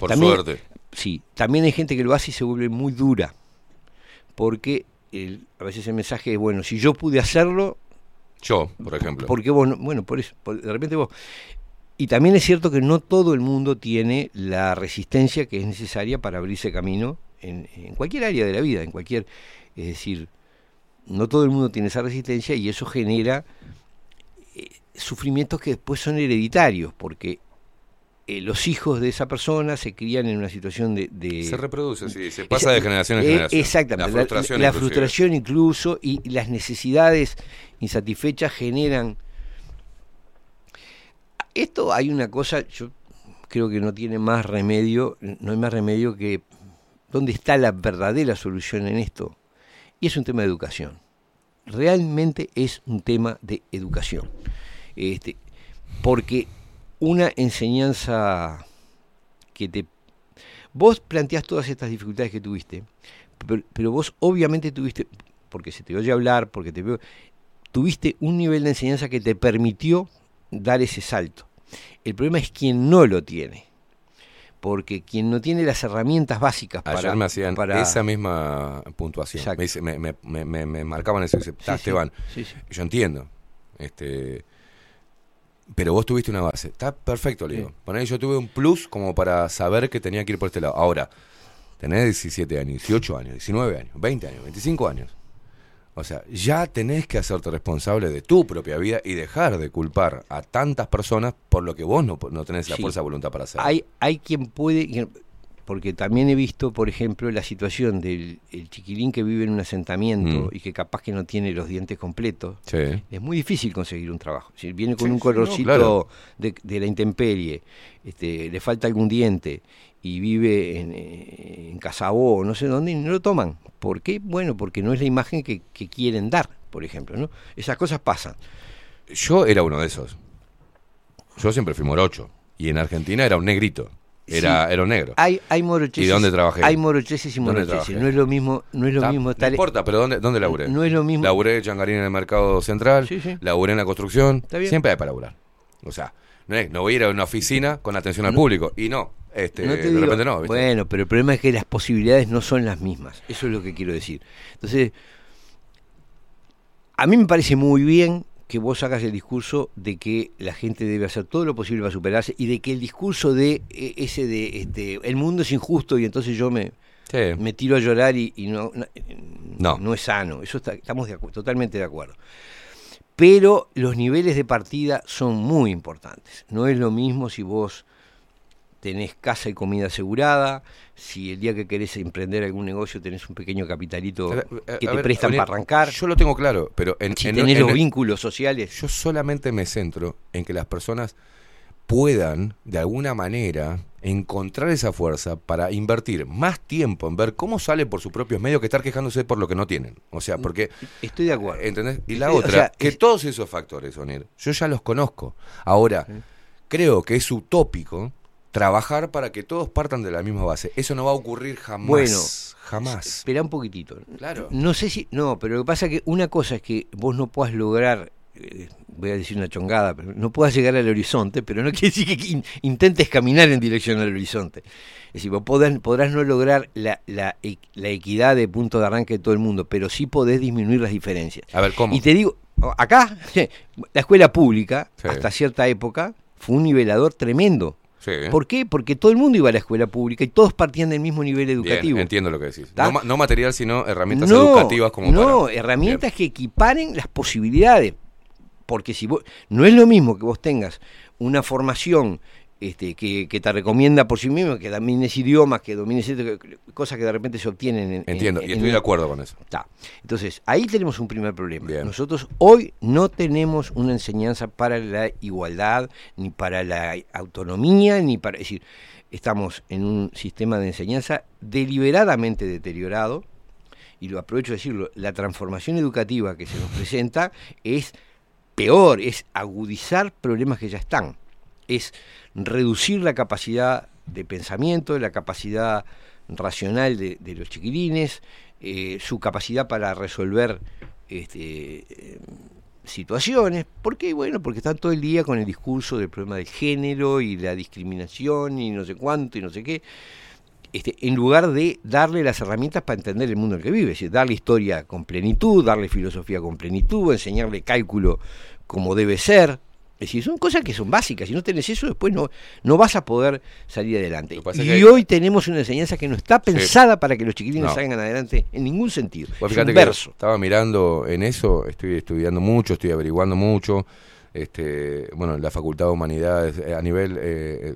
Por también, suerte. Sí, también hay gente que lo hace y se vuelve muy dura. Porque el, a veces el mensaje es, bueno, si yo pude hacerlo... Yo, por ejemplo. Porque vos no, bueno, por eso, por, de repente vos... Y también es cierto que no todo el mundo tiene la resistencia que es necesaria para abrirse camino en, en cualquier área de la vida, en cualquier... Es decir, no todo el mundo tiene esa resistencia y eso genera... sufrimientos que después son hereditarios, porque eh, los hijos de esa persona se crían en una situación de... de se reproduce, sí, se pasa de generación en eh, generación. Exactamente, la frustración, la, la frustración incluso, y las necesidades insatisfechas generan... Esto hay una cosa, yo creo que no tiene más remedio, no hay más remedio que... ¿Dónde está la verdadera solución en esto? Y es un tema de educación. Realmente es un tema de educación. Este, porque una enseñanza que te... Vos planteás todas estas dificultades que tuviste, pero, pero vos obviamente tuviste, porque se te oye hablar, porque te veo, tuviste un nivel de enseñanza que te permitió dar ese salto. El problema es quien no lo tiene. porque quien no tiene las herramientas básicas para... Ayer me hacían para... esa misma puntuación. Me, dice, me, me, me, me, me marcaban eso. Dice, sí, Esteban, sí, sí, yo entiendo. Este, pero vos tuviste una base. Está perfecto, le digo. Sí. Bueno, yo tuve un plus como para saber que tenía que ir por este lado. Ahora, tenés diecisiete años, dieciocho años, diecinueve años, veinte años, veinticinco años. O sea, ya tenés que hacerte responsable de tu propia vida y dejar de culpar a tantas personas por lo que vos no, no tenés la sí. fuerza de voluntad para hacer. Hay, hay quien puede, porque también he visto, por ejemplo, la situación del el chiquilín que vive en un asentamiento mm. y que capaz que no tiene los dientes completos. Sí. Es muy difícil conseguir un trabajo. Si viene con sí, un colorcito sí, no, claro. de, de la intemperie, este, le falta algún diente y vive en, en Casabó, no sé dónde, y no lo toman. ¿Por qué? Bueno, porque no es la imagen que, que quieren dar, por ejemplo, ¿no? Esas cosas pasan. Yo era uno de esos. Yo siempre fui morocho. Y en Argentina era un negrito. Era, sí. era un negro. Hay, hay morocheses. ¿Y dónde trabajé? Hay morocheses y morocheses. No es lo mismo, no es lo Ta, mismo tal. No importa, pero ¿dónde, dónde laburé? No es lo mismo. Laburé changarín en el mercado central, sí, sí. laburé en la construcción. Está bien. Siempre hay para laburar. O sea, no, es, no voy a ir a una oficina con atención al no. público. Y no. Este, no te de digo, repente no, ¿viste? Bueno, pero el problema es que las posibilidades no son las mismas. Eso es lo que quiero decir. Entonces, a mí me parece muy bien que vos hagas el discurso de que la gente debe hacer todo lo posible para superarse y de que el discurso de ese de este, el mundo es injusto y entonces yo me, sí. me tiro a llorar y, y no, no, no. no es sano. Eso está, estamos de acuerdo, totalmente de acuerdo. Pero los niveles de partida son muy importantes. No es lo mismo si vos tenés casa y comida asegurada, si el día que querés emprender algún negocio tenés un pequeño capitalito a, a, que te ver, prestan ver, para arrancar. Yo lo tengo claro, pero... En, si en, tenés en, los en, vínculos sociales... Yo solamente me centro en que las personas puedan, de alguna manera, encontrar esa fuerza para invertir más tiempo en ver cómo sale por sus propios medios que estar quejándose por lo que no tienen. O sea, porque... Estoy de acuerdo. ¿Entendés? Y la Estoy, otra, o sea, que es... todos esos factores, Hoenir, yo ya los conozco. Ahora, ¿eh? creo que es utópico trabajar para que todos partan de la misma base. Eso no va a ocurrir jamás. Bueno, jamás. Esperá un poquitito. Claro. No sé si... No, pero lo que pasa es que una cosa es que vos no puedas lograr... Eh, voy a decir una chongada, pero no puedas llegar al horizonte, pero no quiere decir que in, intentes caminar en dirección al horizonte. Es decir, vos podrás, podrás no lograr la, la, la equidad de punto de arranque de todo el mundo, pero sí podés disminuir las diferencias. A ver, ¿cómo? Y te digo, acá, la escuela pública, sí. hasta cierta época, fue un nivelador tremendo. Sí, ¿eh? ¿Por qué? Porque todo el mundo iba a la escuela pública y todos partían del mismo nivel educativo. Bien, entiendo lo que decís. No, no material, sino herramientas no, educativas como no, para... No, herramientas Bien. que equiparen las posibilidades. Porque si vos... No es lo mismo que vos tengas una formación este, que, que te recomienda por sí mismo, que domines idiomas, que domines cosas que de repente se obtienen... En, entiendo, en, y estoy en... de acuerdo con eso. Ta. Entonces, ahí tenemos un primer problema. Bien. Nosotros hoy no tenemos una enseñanza para la igualdad, ni para la autonomía, ni para... Es decir, estamos en un sistema de enseñanza deliberadamente deteriorado, y lo aprovecho de decirlo, la transformación educativa que se nos presenta es peor, es agudizar problemas que ya están. Es reducir la capacidad de pensamiento, la capacidad racional de, de los chiquilines, eh, su capacidad para resolver este, eh, situaciones. ¿Por qué? Bueno, porque están todo el día con el discurso del problema del género y la discriminación y no sé cuánto y no sé qué, este, en lugar de darle las herramientas para entender el mundo en el que vive. Es decir, darle historia con plenitud, darle filosofía con plenitud, enseñarle cálculo como debe ser. Es decir, son cosas que son básicas. Si no tenés eso, después no, no vas a poder salir adelante. Y hay... hoy tenemos una enseñanza que no está pensada sí. para que los chiquilines no. salgan adelante en ningún sentido. Pues es un verso. Estaba mirando en eso, estoy estudiando mucho, estoy averiguando mucho. Este, bueno, la Facultad de Humanidades a nivel eh,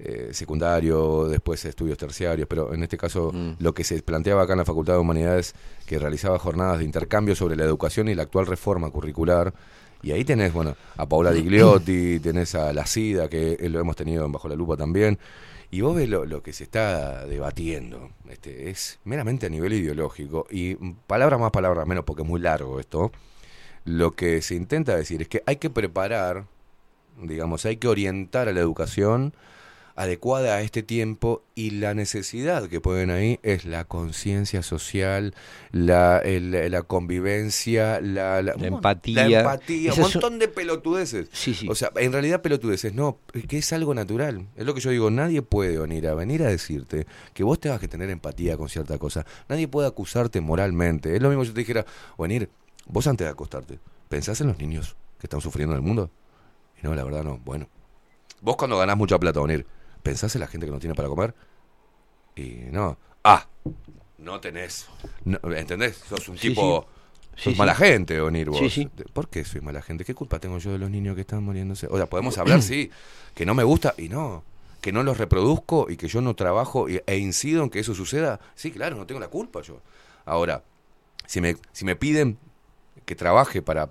eh, secundario, después estudios terciarios, pero en este caso mm. lo que se planteaba acá en la Facultad de Humanidades, que realizaba jornadas de intercambio sobre la educación y la actual reforma curricular. Y ahí tenés, bueno, a Paola Digliotti, tenés a la SIDA, que lo hemos tenido en Bajo la Lupa también. Y vos ves lo, lo que se está debatiendo. Este, es meramente a nivel ideológico. Y palabra más, palabra menos, porque es muy largo esto. Lo que se intenta decir es que hay que preparar, digamos, hay que orientar a la educación adecuada a este tiempo, y la necesidad que ponen ahí es la conciencia social, la, el, la convivencia, la, la, la bueno, empatía, la empatía un montón son... de pelotudeces. Sí, sí. O sea, en realidad pelotudeces, no, que es algo natural. Es lo que yo digo, nadie puede venir a, venir a decirte que vos tengas que tener empatía con cierta cosa. Nadie puede acusarte moralmente. Es lo mismo que yo te dijera, venir, vos antes de acostarte, ¿pensás en los niños que están sufriendo en el mundo? Y no, la verdad no. Bueno, vos cuando ganás mucha plata, venir, ¿pensás en la gente que no tiene para comer? Y no. Ah, no tenés. No, ¿entendés? Sos un sí, tipo... Sí. Sos sí, mala sí. gente, venir vos. Sí, sí. ¿Por qué soy mala gente? ¿Qué culpa tengo yo de los niños que están muriéndose? O sea, podemos hablar, sí, que no me gusta y no. Que no los reproduzco y que yo no trabajo y, e incido en que eso suceda. Sí, claro, no tengo la culpa yo. Ahora, si me, si me piden que trabaje para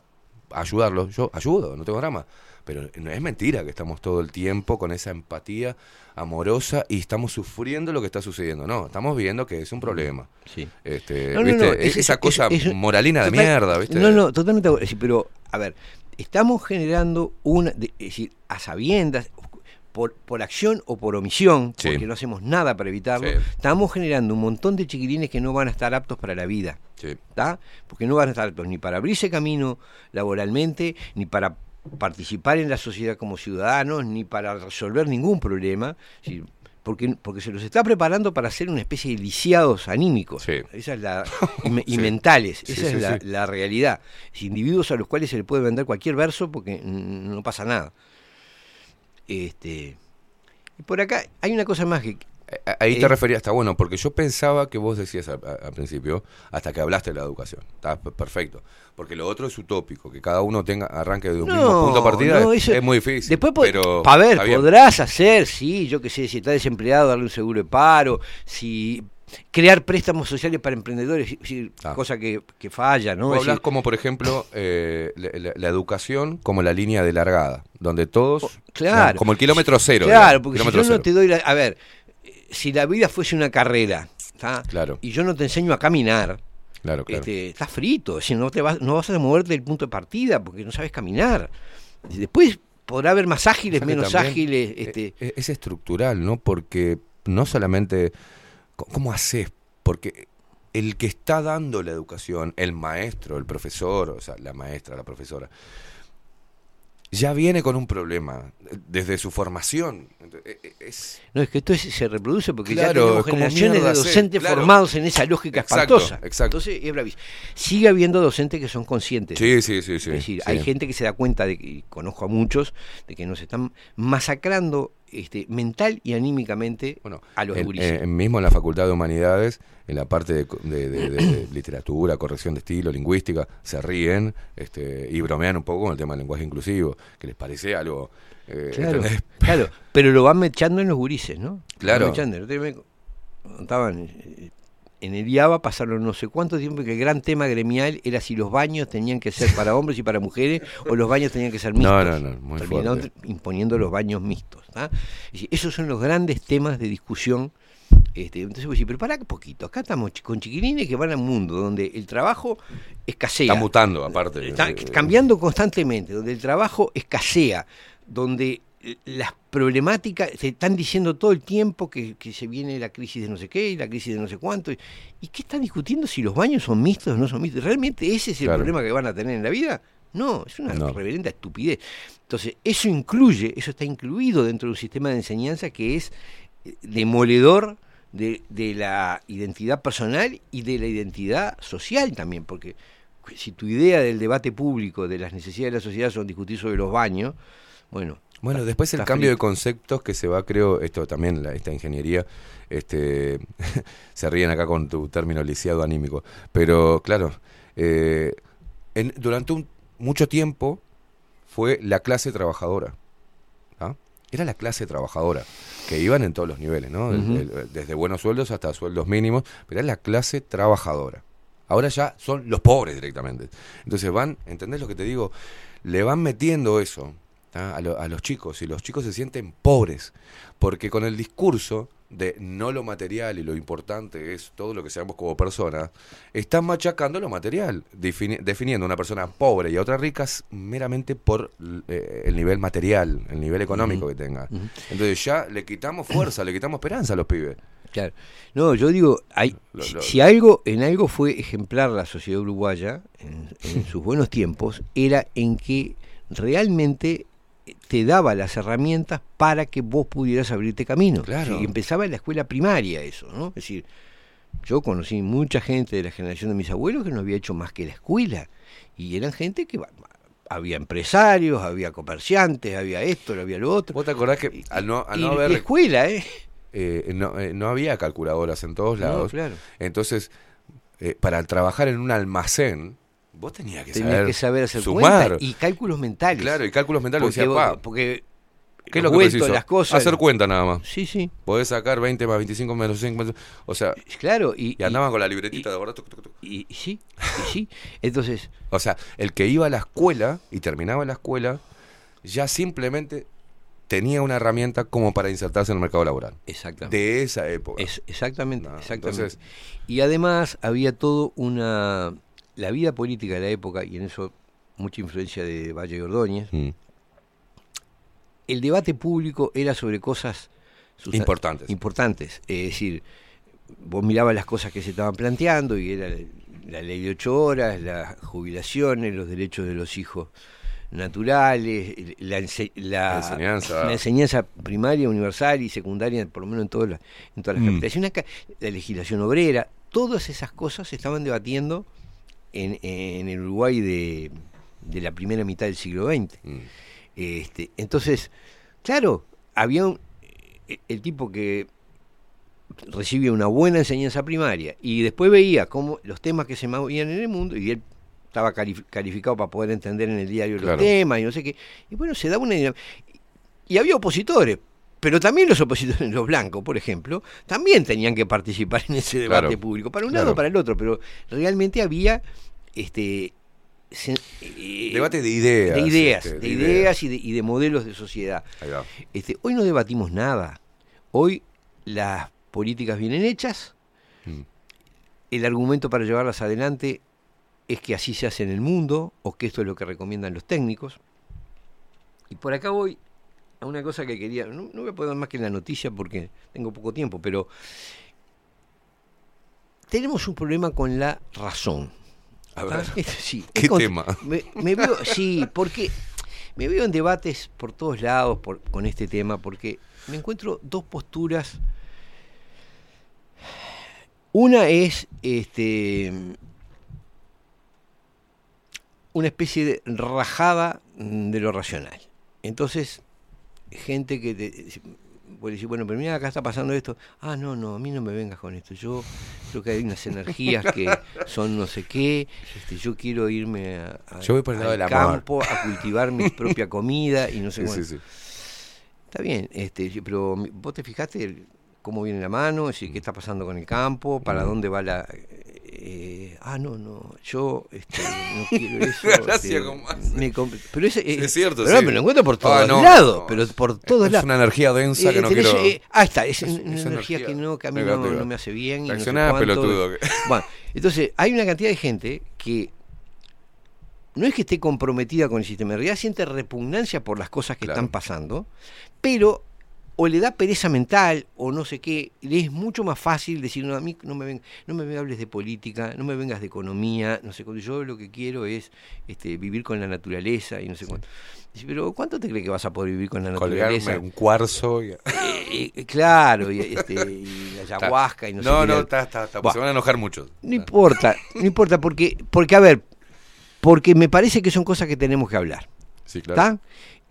ayudarlos, yo ayudo, no tengo drama. Pero es mentira que estamos todo el tiempo con esa empatía amorosa y estamos sufriendo lo que está sucediendo. No, estamos viendo que es un problema. Sí. Este, no, no, ¿viste? No, no, es, es esa es, cosa es, moralina total, de mierda, ¿viste? No, no, totalmente. Pero, a ver, estamos generando una... Es decir, a sabiendas, por, por acción o por omisión, sí, porque no hacemos nada para evitarlo, sí, estamos generando un montón de chiquilines que no van a estar aptos para la vida. Sí. ¿Tá? Porque no van a estar aptos ni para abrirse camino laboralmente, ni para... participar en la sociedad como ciudadanos, ni para resolver ningún problema, ¿sí? porque porque se los está preparando para ser una especie de lisiados anímicos, sí, esa es la y, y sí, mentales, esa sí, es sí, la, sí. la realidad. Es individuos a los cuales se le puede vender cualquier verso porque no pasa nada. Este y por acá hay una cosa más que ahí te refería, está bueno, porque yo pensaba que vos decías al, al principio, hasta que hablaste de la educación, está perfecto, porque lo otro es utópico, que cada uno tenga arranque de un no, mismo punto de partida, no, es, es muy difícil. Después, pero, a ver, podrás hacer, sí, yo qué sé, si estás desempleado, darle un seguro de paro, si... crear préstamos sociales para emprendedores, sí, ah. cosa que, que falla, ¿no? Hablas como, por ejemplo, eh, la, la, la educación como la línea de largada, donde todos... Oh, claro. O sea, como el kilómetro cero. Claro, digamos, porque si yo cero. no te doy... La, a ver, si la vida fuese una carrera, ¿tá? Claro. Y yo no te enseño a caminar, claro, claro. Este, estás frito, es decir, no, te vas, no vas a moverte del punto de partida porque no sabes caminar. Después podrá haber más ágiles, o sea, menos ágiles. Este... Es, es estructural, ¿no? Porque no solamente... ¿Cómo haces? Porque el que está dando la educación, el maestro, el profesor, o sea, la maestra, la profesora, ya viene con un problema desde su formación. Es... No, es que esto es, se reproduce porque claro, ya tenemos generaciones de docentes claro. formados en esa lógica exacto, espantosa. Exacto. Entonces, es bravísimo. Sigue habiendo docentes que son conscientes. Sí, sí, sí. sí es decir, sí. hay gente que se da cuenta, de, y conozco a muchos, de que nos están masacrando Este, mental y anímicamente bueno, a los gurises. Mismo en la Facultad de Humanidades, en la parte de, de, de, de literatura, corrección de estilo, lingüística, se ríen este, y bromean un poco con el tema del lenguaje inclusivo, que les parece algo... Eh, claro, claro, pero lo van mechando en los gurises, ¿no? Claro. Estaban... En el I A B A pasaron no sé cuánto tiempo que el gran tema gremial era si los baños tenían que ser para hombres y para mujeres o los baños tenían que ser mixtos. No, no, no, muy terminaron fuerte. Imponiendo los baños mixtos. Y esos son los grandes temas de discusión. Este, entonces voy a decir, pero pará un poquito, acá estamos con chiquilines que van al mundo donde el trabajo escasea. Está mutando, aparte. Está cambiando constantemente, donde el trabajo escasea, donde... las problemáticas, se están diciendo todo el tiempo que, que se viene la crisis de no sé qué y la crisis de no sé cuánto. ¿Y, y qué están discutiendo si los baños son mixtos o no son mixtos? ¿Realmente ese es el claro. problema que van a tener en la vida? No, es una no. reverenda estupidez. Entonces, eso incluye, eso está incluido dentro de un sistema de enseñanza que es demoledor de, de la identidad personal y de la identidad social también, porque si tu idea del debate público, de las necesidades de la sociedad son discutir sobre los baños, bueno... Bueno, después el cambio de conceptos que se va, creo, esto también, la, esta ingeniería, este se ríen acá con tu término lisiado anímico, pero claro, eh, en, durante un, mucho tiempo fue la clase trabajadora, ¿ah? Era la clase trabajadora, que iban en todos los niveles, ¿no? Uh-huh. el, el, desde buenos sueldos hasta sueldos mínimos, pero era la clase trabajadora. Ahora ya son los pobres directamente. Entonces van, ¿entendés lo que te digo? Le van metiendo eso. A, lo, a los chicos, y los chicos se sienten pobres, porque con el discurso de no lo material y lo importante es todo lo que seamos como personas, están machacando lo material, defini- definiendo a una persona pobre y a otra rica meramente por eh, el nivel material, el nivel económico uh-huh. que tenga. Uh-huh. Entonces ya le quitamos fuerza, le quitamos esperanza a los pibes. Claro. No, yo digo, hay, lo, lo, si algo en algo fue ejemplar la sociedad uruguaya en, en sus buenos tiempos, era en que realmente te daba las herramientas para que vos pudieras abrirte camino. Claro. Sí, empezaba en la escuela primaria eso, ¿no? Es decir, yo conocí mucha gente de la generación de mis abuelos que no había hecho más que la escuela. Y eran gente que... había empresarios, había comerciantes, había esto, había lo otro. ¿Vos te acordás que al no, al no haber... la escuela, ¿eh? Eh, no, eh, no había calculadoras en todos lados. No, claro. Entonces, eh, para trabajar en un almacén... vos tenías que, tenías saber, que saber hacer sumar. Cuenta y cálculos mentales. Claro, y cálculos mentales. Porque, decía, vos, porque ¿qué es lo que preciso? Las cosas, hacer cuenta nada más. Sí, sí. Podés sacar veinte más veinticinco menos cinco menos... o sea, claro, y, y andaban y, con la libretita y, de borrar. Y, y sí, y sí. Entonces... o sea, el que iba a la escuela y terminaba la escuela, ya simplemente tenía una herramienta como para insertarse en el mercado laboral. Exactamente. De esa época. Es, exactamente, no, exactamente. Entonces, y además había todo una... la vida política de la época, y en eso mucha influencia de Valle y Ordóñez, mm. el debate público era sobre cosas sustan- importantes. importantes. Es decir, vos mirabas las cosas que se estaban planteando, y era la ley de ocho horas, las jubilaciones, los derechos de los hijos naturales, la, ense- la, la, enseñanza. la enseñanza primaria, universal y secundaria, por lo menos en todas las, en todas las mm. capitales. La legislación obrera, todas esas cosas se estaban debatiendo En, en el Uruguay de, de la primera mitad del siglo veinte. Mm. Este, entonces, claro, había un, el tipo que recibía una buena enseñanza primaria y después veía cómo los temas que se movían en el mundo, y él estaba cali- calificado para poder entender en el diario claro. los temas y no sé qué. Y bueno, se daba una dinam- y había opositores, pero también los opositores, los blancos, por ejemplo, también tenían que participar en ese debate claro, público, para un lado o claro. para el otro, pero realmente había este se, eh, debate de ideas. De ideas, este, de ideas, ideas y, de, y de modelos de sociedad. Este, hoy no debatimos nada. Hoy las políticas vienen hechas, mm. el argumento para llevarlas adelante es que así se hace en el mundo, o que esto es lo que recomiendan los técnicos. Y por acá voy... una cosa que quería, no, no voy a poder dar más que en la noticia porque tengo poco tiempo, pero tenemos un problema con la razón. A ver, ah, sí, ¿qué con, tema? Me, me veo, sí, porque me veo en debates por todos lados por, con este tema, porque me encuentro dos posturas. Una es este una especie de rajada de lo racional. Entonces, gente que te puede decir, bueno, pero mira, acá está pasando esto. Ah, no, no, a mí no me vengas con esto. Yo creo que hay unas energías que son no sé qué. Este, yo quiero irme a, a, yo voy por el lado del campo amor. A cultivar mi propia comida y no sé sí, sí, sí. Está bien, este, pero vos te fijaste cómo viene la mano, es decir, qué está pasando con el campo, para dónde va la... Eh, ah, no, no, yo este, no quiero eso. Gracias, este, comp- pero ese, eh, es cierto, pero sí. No, me lo encuentro por todos ah, no, lados, no. pero por todos es lados. Es una energía densa eh, que no tenés, quiero... Eh, ah, está, es, es una energía, energía que, no, que a mí no, no me hace bien. Reaccionás, no sé pelotudo. Que... Bueno, entonces, hay una cantidad de gente que no es que esté comprometida con el sistema, en realidad siente repugnancia por las cosas que claro. están pasando, pero... o le da pereza mental, o no sé qué, le es mucho más fácil decir, no, a mí no me, ven, no me hables de política, no me vengas de economía, no sé, yo lo que quiero es este, vivir con la naturaleza y no sé sí. cuánto. Dice, pero ¿cuánto te crees que vas a poder vivir con la naturaleza? Colgarme un cuarzo. Y... Eh, eh, claro, y, este, y la ayahuasca y no, no sé qué. No, no, está, está, está, pues se van a enojar muchos. No importa, no importa, porque, porque, a ver, porque me parece que son cosas que tenemos que hablar. Sí, claro.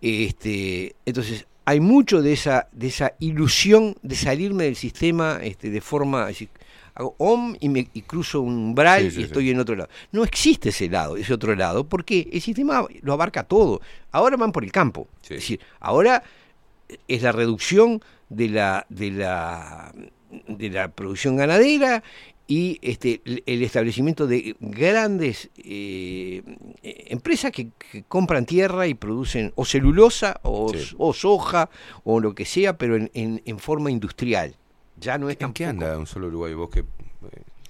Este, entonces... hay mucho de esa de esa ilusión de salirme del sistema este, de forma... Es decir, hago om y, me, y cruzo un umbral sí, sí, y estoy sí. en otro lado. No existe ese lado, ese otro lado, porque el sistema lo abarca todo. Ahora van por el campo. Sí. Es decir, ahora es la reducción de la de la, de la producción ganadera y este el establecimiento de grandes eh, empresas que, que compran tierra y producen o celulosa o, sí. o soja o lo que sea, pero en, en, en forma industrial. ya no es tan... ¿En qué anda Un Solo Uruguay? Vos que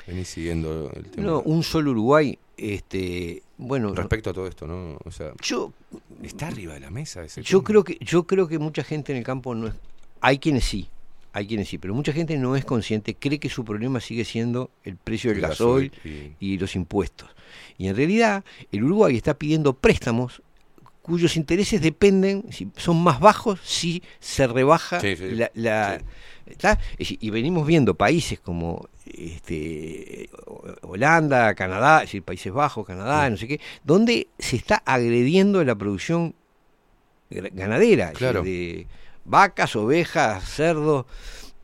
venís siguiendo el tema. No, Un Solo Uruguay, este, bueno... Respecto a todo esto, ¿no? O sea, yo, está arriba de la mesa ese yo tema. Creo que, yo creo que mucha gente en el campo no es... Hay quienes sí, hay quienes sí, pero mucha gente no es consciente, cree que su problema sigue siendo el precio del el gasoil, gasoil y... y los impuestos. Y en realidad, el Uruguay está pidiendo préstamos cuyos intereses dependen, si son más bajos, si se rebaja sí, sí, la... la sí. Y venimos viendo países como este, Holanda, Canadá, es decir, Países Bajos, Canadá, sí. no sé qué, donde se está agrediendo la producción ganadera, claro. es decir, de vacas, ovejas, cerdos,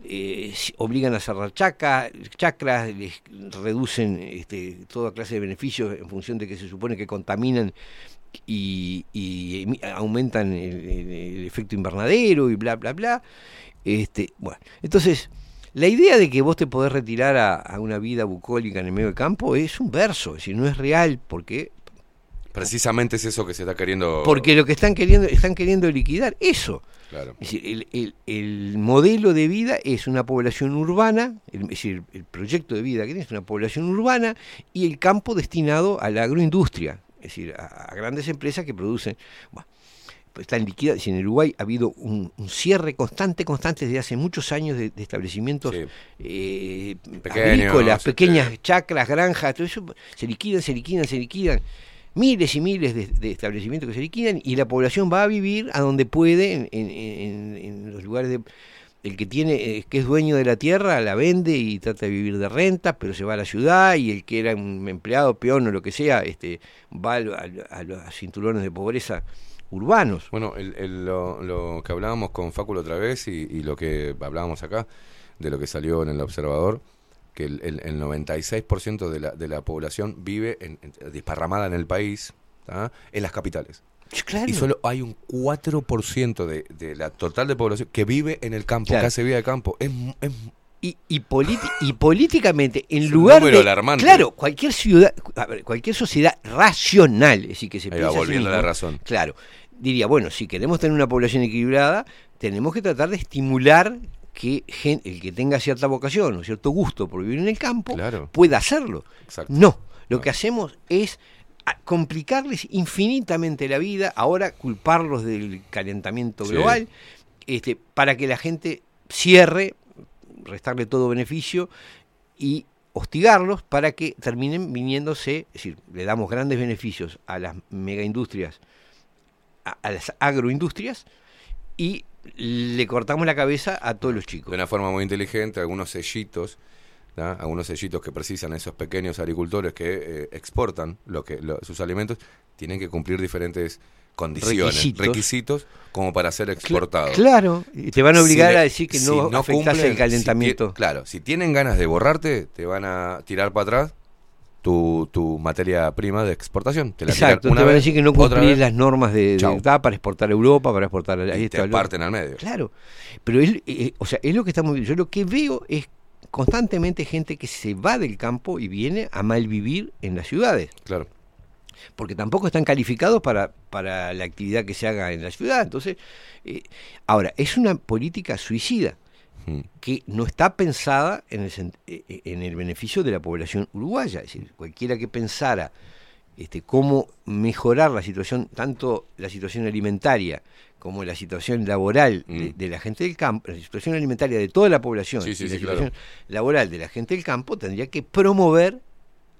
eh, obligan a cerrar chacas, chacras, les reducen este, toda clase de beneficios en función de que se supone que contaminan Y, y aumentan el, el efecto invernadero y bla bla bla. Este, bueno, entonces la idea de que vos te podés retirar a, a una vida bucólica en el medio del campo es un verso, es decir, no es real, porque precisamente es eso que se está queriendo, porque lo que están queriendo están queriendo liquidar eso. Claro. Es decir, el, el, el modelo de vida es una población urbana, el, es decir, el proyecto de vida que tiene es una población urbana y el campo destinado a la agroindustria. Es decir, a, a grandes empresas que producen, bueno, pues están liquidadas. En Uruguay ha habido un, un cierre constante, constante desde hace muchos años de, de establecimientos sí. eh, Pequeño, agrícolas, sí, pequeñas sí. chacras, granjas, todo eso, se liquidan, se liquidan, se liquidan. Miles y miles de, de establecimientos que se liquidan y la población va a vivir a donde puede, en, en, en, en los lugares de... El que tiene, que es dueño de la tierra, la vende y trata de vivir de renta, pero se va a la ciudad, y el que era un empleado, peón o lo que sea, este, va a, a, a los cinturones de pobreza urbanos. Bueno, el, el, lo, lo que hablábamos con Facu la otra vez y, y lo que hablábamos acá, de lo que salió en El Observador, que el, el, el noventa y seis por ciento de la, de la población vive en, en, desparramada en el país, ¿tá? En las capitales. Claro. Y solo hay un cuatro por ciento de, de la total de población que vive en el campo, claro. que hace vida de campo. Es, es... Y, y, politi- y políticamente, en es lugar de... Alarmante. Claro, cualquier ciudad, cualquier sociedad racional, es decir, que se piensa volviendo a la razón. Claro, diría, bueno, si queremos tener una población equilibrada, tenemos que tratar de estimular que gente, el que tenga cierta vocación o cierto gusto por vivir en el campo claro. pueda hacerlo. Exacto. No, lo no. que hacemos es... complicarles infinitamente la vida, ahora culparlos del calentamiento global, sí. este, para que la gente cierre, restarle todo beneficio y hostigarlos para que terminen viniéndose, es decir, le damos grandes beneficios a las megaindustrias, a, a las agroindustrias y le cortamos la cabeza a todos los chicos. De una forma muy inteligente, algunos sellitos. ¿Ah? Algunos sellitos que precisan esos pequeños agricultores que eh, exportan lo que lo, sus alimentos, tienen que cumplir diferentes condiciones, requisitos, requisitos como para ser exportados. Claro, y te van a obligar si le, a decir que si no, no afectas cumplen, el calentamiento. Si, claro, si tienen ganas de borrarte, te van a tirar para atrás tu, tu materia prima de exportación. Te la Exacto, una te van a decir que no cumplís las normas de, de para exportar a Europa, para exportar a... Y esto, te parten al medio. Claro, pero es, eh, o sea, es lo que estamos viendo. Yo lo que veo es constantemente gente que se va del campo y viene a malvivir en las ciudades. Claro. Porque tampoco están calificados para, para la actividad que se haga en la ciudad. Entonces, eh, ahora, es una política suicida mm. que no está pensada en el, en el beneficio de la población uruguaya. Es decir, cualquiera que pensara este, cómo mejorar la situación, tanto la situación alimentaria como la situación laboral mm. de, de la gente del campo, la situación alimentaria de toda la población, sí, sí, y la sí, situación claro. laboral de la gente del campo, tendría que promover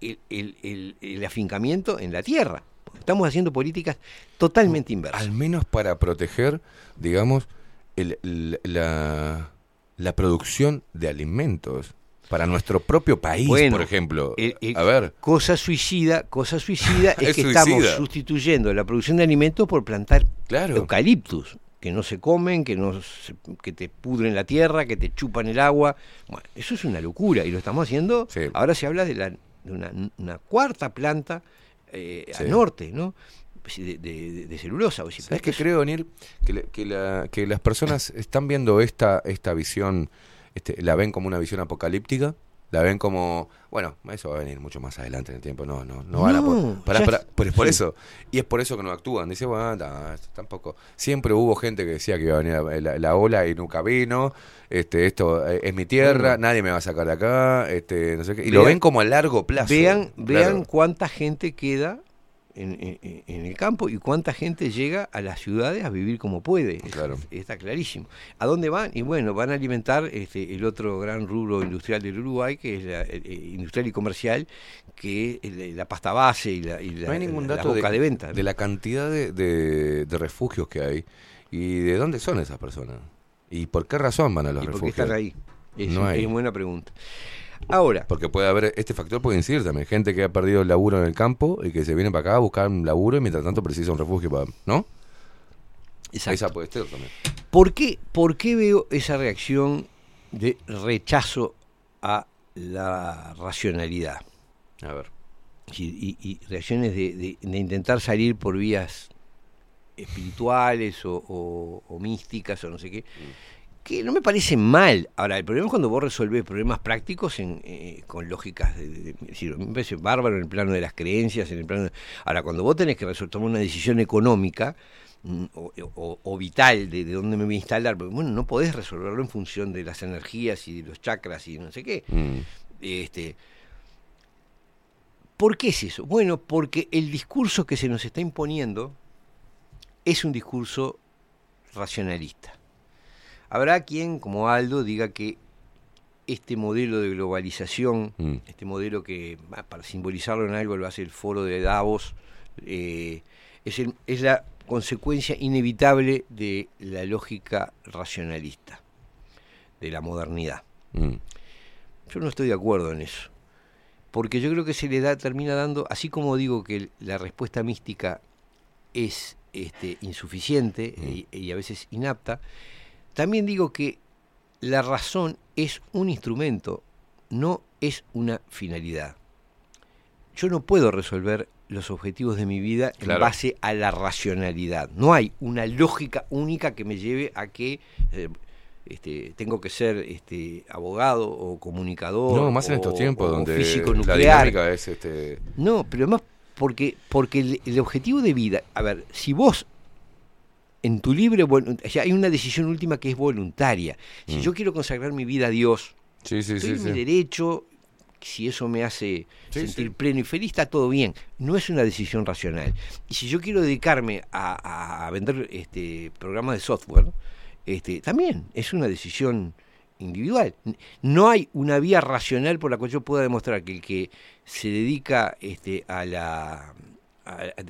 el, el, el, el afincamiento en la tierra. Estamos haciendo políticas totalmente inversas. Al menos para proteger, digamos, el, el, la, la producción de alimentos para nuestro propio país, bueno, por ejemplo. El, el, A ver. Cosa suicida, cosa suicida es, es que suicida. Estamos sustituyendo la producción de alimentos por plantar claro. eucaliptus, que no se comen, que no se, que te pudren la tierra, que te chupan el agua. Bueno, eso es una locura y lo estamos haciendo. Sí. Ahora se habla de, la, de una, una cuarta planta eh, sí. al norte, ¿no? De, de, de celulosa. O sea, ¿sabes qué creo, Daniel? Que, la, que, la, que las personas están viendo esta, esta visión... Este, la ven como una visión apocalíptica la ven como, bueno, eso va a venir mucho más adelante en el tiempo, no, no, no van no, a poder, pará, pará, es, pero es por sí. eso, y es por eso que no actúan, dice, bueno, no, esto tampoco, siempre hubo gente que decía que iba a venir la, la ola y nunca vino, este, esto es mi tierra, mm. nadie me va a sacar de acá, este, no sé qué, y vean, lo ven como a largo plazo. Vean, vean claro. cuánta gente queda en, en, en el campo y cuánta gente llega a las ciudades a vivir como puede. Claro. Está clarísimo. ¿A dónde van? Y bueno, van a alimentar este, el otro gran rubro industrial del Uruguay, que es la eh, industrial y comercial, que es la, la pasta base y la, y la, no hay ningún dato la boca de, de venta, ¿no? De la cantidad de, de, de refugios que hay y de dónde son esas personas y por qué razón van a los ¿Y refugios. ¿Por qué están ahí? Es, no hay. Es buena pregunta. Ahora, porque puede haber, este factor puede incidir también, gente que ha perdido el laburo en el campo y que se viene para acá a buscar un laburo y mientras tanto precisa un refugio para, ¿no? Exacto. Esa puede ser también. ¿Por qué, por qué veo esa reacción de rechazo a la racionalidad? A ver. Y, y, y reacciones de, de, de intentar salir por vías espirituales o, o, o místicas o no sé qué. Que no me parece mal. Ahora, el problema es cuando vos resolvés problemas prácticos en, eh, con lógicas. De, de, de, decir, me parece bárbaro en el plano de las creencias, en el plano de... Ahora, cuando vos tenés que resolver, tomar una decisión económica mm, o, o, o vital de, de dónde me voy a instalar, porque bueno, no podés resolverlo en función de las energías y de los chakras y no sé qué. Mm. Este, ¿por qué es eso? Bueno, porque el discurso que se nos está imponiendo es un discurso racionalista. Habrá quien, como Aldo, diga que este modelo de globalización, mm. este modelo que, para simbolizarlo en algo, lo hace el foro de Davos, eh, es, el, es la consecuencia inevitable de la lógica racionalista, de la modernidad. Mm. Yo no estoy de acuerdo en eso, porque yo creo que se le da, termina dando, así como digo que la respuesta mística es este, insuficiente mm. y, y a veces inapta, también digo que la razón es un instrumento, no es una finalidad. Yo no puedo resolver los objetivos de mi vida claro. en base a la racionalidad. No hay una lógica única que me lleve a que eh, este, tengo que ser este, abogado o comunicador. No, más en o, estos tiempos donde físico nuclear. La dinámica es... Este... No, pero además porque, porque el, el objetivo de vida... A ver, si vos... En tu libre, bueno, o sea, hay una decisión última que es voluntaria. Si mm. yo quiero consagrar mi vida a Dios, sí, sí, estoy sí, en mi sí. derecho, si eso me hace sí, sentir sí. pleno y feliz, está todo bien. No es una decisión racional. Y si yo quiero dedicarme a, a vender este programas de software, este, también es una decisión individual. No hay una vía racional por la cual yo pueda demostrar que el que se dedica este, a la...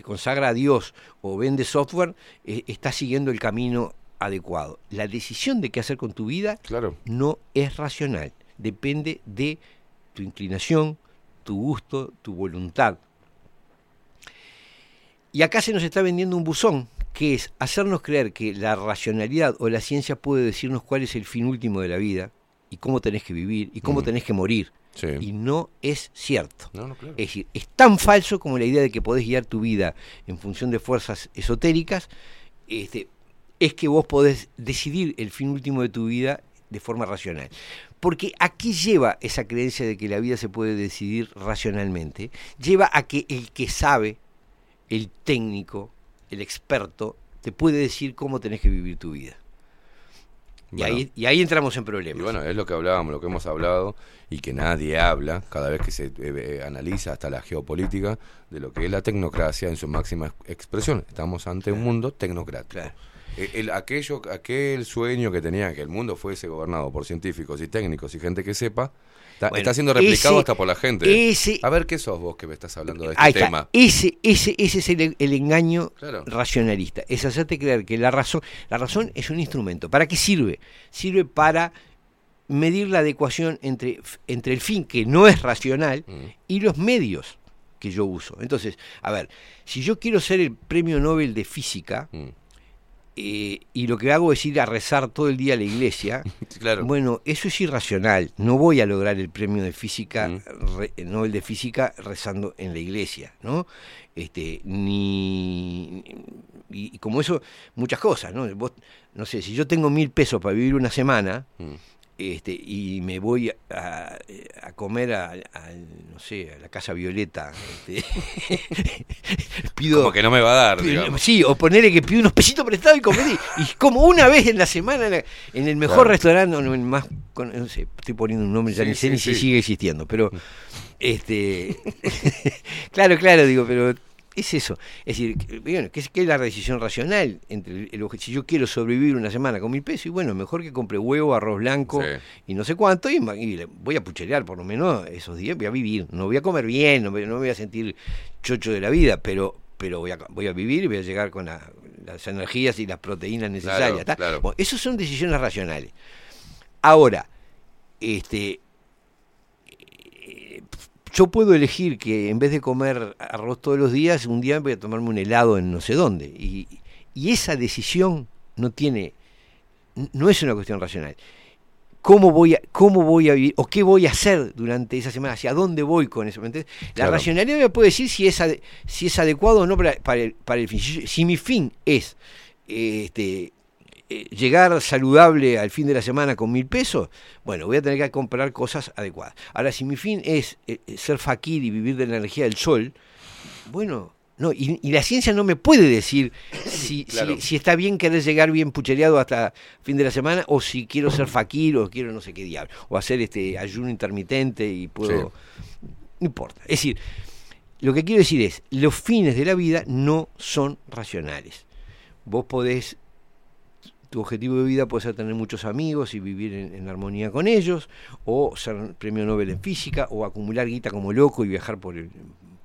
consagra a Dios o vende software, eh, está siguiendo el camino adecuado. La decisión de qué hacer con tu vida claro. no es racional. Depende de tu inclinación, tu gusto, tu voluntad. Y acá se nos está vendiendo un buzón, que es hacernos creer que la racionalidad o la ciencia puede decirnos cuál es el fin último de la vida y cómo tenés que vivir y cómo mm. tenés que morir. Sí. Y no es cierto. No, no, claro. Es decir, es tan falso como la idea de que podés guiar tu vida en función de fuerzas esotéricas, este, es que vos podés decidir el fin último de tu vida de forma racional. Porque ¿a qué lleva esa creencia de que la vida se puede decidir racionalmente? Lleva a que el que sabe, el técnico, el experto, te puede decir cómo tenés que vivir tu vida. Bueno, y, ahí, y ahí entramos en problemas. Y bueno, es lo que hablábamos, lo que hemos hablado y que nadie habla cada vez que se eh, analiza hasta la geopolítica de lo que es la tecnocracia en su máxima expresión. Estamos ante un mundo tecnocrático. Claro. El, el, aquello, aquel sueño que tenía que el mundo fuese gobernado por científicos y técnicos y gente que sepa, ta, bueno, está siendo replicado ese, hasta por la gente. Ese, A ver, ¿qué sos vos que me estás hablando de este tema? Ese, ese, ese es el, el engaño claro. racionalista. Es hacerte creer que la razón, la razón es un instrumento. ¿Para qué sirve? Sirve para medir la adecuación entre, entre el fin, que no es racional, mm. y los medios que yo uso. Entonces, a ver, si yo quiero ser el premio Nobel de física... Mm. Eh, y lo que hago es ir a rezar todo el día a la iglesia, claro. bueno, eso es irracional, no voy a lograr el premio de física, mm. re, el Nobel de Física rezando en la iglesia, ¿no? Este, ni y, y como eso, muchas cosas, ¿no? Vos, no sé, si yo tengo mil pesos para vivir una semana, mm. este, y me voy a, a comer a, a, no sé, a la Casa Violeta. Este. Pido, como que no me va a dar, pido, digamos. Sí, o ponerle que pido unos pesitos prestados y comer. Y, y como una vez en la semana en, la, en el mejor claro. restaurante, no, el más, no sé, estoy poniendo un nombre, sí, ya ni sé sí, ni sí. si sigue existiendo, pero... este claro, claro, digo, pero es eso. Es decir, bueno, ¿qué es la decisión racional? Entre el, el, si yo quiero sobrevivir una semana con mil pesos, y bueno, mejor que compre huevo, arroz blanco sí. y no sé cuánto, y, y voy a pucherear por lo menos esos días, voy a vivir, no voy a comer bien, no me, no me voy a sentir chocho de la vida, pero pero voy a, voy a vivir y voy a llegar con la, las energías y las proteínas necesarias. Claro, claro. Bueno, esas son decisiones racionales. Ahora, este... yo puedo elegir que en vez de comer arroz todos los días, un día voy a tomarme un helado en no sé dónde. Y, y esa decisión no tiene, no es una cuestión racional. ¿Cómo voy a, cómo voy a vivir o qué voy a hacer durante esa semana? ¿Hacia dónde voy con eso? ¿Entendés? La claro. racionalidad me puede decir si es, ade, si es adecuado o no para, para, el, para el fin. Si, si mi fin es este, llegar saludable al fin de la semana con mil pesos, bueno, voy a tener que comprar cosas adecuadas. Ahora, si mi fin es eh, ser faquir y vivir de la energía del sol, bueno, no, y, y la ciencia no me puede decir si, claro. si, si está bien querer llegar bien puchereado hasta fin de la semana, o si quiero ser faquir, o quiero no sé qué diablo, o hacer este ayuno intermitente y puedo... Sí. No importa. Es decir, lo que quiero decir es, los fines de la vida no son racionales. Vos podés... Tu objetivo de vida puede ser tener muchos amigos y vivir en, en armonía con ellos, o ser premio Nobel en física, o acumular guita como loco y viajar por el,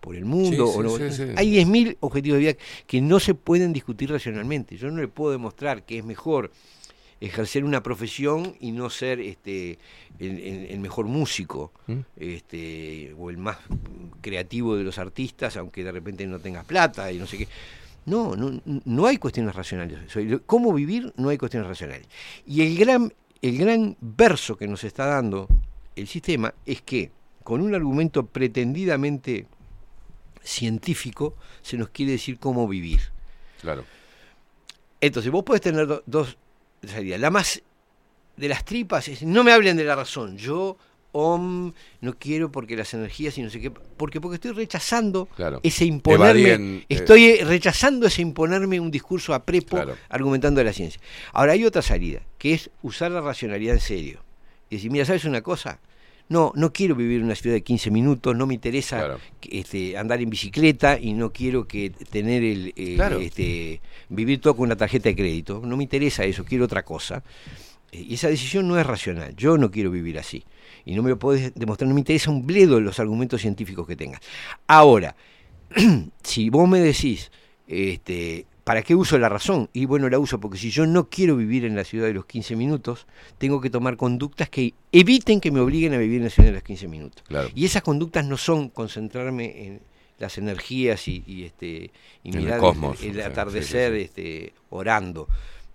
por el mundo. Sí, o sí, no, sí, sí. Hay diez mil objetivos de vida que no se pueden discutir racionalmente. Yo no le puedo demostrar que es mejor ejercer una profesión y no ser este el, el, el mejor músico ¿Mm? este o el más creativo de los artistas, aunque de repente no tengas plata y no sé qué. No, no, no hay cuestiones racionales. Cómo vivir no hay cuestiones racionales. Y el gran, el gran verso que nos está dando el sistema es que, con un argumento pretendidamente científico, se nos quiere decir cómo vivir. Claro. Entonces, vos podés tener do, dos salidas. La más de las tripas es, no me hablen de la razón. Yo... Om, no quiero porque las energías y no sé qué, porque porque estoy rechazando claro. ese imponerme, Evadien, estoy eh... rechazando ese imponerme un discurso a prepo claro. argumentando la ciencia. Ahora hay otra salida, que es usar la racionalidad en serio. Y decir, mira, ¿sabes una cosa? No, no quiero vivir en una ciudad de quince minutos, no me interesa claro. este, andar en bicicleta y no quiero que tener el, el claro. este, vivir todo con una tarjeta de crédito, no me interesa eso, quiero otra cosa. Y esa decisión no es racional, yo no quiero vivir así. Y no me lo podés demostrar, no me interesa un bledo los argumentos científicos que tengas. Ahora, si vos me decís, este, ¿para qué uso la razón? Y bueno, la uso porque si yo no quiero vivir en la ciudad de los quince minutos, tengo que tomar conductas que eviten que me obliguen a vivir en la ciudad de los quince minutos. Claro. Y esas conductas no son concentrarme en las energías y, y, este, y mirar el, cosmos, el, el sí, atardecer sí, sí. Este, orando.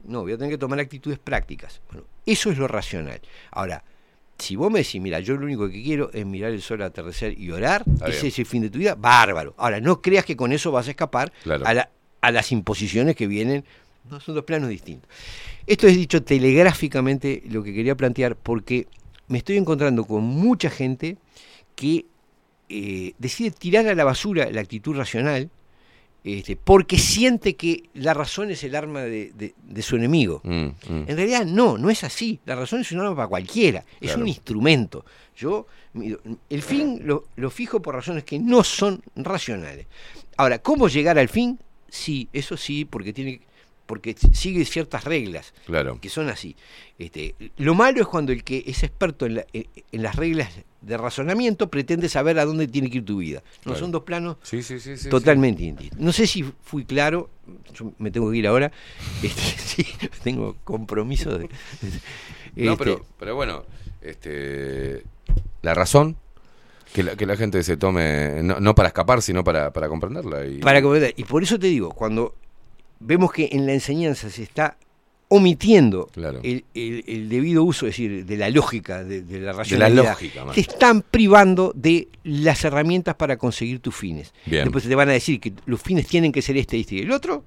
No, voy a tener que tomar actitudes prácticas. Bueno, eso es lo racional. Ahora, si vos me decís, mira, yo lo único que quiero es mirar el sol atardecer y orar, ese es el fin de tu vida, bárbaro. Ahora, no creas que con eso vas a escapar claro. a, la, a las imposiciones que vienen. No, son dos planos distintos. Esto es dicho telegráficamente lo que quería plantear, porque me estoy encontrando con mucha gente que eh, decide tirar a la basura la actitud racional, Este, porque siente que la razón es el arma de, de, de su enemigo. Mm, mm. En realidad no, no es así. La razón es un arma para cualquiera, claro. es un instrumento. Yo el fin lo, lo fijo por razones que no son racionales. Ahora, ¿cómo llegar al fin? Sí, eso sí, porque tiene, porque sigue ciertas reglas claro. que son así. Este, lo malo es cuando el que es experto en, la, en las reglas de razonamiento pretende saber a dónde tiene que ir tu vida. No claro. son dos planos sí, sí, sí, sí, totalmente distintos. Sí. No sé si fui claro, yo me tengo que ir ahora, este, sí, tengo compromiso de, este, no, pero, pero bueno, este, la razón que la, que la gente se tome no, no para escapar, sino para, para comprenderla y... para comprender. Y por eso te digo, cuando vemos que en la enseñanza se está omitiendo claro. el, el, el debido uso, es decir, de la lógica, de, de la racionalidad. De la lógica, man. Te están privando de las herramientas para conseguir tus fines. Bien. Después te van a decir que los fines tienen que ser este, este y el otro,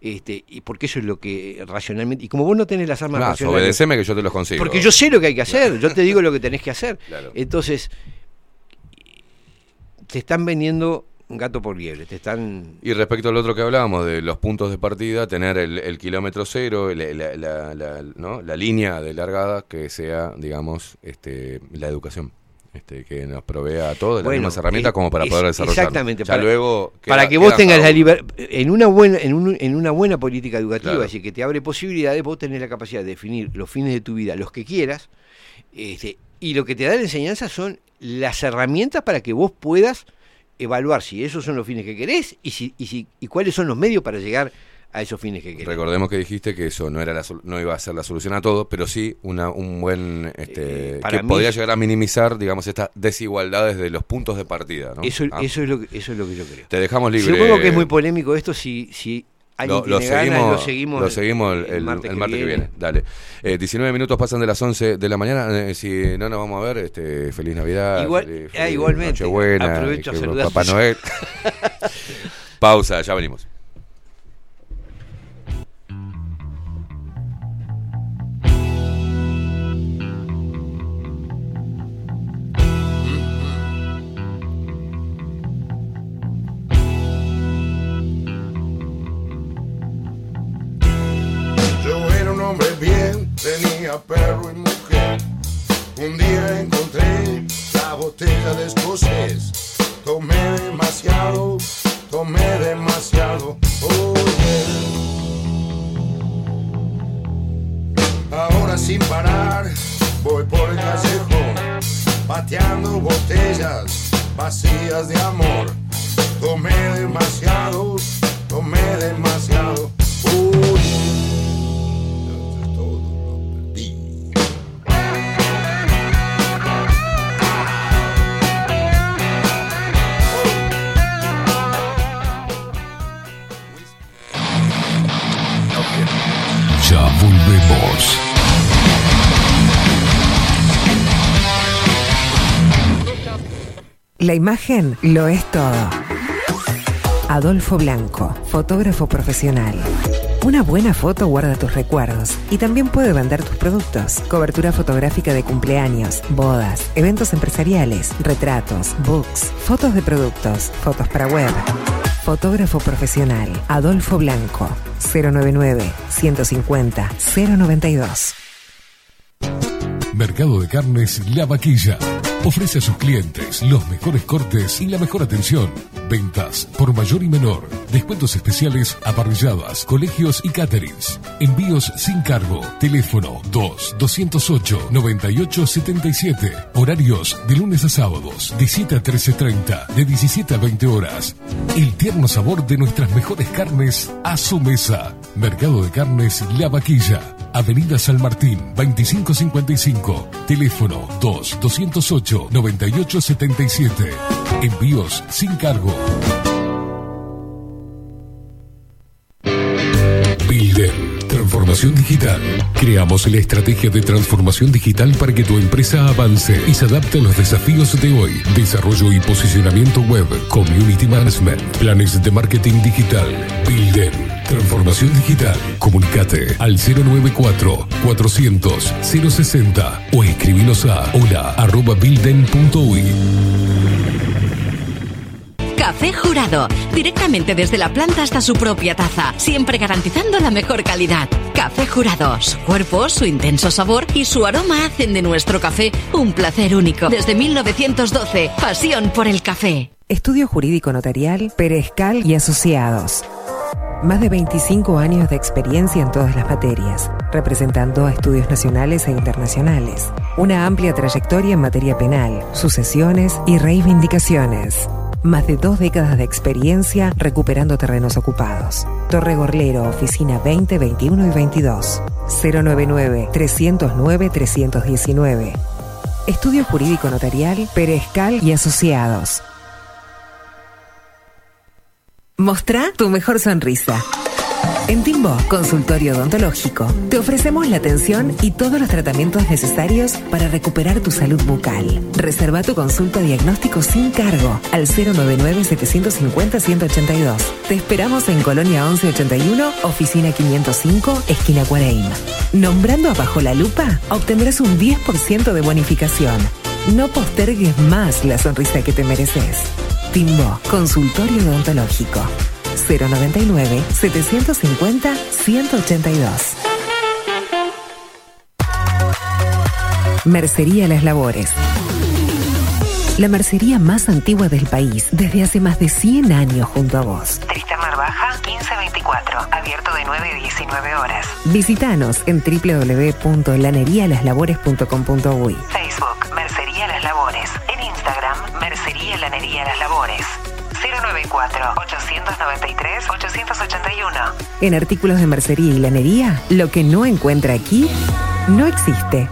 este, y porque eso es lo que racionalmente, y como vos no tenés las armas nah, racionales, obedeceme que yo te los consigo, porque yo sé lo que hay que hacer, claro. Yo te digo lo que tenés que hacer, claro. Entonces te están vendiendo un gato por liebre, te están... Y respecto al otro que hablábamos, de los puntos de partida, tener el, el kilómetro cero, el, la, la, la, ¿no? la línea de largada que sea, digamos, este, la educación. Este, que nos provea a todos bueno, las mismas herramientas es, como para poder desarrollar. Exactamente. Ya para, luego queda, para que vos tengas la libertad. En una buena en, un, en una buena política educativa, claro. Así que te abre posibilidades, vos tenés la capacidad de definir los fines de tu vida, los que quieras, este, y lo que te da la enseñanza son las herramientas para que vos puedas evaluar si esos son los fines que querés y, si, y, si, y cuáles son los medios para llegar a esos fines que querés. Recordemos que dijiste que eso no era la, no iba a ser la solución a todo, pero sí una un buen este, eh, que mí, podía llegar a minimizar, digamos, estas desigualdades de los puntos de partida, ¿no? Eso ah. eso es lo que, eso es lo que yo creo. Te dejamos libre. Supongo que es muy polémico esto si si alguien lo, lo, tiene seguimos, ganas, lo seguimos lo seguimos el, el, el martes, el martes que, viene. que viene. Dale. Eh, diecinueve minutos pasan de las once de la mañana, eh, si no nos vamos a ver, este feliz Navidad. Igual, feliz, eh, igualmente. Nochebuena, aprovecho a saludar Papá Noel. Pausa, ya venimos. Bien, tenía perro y mujer. Un día encontré la botella de escocés. Tomé demasiado, tomé demasiado. Oh, yeah. Ahora sin parar, voy por el callejón, pateando botellas vacías de amor. Tomé demasiado, tomé demasiado. Oh, yeah. Ya volvemos. La imagen lo es todo. Adolfo Blanco, fotógrafo profesional. Una buena foto guarda tus recuerdos y también puede vender tus productos. Cobertura fotográfica de cumpleaños, bodas, eventos empresariales, retratos, books, fotos de productos, fotos para web. Fotógrafo profesional Adolfo Blanco, cero noventa y nueve, ciento cincuenta, cero noventa y dos. Mercado de Carnes La Vaquilla. Ofrece a sus clientes los mejores cortes y la mejor atención. Ventas por mayor y menor. Descuentos especiales a parrilladas, colegios y caterings. Envíos sin cargo. Teléfono dos, doscientos ocho, noventa y ocho, setenta y siete. Horarios de lunes a sábados, de siete a trece treinta, de diecisiete a veinte horas. El tierno sabor de nuestras mejores carnes a su mesa. Mercado de Carnes La Vaquilla. Avenida San Martín, veinticinco cincuenta y cinco. Teléfono dos, doscientos ocho, noventa y ocho, setenta y siete. Envíos sin cargo. BuildEN. Transformación digital. Creamos la estrategia de transformación digital para que tu empresa avance y se adapte a los desafíos de hoy. Desarrollo y posicionamiento web, community management, planes de marketing digital. BuildEN. Transformación digital. Comunicate al cero noventa y cuatro, cuatrocientos, cero sesenta o escribinos a hola arroba builden punto uy. Café Jurado. Directamente desde la planta hasta su propia taza. Siempre garantizando la mejor calidad. Café Jurado. Su cuerpo, su intenso sabor y su aroma hacen de nuestro café un placer único. Desde mil novecientos doce. Pasión por el café. Estudio Jurídico Notarial Perezcal y Asociados. Más de veinticinco años de experiencia en todas las materias, representando a estudios nacionales e internacionales. Una amplia trayectoria en materia penal, sucesiones y reivindicaciones. Más de dos décadas de experiencia recuperando terrenos ocupados. Torre Gorlero, Oficina veinte, veintiuno y veintidós. cero noventa y nueve, trescientos nueve, trescientos diecinueve. Estudio Jurídico Notarial Perezcal y Asociados. Mostrá tu mejor sonrisa. En Timbo, consultorio odontológico, te ofrecemos la atención y todos los tratamientos necesarios para recuperar tu salud bucal. Reserva tu consulta diagnóstico sin cargo al cero noventa y nueve, setecientos cincuenta, ciento ochenta y dos. Te esperamos en Colonia once ochenta y uno, oficina quinientos cinco, esquina Cuareim. Nombrando a Bajo la Lupa, obtendrás un diez por ciento de bonificación. No postergues más la sonrisa que te mereces. Timbo, consultorio odontológico. cero noventa y nueve, setecientos cincuenta, ciento ochenta y dos. Mercería Las Labores. La mercería más antigua del país, desde hace más de cien años junto a vos. Tristamar Baja, quince veinticuatro, abierto de nueve a diecinueve horas. Visítanos en doble u doble u doble u punto lanería las labores punto com punto u y. Facebook, Mercería Las Labores. En Instagram, Mercería Lanería Las Labores. cero noventa y cuatro, ochocientos noventa y tres, ochocientos ochenta y uno. En artículos de mercería y lanería, lo que no encuentra aquí, no existe.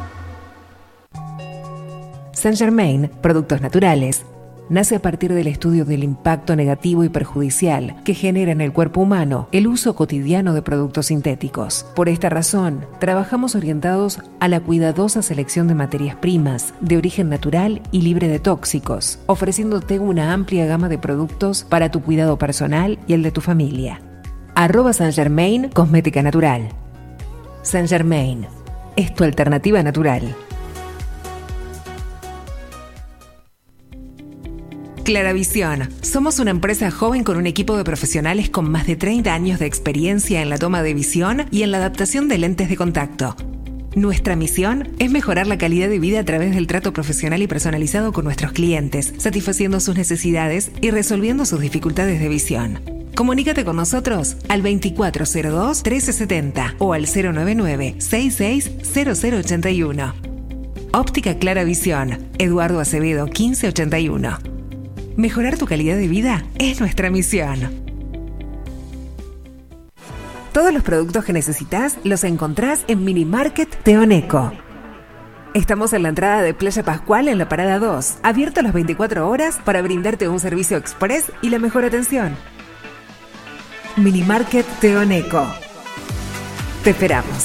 Saint Germain, productos naturales, nace a partir del estudio del impacto negativo y perjudicial que genera en el cuerpo humano el uso cotidiano de productos sintéticos. Por esta razón, trabajamos orientados a la cuidadosa selección de materias primas de origen natural y libre de tóxicos, ofreciéndote una amplia gama de productos para tu cuidado personal y el de tu familia. Arroba Saint Germain Cosmética Natural. Saint Germain es tu alternativa natural. Clara Visión. Somos una empresa joven con un equipo de profesionales con más de treinta años de experiencia en la toma de visión y en la adaptación de lentes de contacto. Nuestra misión es mejorar la calidad de vida a través del trato profesional y personalizado con nuestros clientes, satisfaciendo sus necesidades y resolviendo sus dificultades de visión. Comunícate con nosotros al veinticuatro cero dos, trece setenta o al cero noventa y nueve, sesenta y seis, cero cero ochenta y uno. Óptica Clara Visión. Eduardo Acevedo, quince ochenta y uno. Mejorar tu calidad de vida es nuestra misión. Todos los productos que necesitas los encontrás en Minimarket Teoneco. Estamos en la entrada de Playa Pascual en la Parada dos, abierto las veinticuatro horas para brindarte un servicio express y la mejor atención. Minimarket Teoneco. Te esperamos.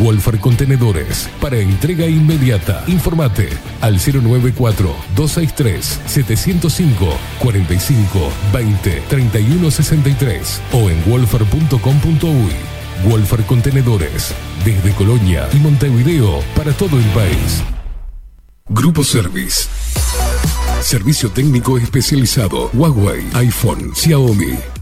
Wolfar Contenedores, para entrega inmediata. Informate al cero noventa y cuatro, doscientos sesenta y tres, setecientos cinco, cuarenta y cinco, veinte, treinta y uno sesenta y tres o en wolfar punto com punto u y. Wolfar Contenedores, desde Colonia y Montevideo para todo el país. Grupo Service. Servicio técnico especializado. Huawei, iPhone, Xiaomi.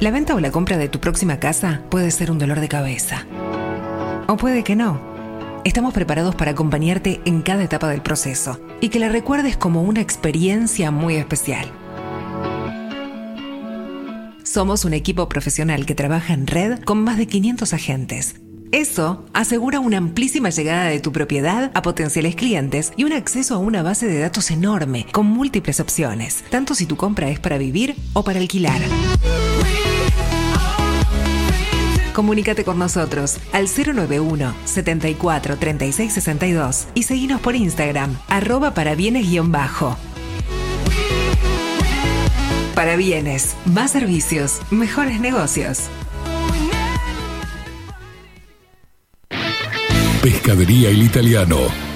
La venta o la compra de tu próxima casa puede ser un dolor de cabeza. O puede que no. Estamos preparados para acompañarte en cada etapa del proceso y que la recuerdes como una experiencia muy especial. Somos un equipo profesional que trabaja en red con más de quinientos agentes. Eso asegura una amplísima llegada de tu propiedad a potenciales clientes y un acceso a una base de datos enorme con múltiples opciones, tanto si tu compra es para vivir o para alquilar. Comunícate con nosotros al cero noventa y uno, setenta y cuatro, treinta y seis sesenta y dos y seguinos por Instagram, arroba para bienes guión bajo. Para bienes, más servicios, mejores negocios. Pescadería El Italiano.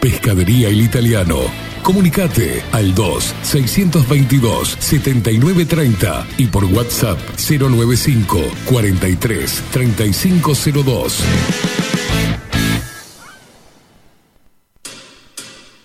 Pescadería El Italiano. Comunicate al dos seis dos dos siete nueve tres cero y por WhatsApp cero nueve cinco cuatro tres tres cinco cero dos.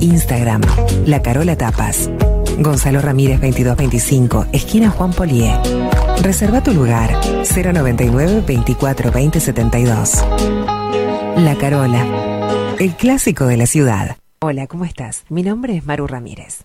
Instagram, La Carola Tapas. Gonzalo Ramírez veintidós veinticinco, esquina Juan Polié. Reserva tu lugar, cero noventa y nueve veinticuatro veinte setenta y dos. La Carola, el clásico de la ciudad. Hola, ¿cómo estás? Mi nombre es Maru Ramírez.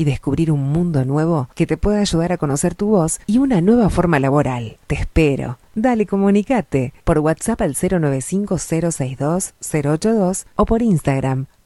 descubrir un mundo nuevo que te pueda ayudar a conocer tu voz y una nueva forma laboral. Te espero. Dale, comunicate por WhatsApp al cero nueve cinco cero seis dos cero ocho dos o por Instagram,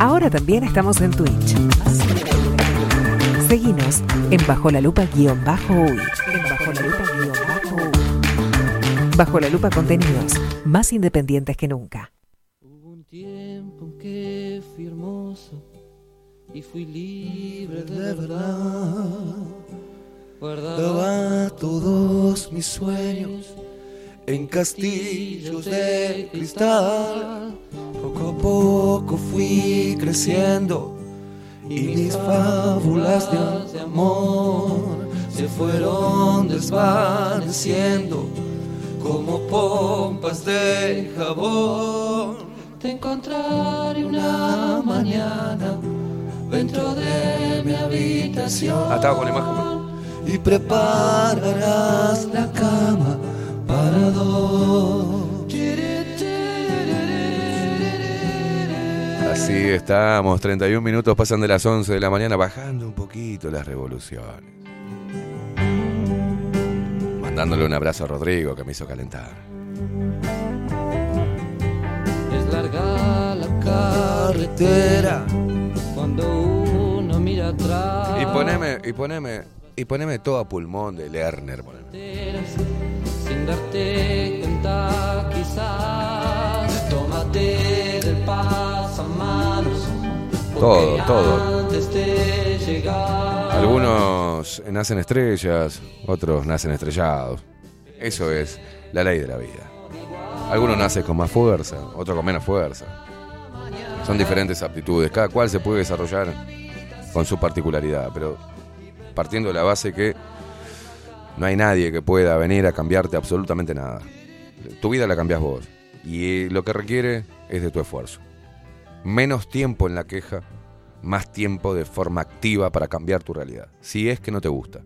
Ahora también estamos en Twitch. Seguinos en Bajo la Lupa-uy. Bajo la Lupa Contenidos, más independientes que nunca. Hubo un tiempo en que fui hermoso y fui libre de verdad. Guardaba todos mis sueños en castillos de cristal. Poco a poco fui creciendo y mis fábulas de amor se fueron desvaneciendo como pompas de jabón. Te encontraré una mañana dentro de mi habitación. Atado con la imagen. Y prepararás la cama para dos. Así estamos, treinta y un minutos pasan de las once de la mañana, bajando un poquito las revoluciones. Mandándole un abrazo a Rodrigo, que me hizo calentar. Es larga la carretera cuando uno mira atrás. Y poneme, y poneme, y poneme todo a pulmón de Lerner, poneme. Sin darte cuenta quizás, tómate del pasamanos. Todo, todo. Algunos nacen estrellas, otros nacen estrellados. Eso es la ley de la vida. Algunos nacen con más fuerza, otros con menos fuerza. Son diferentes aptitudes, cada cual se puede desarrollar con su particularidad, pero partiendo de la base que no hay nadie que pueda venir a cambiarte absolutamente nada. Tu vida la cambiás vos. Y lo que requiere es de tu esfuerzo. Menos tiempo en la queja, más tiempo de forma activa para cambiar tu realidad, si es que no te gusta.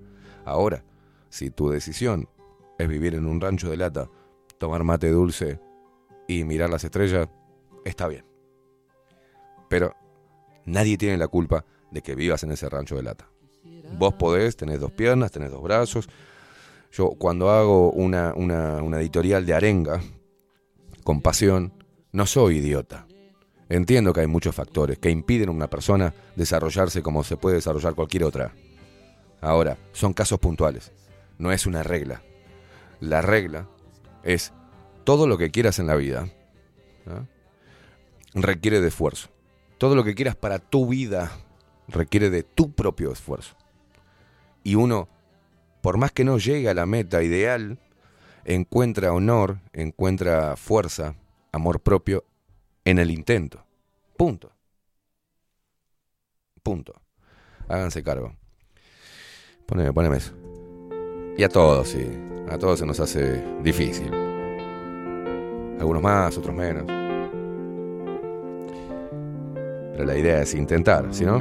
Ahora, si tu decisión es vivir en un rancho de lata, tomar mate dulce y mirar las estrellas, está bien. Pero nadie tiene la culpa de que vivas en ese rancho de lata. Vos podés, tenés dos piernas, tenés dos brazos, Yo cuando hago una, una, una editorial de arenga, con pasión, no soy idiota. Entiendo que hay muchos factores que impiden a una persona desarrollarse como se puede desarrollar cualquier otra. Ahora, son casos puntuales. No es una regla. La regla es todo lo que quieras en la vida, ¿no?, requiere de esfuerzo. Todo lo que quieras para tu vida requiere de tu propio esfuerzo. Y uno, por más que no llegue a la meta ideal, encuentra honor, encuentra fuerza, amor propio en el intento. Punto. Punto. Háganse cargo. Poneme, poneme eso. Y a todos, sí. A todos se nos hace difícil. Algunos más, otros menos. Pero la idea es intentar, ¿sí no?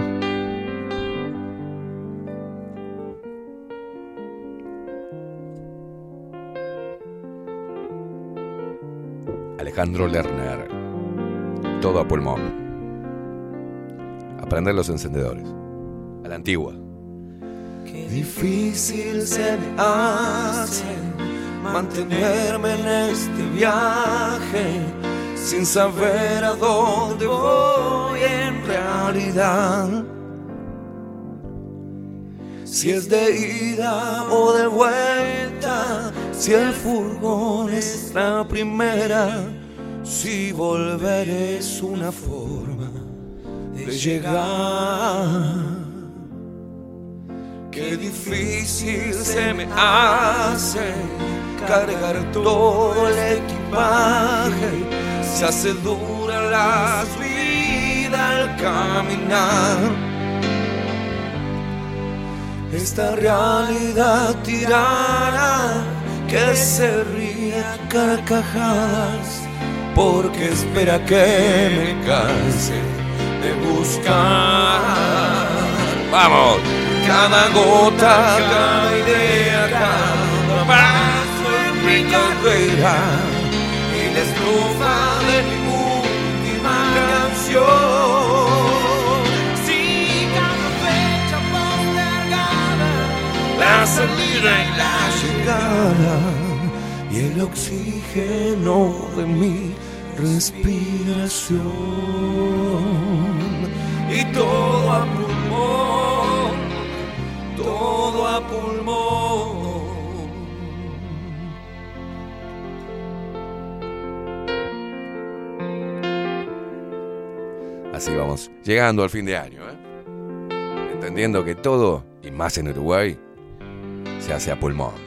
Alejandro Lerner. Todo a pulmón. Aprender los encendedores. A la antigua. Qué difícil se me hace mantenerme en este viaje sin saber a dónde voy en realidad. Si es de ida o de vuelta, si el furgón es la primera, si volver es una forma de llegar. Qué difícil se me hace cargar todo el equipaje, se hace dura la subida al caminar. Esta realidad tirana que se ríe a carcajadas porque espera que me canse de buscar. ¡Vamos! Cada gota, cada idea, cada paso en mi carrera, y la estrofa de mi última canción. Si cada fecha postergada, la salida y la llegada, y el oxígeno de mí respiración, y todo a pulmón, todo a pulmón. Así vamos, llegando al fin de año, ¿eh? Entendiendo que todo, y más en Uruguay, se hace a pulmón.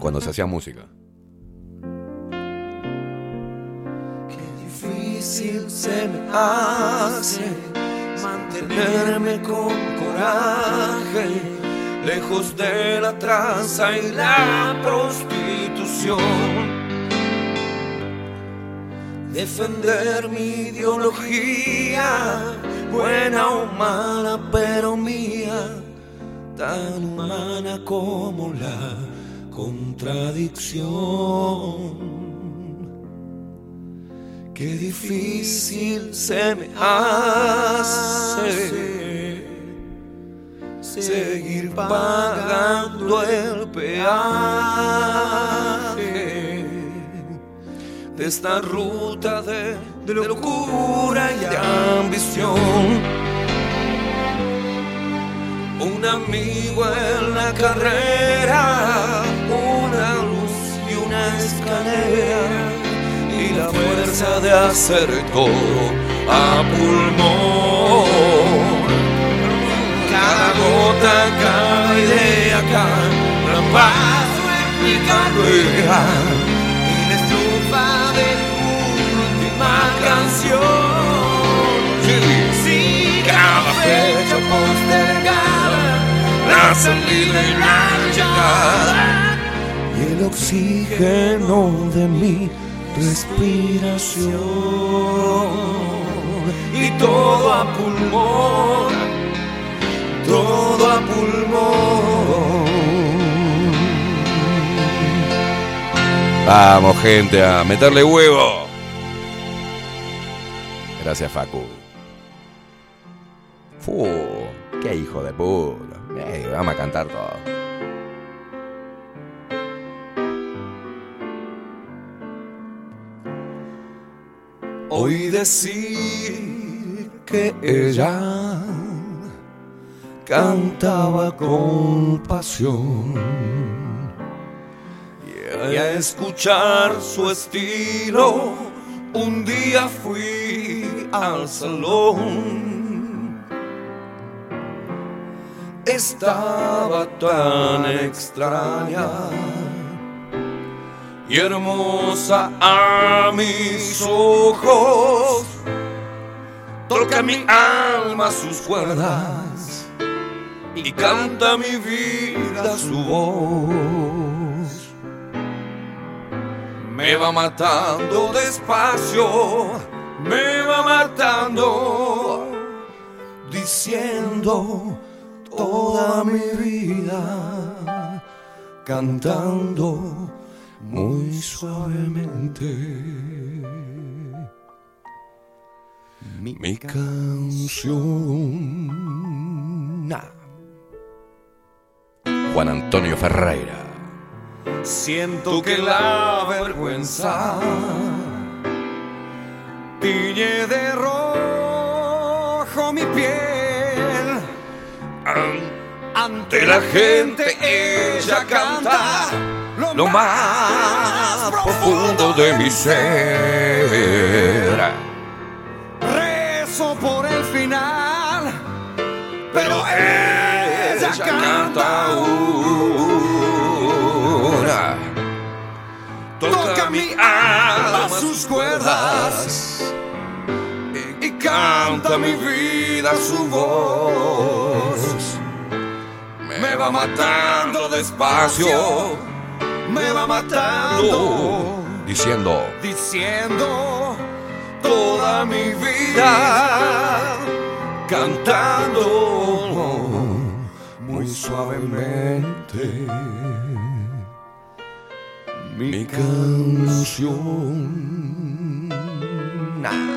Cuando se hacía música. Qué difícil se me hace mantenerme con coraje, lejos de la tranza y la prostitución. Defender mi ideología, buena o mala, pero mía, tan humana como la contradicción. Qué difícil se me hace seguir pagando el peaje de esta ruta de, de locura y de ambición. Un amigo en la carrera, una luz y una escalera, y la fuerza de hacer todo a pulmón. Cada gota, cada idea, cada paso en mi carrera, y la estufa de última canción. Sí, sí, cada fecha postergada, la salida y la llegada, y el oxígeno de mi respiración, y todo a pulmón, todo a pulmón. Vamos, gente, a meterle huevo. Gracias, Facu. Fu, qué hijo de puta. Hey, vamos a cantar todo. Hoy decir que ella cantaba con pasión y a escuchar su estilo un día fui al salón. Estaba tan extraña y hermosa a mis ojos. Toca mi alma sus cuerdas y canta mi vida su voz. Me va matando despacio, me va matando, diciendo toda mi vida, cantando muy suavemente mi, mi canción. Nah. Juan Antonio Ferreira. Siento que la vergüenza tiñe de rojo mi piel. Ante la gente ella canta lo más profundo de mi ser. Rezo por el final, pero ella canta ahora. Toca mi alma sus cuerdas y canta mi vida su voz. Me va matando despacio, me va matando, diciendo, diciendo toda mi vida, cantando muy suavemente mi canción. Nah.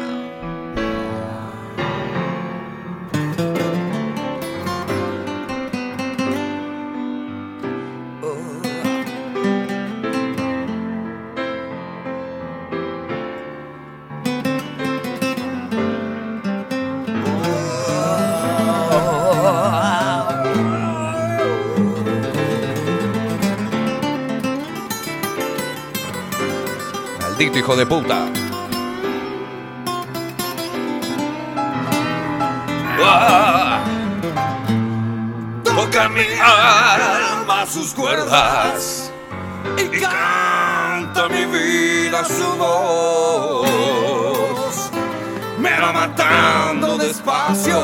Hijo de puta. Ah, toca mi alma sus cuerdas y canta mi vida su voz. Me va matando despacio,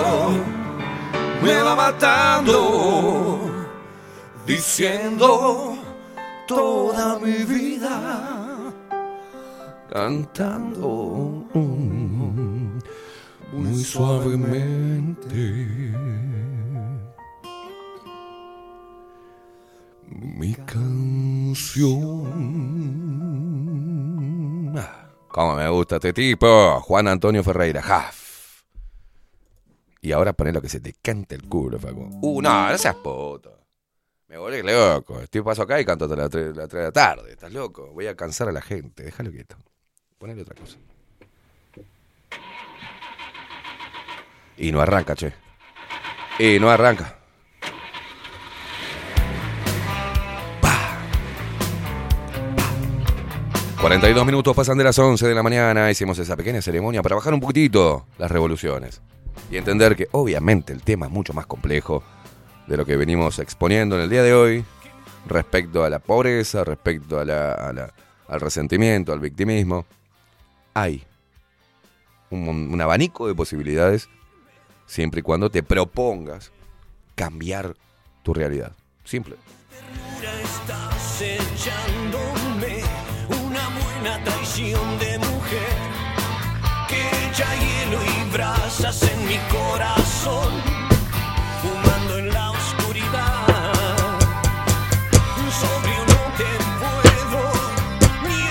me va matando, diciendo toda mi vida, cantando muy suavemente mi canción. Cómo me gusta este tipo, Juan Antonio Ferreira. Jaf. Y ahora poné lo que se te cante el culo, Facu. Uh, no, no seas puto. Me volé loco. Estoy paso acá y canto hasta las tres de la tarde. Estás loco. Voy a cansar a la gente. Déjalo quieto. Ponle otra cosa. Y no arranca, che. Y no arranca. Pa. Pa. cuarenta y dos minutos pasan de las once de la mañana. Hicimos esa pequeña ceremonia para bajar un poquitito las revoluciones. Y entender que, obviamente, el tema es mucho más complejo de lo que venimos exponiendo en el día de hoy. Respecto a la pobreza, respecto a la, a la al resentimiento, al victimismo, hay un, un abanico de posibilidades siempre y cuando te propongas cambiar tu realidad. Simple. Estás echándome una buena traición de mujer que echa hielo y brasas en mi corazón, fumando en la oscuridad. Sobre un no te puedo ni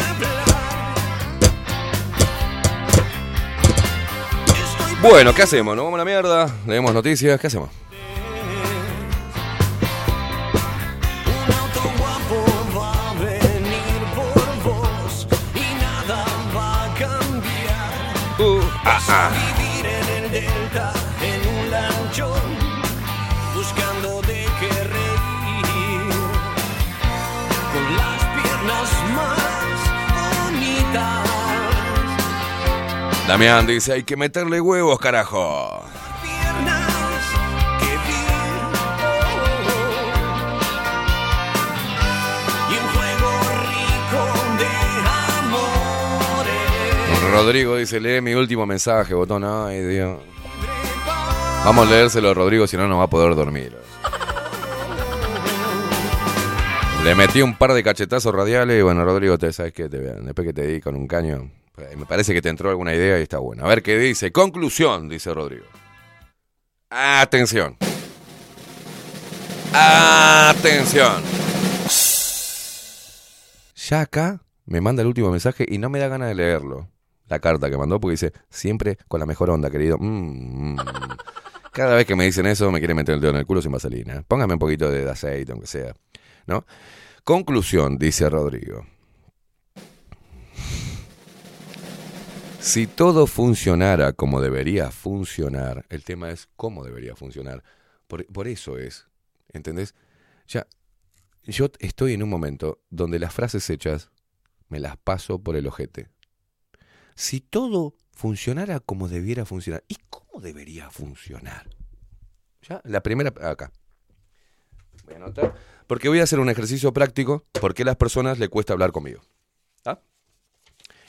Bueno, ¿qué hacemos? ¿Nos vamos a la mierda? ¿Leemos noticias? ¿Qué hacemos? Uh, ah, ah. Damián dice, hay que meterle huevos, carajo. Rodrigo dice, lee mi último mensaje, botón. Ay, Dios. Vamos a leérselo a Rodrigo, si no, no va a poder dormir. Le metí un par de cachetazos radiales y bueno, Rodrigo, te sabes que te vean. Después que te di con un caño, me parece que te entró alguna idea y está buena. A ver qué dice. Conclusión, dice Rodrigo. Atención. Atención. Ya acá me manda el último mensaje y no me da ganas de leerlo. La carta que mandó, porque dice, siempre con la mejor onda, querido. Mm, mm. Cada vez que me dicen eso, me quieren meter el dedo en el culo sin vaselina. Póngame un poquito de aceite, aunque sea, ¿no? Conclusión, dice Rodrigo. Si todo funcionara como debería funcionar, el tema es cómo debería funcionar. Por, por eso es, ¿entendés? Ya, yo estoy en un momento donde las frases hechas me las paso por el ojete. Si todo funcionara como debiera funcionar. ¿Y cómo debería funcionar? Ya, la primera... Acá. Voy a anotar. Porque voy a hacer un ejercicio práctico. ¿Por qué a las personas les cuesta hablar conmigo? ¿Ah?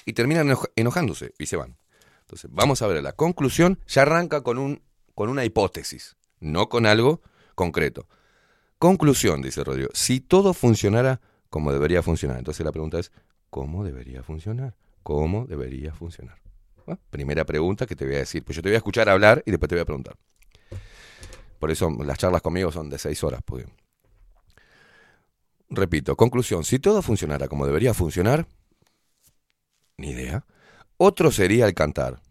Y terminan enoj- enojándose y se van. Entonces, vamos a ver. La conclusión ya arranca con, un, con una hipótesis. No con algo concreto. Conclusión, dice Rodrigo. Si todo funcionara como debería funcionar. Entonces la pregunta es, ¿cómo debería funcionar? ¿Cómo debería funcionar? ¿Ah? Primera pregunta que te voy a decir. Pues yo te voy a escuchar hablar y después te voy a preguntar. Por eso las charlas conmigo son de seis horas. Porque... Repito, conclusión. Si todo funcionara como debería funcionar, ni idea. Otro sería el cantar.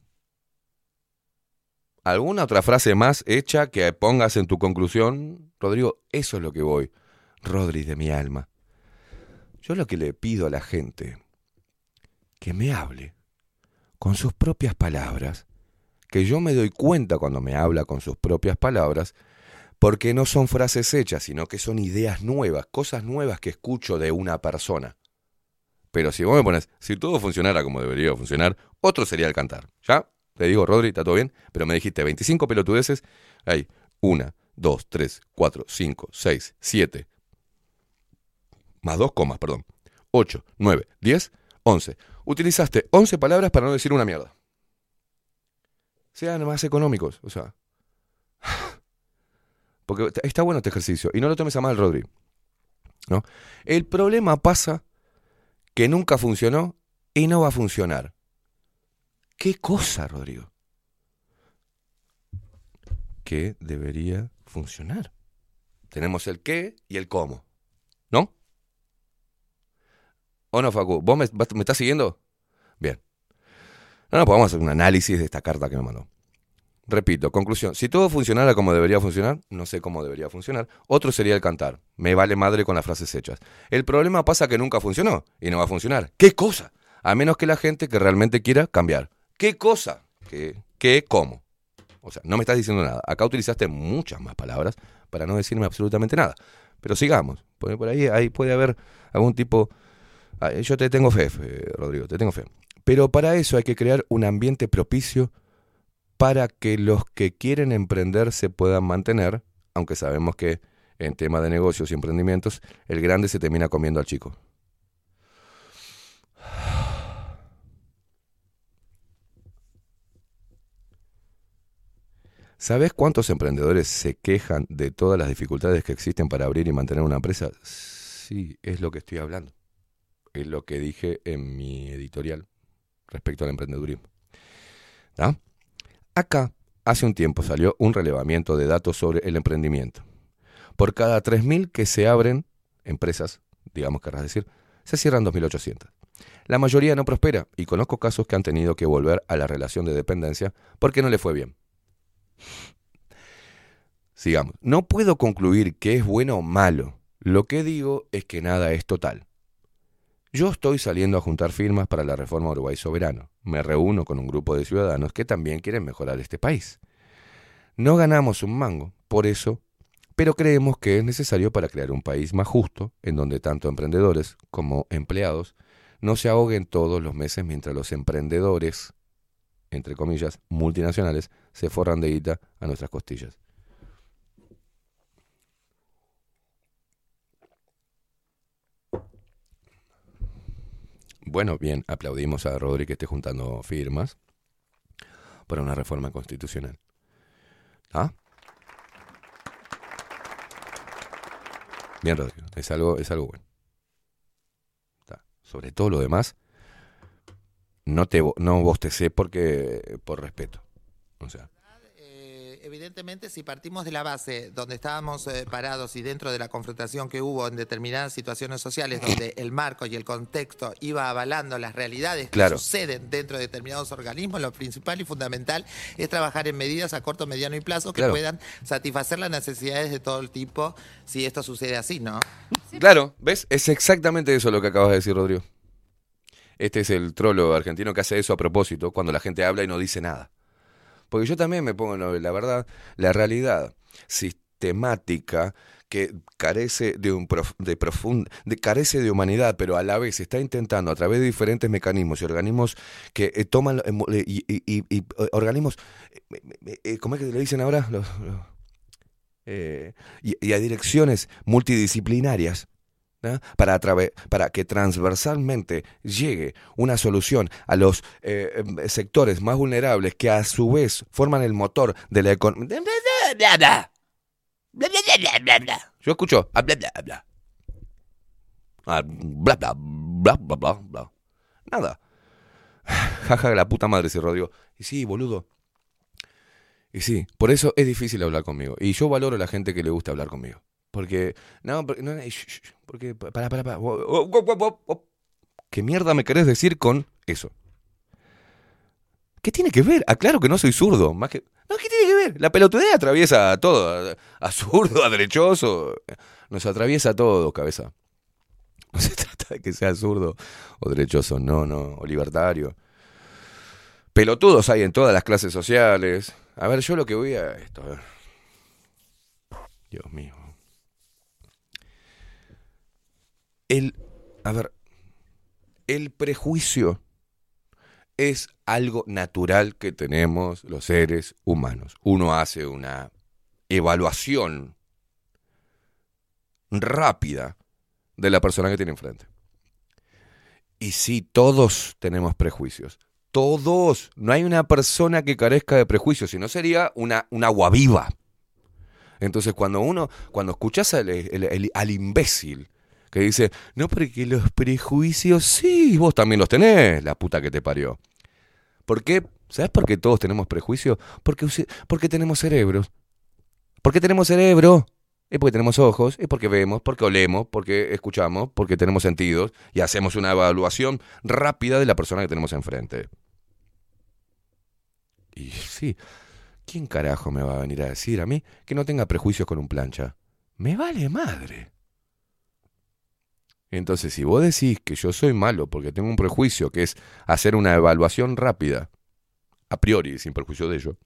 ¿Alguna otra frase más hecha que pongas en tu conclusión? Rodrigo, eso es lo que voy. Rodri de mi alma. Yo lo que le pido a la gente... que me hable con sus propias palabras, que yo me doy cuenta cuando me habla con sus propias palabras, porque no son frases hechas, sino que son ideas nuevas, cosas nuevas que escucho de una persona. Pero si vos me pones, si todo funcionara como debería funcionar, otro sería el cantar. ¿Ya? Te digo, Rodri, está todo bien, pero me dijiste veinticinco pelotudeces, hay una, dos, tres, cuatro, cinco, seis, siete, más dos comas, perdón, ocho, nueve, diez, once. Utilizaste once palabras para no decir una mierda. Sean más económicos, o sea. Porque está bueno este ejercicio. Y no lo tomes a mal, Rodri, ¿no? El problema pasa que nunca funcionó y no va a funcionar. ¿Qué cosa, Rodrigo? ¿Qué debería funcionar? Tenemos el qué y el cómo, ¿no? ¿O no, Facu? ¿Vos me, me estás siguiendo? Bien. No, no, pues vamos a hacer un análisis de esta carta que me mandó. Repito, conclusión. Si todo funcionara como debería funcionar, no sé cómo debería funcionar. Otro sería el cantar. Me vale madre con las frases hechas. El problema pasa que nunca funcionó y no va a funcionar. ¿Qué cosa? A menos que la gente que realmente quiera cambiar. ¿Qué cosa? ¿Qué? ¿Qué? ¿Cómo? O sea, no me estás diciendo nada. Acá utilizaste muchas más palabras para no decirme absolutamente nada. Pero sigamos. Por, por ahí, ahí puede haber algún tipo... Yo te tengo fe, eh, Rodrigo, te tengo fe. Pero para eso hay que crear un ambiente propicio para que los que quieren emprender se puedan mantener, aunque sabemos que en tema de negocios y emprendimientos, el grande se termina comiendo al chico. ¿Sabés cuántos emprendedores se quejan de todas las dificultades que existen para abrir y mantener una empresa? Sí, es lo que estoy hablando. Es lo que dije en mi editorial respecto al emprendedurismo. ¿Da? Acá, hace un tiempo salió un relevamiento de datos sobre el emprendimiento. Por cada tres mil que se abren empresas, digamos, querrás decir, se cierran dos mil ochocientas. La mayoría no prospera y conozco casos que han tenido que volver a la relación de dependencia porque no le fue bien. Sigamos. No puedo concluir que es bueno o malo. Lo que digo es que nada es total. Yo estoy saliendo a juntar firmas para la reforma Uruguay Soberano. Me reúno con un grupo de ciudadanos que también quieren mejorar este país. No ganamos un mango, por eso, pero creemos que es necesario para crear un país más justo, en donde tanto emprendedores como empleados no se ahoguen todos los meses mientras los emprendedores, entre comillas, multinacionales, se forran de guita a nuestras costillas. Bueno, bien, aplaudimos a Rodri que esté juntando firmas para una reforma constitucional. ¿Ah? Bien, Rodri, es algo, es algo bueno. Sobre todo lo demás, no te no bostecé porque por respeto. O sea, eh, evidentemente, si partimos de la base donde estábamos eh, parados y dentro de la confrontación que hubo en determinadas situaciones sociales donde el marco y el contexto iba avalando las realidades claro. que suceden dentro de determinados organismos, lo principal y fundamental es trabajar en medidas a corto, mediano y plazo que claro. puedan satisfacer las necesidades de todo el tipo si esto sucede así, ¿no? Claro, ¿ves? Es exactamente eso lo que acabas de decir, Rodrigo. Este es el trolo argentino que hace eso a propósito, cuando la gente habla y no dice nada. Porque yo también me pongo, la verdad, la realidad sistemática que carece de un prof, de profund, de, carece de humanidad, pero a la vez está intentando a través de diferentes mecanismos y organismos que eh, toman eh, y, y, y, y organismos, eh, eh, ¿cómo es que le dicen ahora? Los, los, Eh, y, y a direcciones multidisciplinarias, ¿no? para, atraver, para que transversalmente llegue una solución a los eh, sectores más vulnerables que a su vez forman el motor de la economía. Yo escucho bla bla bla bla bla bla bla bla bla nada. Jaja, la puta madre, se rodeó. Y sí, boludo. Y sí, por eso es difícil hablar conmigo. Y yo valoro a la gente que le gusta hablar conmigo. Porque, no, porque, no, porque, para, para, para. ¿Qué mierda me querés decir con eso? ¿Qué tiene que ver? Aclaro que no soy zurdo. Más que, no, ¿qué tiene que ver? La pelotudez atraviesa a todo. A zurdo, a derechoso. Nos atraviesa a todos, cabeza. No se trata de que sea zurdo o derechoso, no, no, o libertario. Pelotudos hay en todas las clases sociales. A ver, yo lo que voy a... esto, a ver. Dios mío. El... A ver. El prejuicio es algo natural que tenemos los seres humanos. Uno hace una evaluación rápida de la persona que tiene enfrente. Y sí, todos tenemos prejuicios. Todos. No hay una persona que carezca de prejuicios, sino sería una, una agua viva. Entonces, cuando uno, cuando escuchás al, el, el, al imbécil que dice, no, porque los prejuicios, sí, vos también los tenés, la puta que te parió. ¿Por qué? ¿Sabés por qué todos tenemos prejuicios? Porque, porque tenemos cerebros. ¿Por qué tenemos cerebro? Es porque tenemos ojos, es porque vemos, porque olemos, porque escuchamos, porque tenemos sentidos y hacemos una evaluación rápida de la persona que tenemos enfrente. Y sí, ¿quién carajo me va a venir a decir a mí que no tenga prejuicios con un plancha? ¡Me vale madre! Entonces, si vos decís que yo soy malo porque tengo un prejuicio que es hacer una evaluación rápida, a priori, sin perjuicio de ello,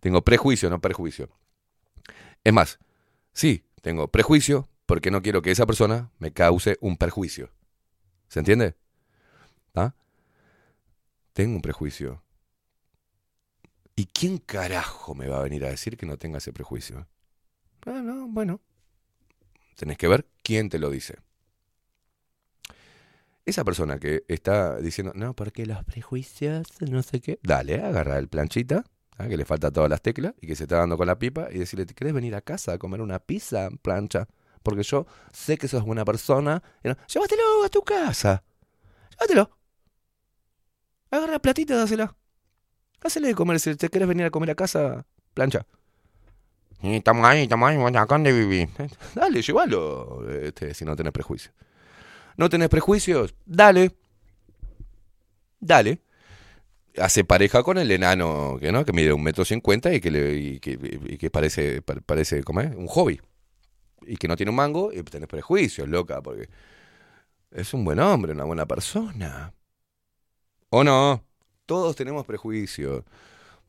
tengo prejuicio, no perjuicio. Es más, sí, tengo prejuicio porque no quiero que esa persona me cause un perjuicio. ¿Se entiende? ¿Ah? Tengo un prejuicio. ¿Y quién carajo me va a venir a decir que no tenga ese prejuicio? Ah, no, bueno. Tenés que ver quién te lo dice. Esa persona que está diciendo, no, porque los prejuicios, no sé qué. Dale, agarra el planchita, ¿ah? que le falta todas las teclas y que se está dando con la pipa y decirle, ¿te querés venir a casa a comer una pizza, plancha? Porque yo sé que sos buena persona. Y no, llévatelo a tu casa. Llévatelo. Agarra la platita, dásela. Hacele de comer, si te querés venir a comer a casa, plancha. Y estamos ahí, estamos ahí, acá donde viví. Dale, llévalo, este, si no tenés prejuicio. ¿No tenés prejuicios? Dale. Dale. Hace pareja con el enano que no que mide un metro cincuenta y que le, y que, y que parece parece ¿cómo es? Un hobby y que no tiene un mango y tenés prejuicios, loca, porque es un buen hombre, una buena persona. ¿O no? Todos tenemos prejuicios.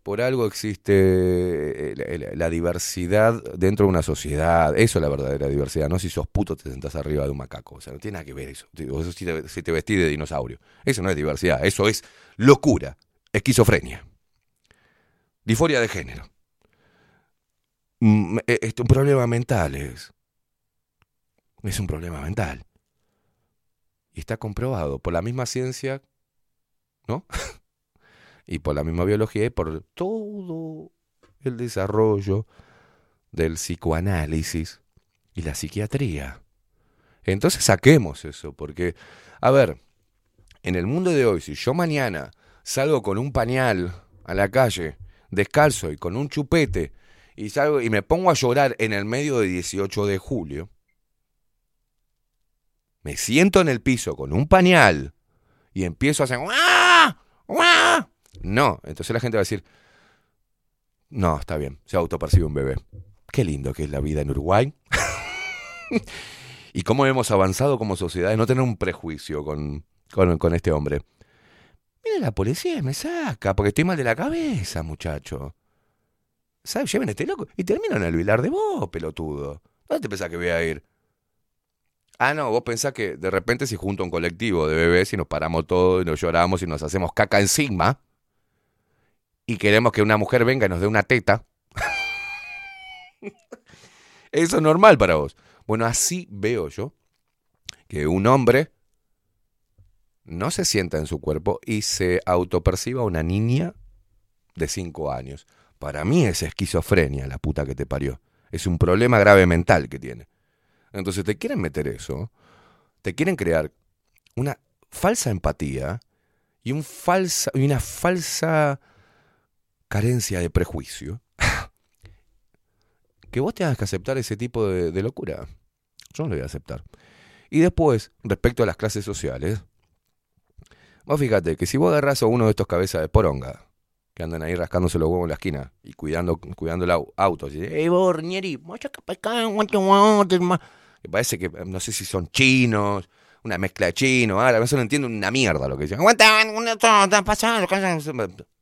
Por algo existe la, la, la diversidad dentro de una sociedad. Eso es la verdadera diversidad. No si sos puto te sentás arriba de un macaco. O sea, no tiene nada que ver eso. O eso si te, si te vestís de dinosaurio. Eso no es diversidad. Eso es locura. Esquizofrenia. Disforia de género. Mm, es, es un problema mental. Es, es un problema mental. Y está comprobado por la misma ciencia, ¿no? Y por la misma biología y por todo el desarrollo del psicoanálisis y la psiquiatría. Entonces saquemos eso, porque, a ver, en el mundo de hoy, si yo mañana salgo con un pañal a la calle, descalzo y con un chupete, y salgo y me pongo a llorar en el medio de dieciocho de julio, me siento en el piso con un pañal y empiezo a hacer... ¡Ah! ¡Ah! No, entonces la gente va a decir, no, está bien, se autopercibe un bebé. Qué lindo que es la vida en Uruguay. Y cómo hemos avanzado como sociedad de no tener un prejuicio con, con, con este hombre. Mira, la policía me saca porque estoy mal de la cabeza, muchacho. ¿Sabes? Lleven a este loco y terminan en el Vilar de vos, pelotudo. ¿Dónde te pensás que voy a ir? Ah, no, vos pensás que de repente si junto a un colectivo de bebés y nos paramos todos y nos lloramos y nos hacemos caca encima... y queremos que una mujer venga y nos dé una teta. Eso es normal para vos. Bueno, así veo yo que un hombre no se sienta en su cuerpo y se autoperciba una niña de cinco años. Para mí es esquizofrenia la puta que te parió. Es un problema grave mental que tiene. Entonces te quieren meter eso. Te quieren crear una falsa empatía y un falsa, y una falsa... carencia de prejuicio, que vos tengas que aceptar ese tipo de, de locura. Yo no lo voy a aceptar. Y después, respecto a las clases sociales, vos fíjate que si vos agarrás a uno de estos cabezas de poronga, que andan ahí rascándose los huevos en la esquina y cuidando, cuidando el auto, y hey, vos, Rinieri, que parece que, no sé si son chinos, una mezcla de chino, ahora no entiendo una mierda lo que dicen. Aguanta, está pasando,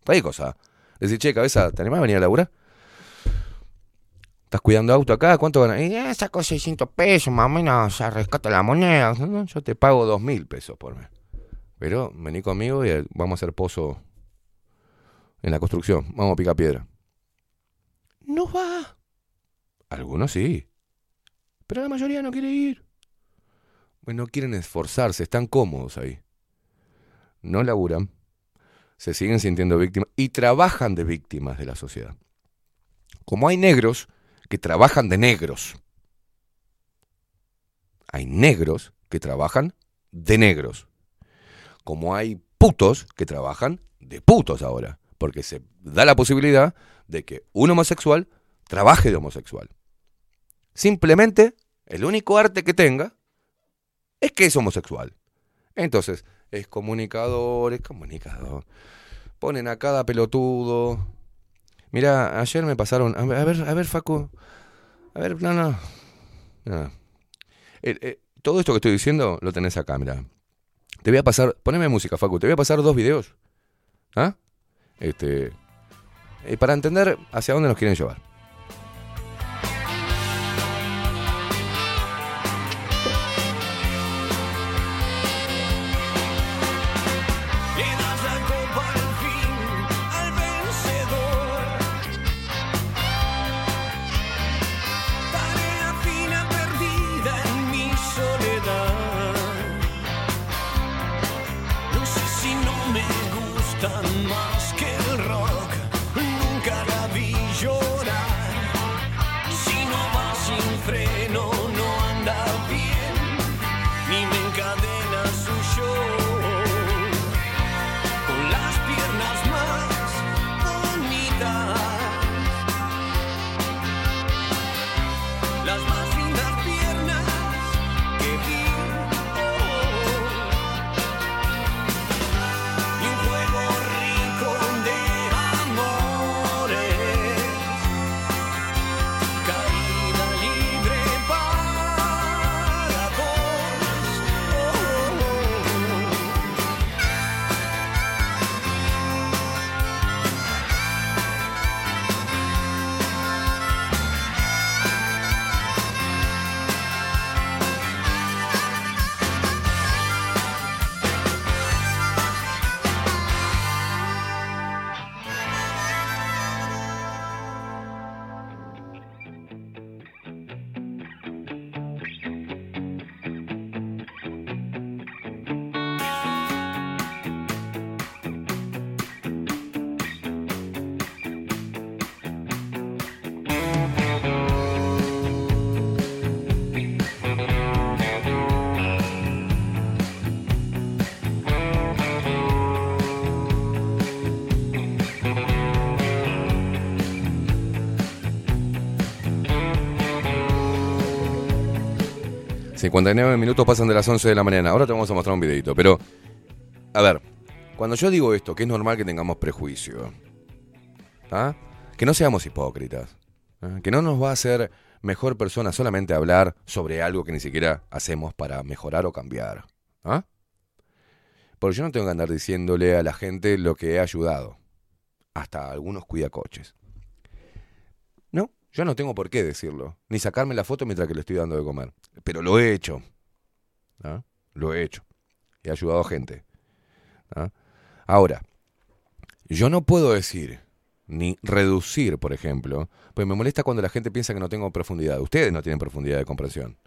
hay cosas. Decir, che, cabeza, ¿te animás a venir a laburar? ¿Estás cuidando auto acá? ¿Cuánto ganas? Eh, saco seiscientos pesos, más o menos, rescato la moneda. ¿No? Yo te pago dos mil pesos por mes. Pero vení conmigo y vamos a hacer pozo en la construcción. Vamos a picar piedra. No va. Algunos sí. Pero la mayoría no quiere ir. Pues no quieren esforzarse, están cómodos ahí. No laburan. Se siguen sintiendo víctimas y trabajan de víctimas de la sociedad. Como hay negros que trabajan de negros. Hay negros que trabajan de negros. Como hay putos que trabajan de putos ahora. Porque se da la posibilidad de que un homosexual trabaje de homosexual. Simplemente el único arte que tenga es que es homosexual. Entonces... es comunicador, es comunicador. Ponen a cada pelotudo. Mirá, ayer me pasaron... A ver, a ver, Facu. A ver, no, no. no. Eh, eh, todo esto que estoy diciendo lo tenés acá, mirá. Te voy a pasar... Poneme música, Facu. Te voy a pasar dos videos. ¿Ah? Este... Eh, para entender hacia dónde nos quieren llevar. Más que el rock, nunca la vi llorar. cincuenta y nueve minutos pasan de las once de la mañana. Ahora te vamos a mostrar un videito, pero... A ver, cuando yo digo esto, que es normal que tengamos prejuicio, ¿ah? Que no seamos hipócritas, ¿ah? Que no nos va a hacer mejor persona solamente hablar sobre algo que ni siquiera hacemos para mejorar o cambiar, ¿ah? Porque yo no tengo que andar diciéndole a la gente lo que he ayudado. Hasta algunos cuidacoches. No, yo no tengo por qué decirlo. Ni sacarme la foto mientras que le estoy dando de comer. Pero lo he hecho. ¿Ah? Lo he hecho. He ayudado a gente. ¿Ah? Ahora, yo no puedo decir, ni reducir, por ejemplo, pues me molesta cuando la gente piensa que no tengo profundidad. Ustedes no tienen profundidad de comprensión.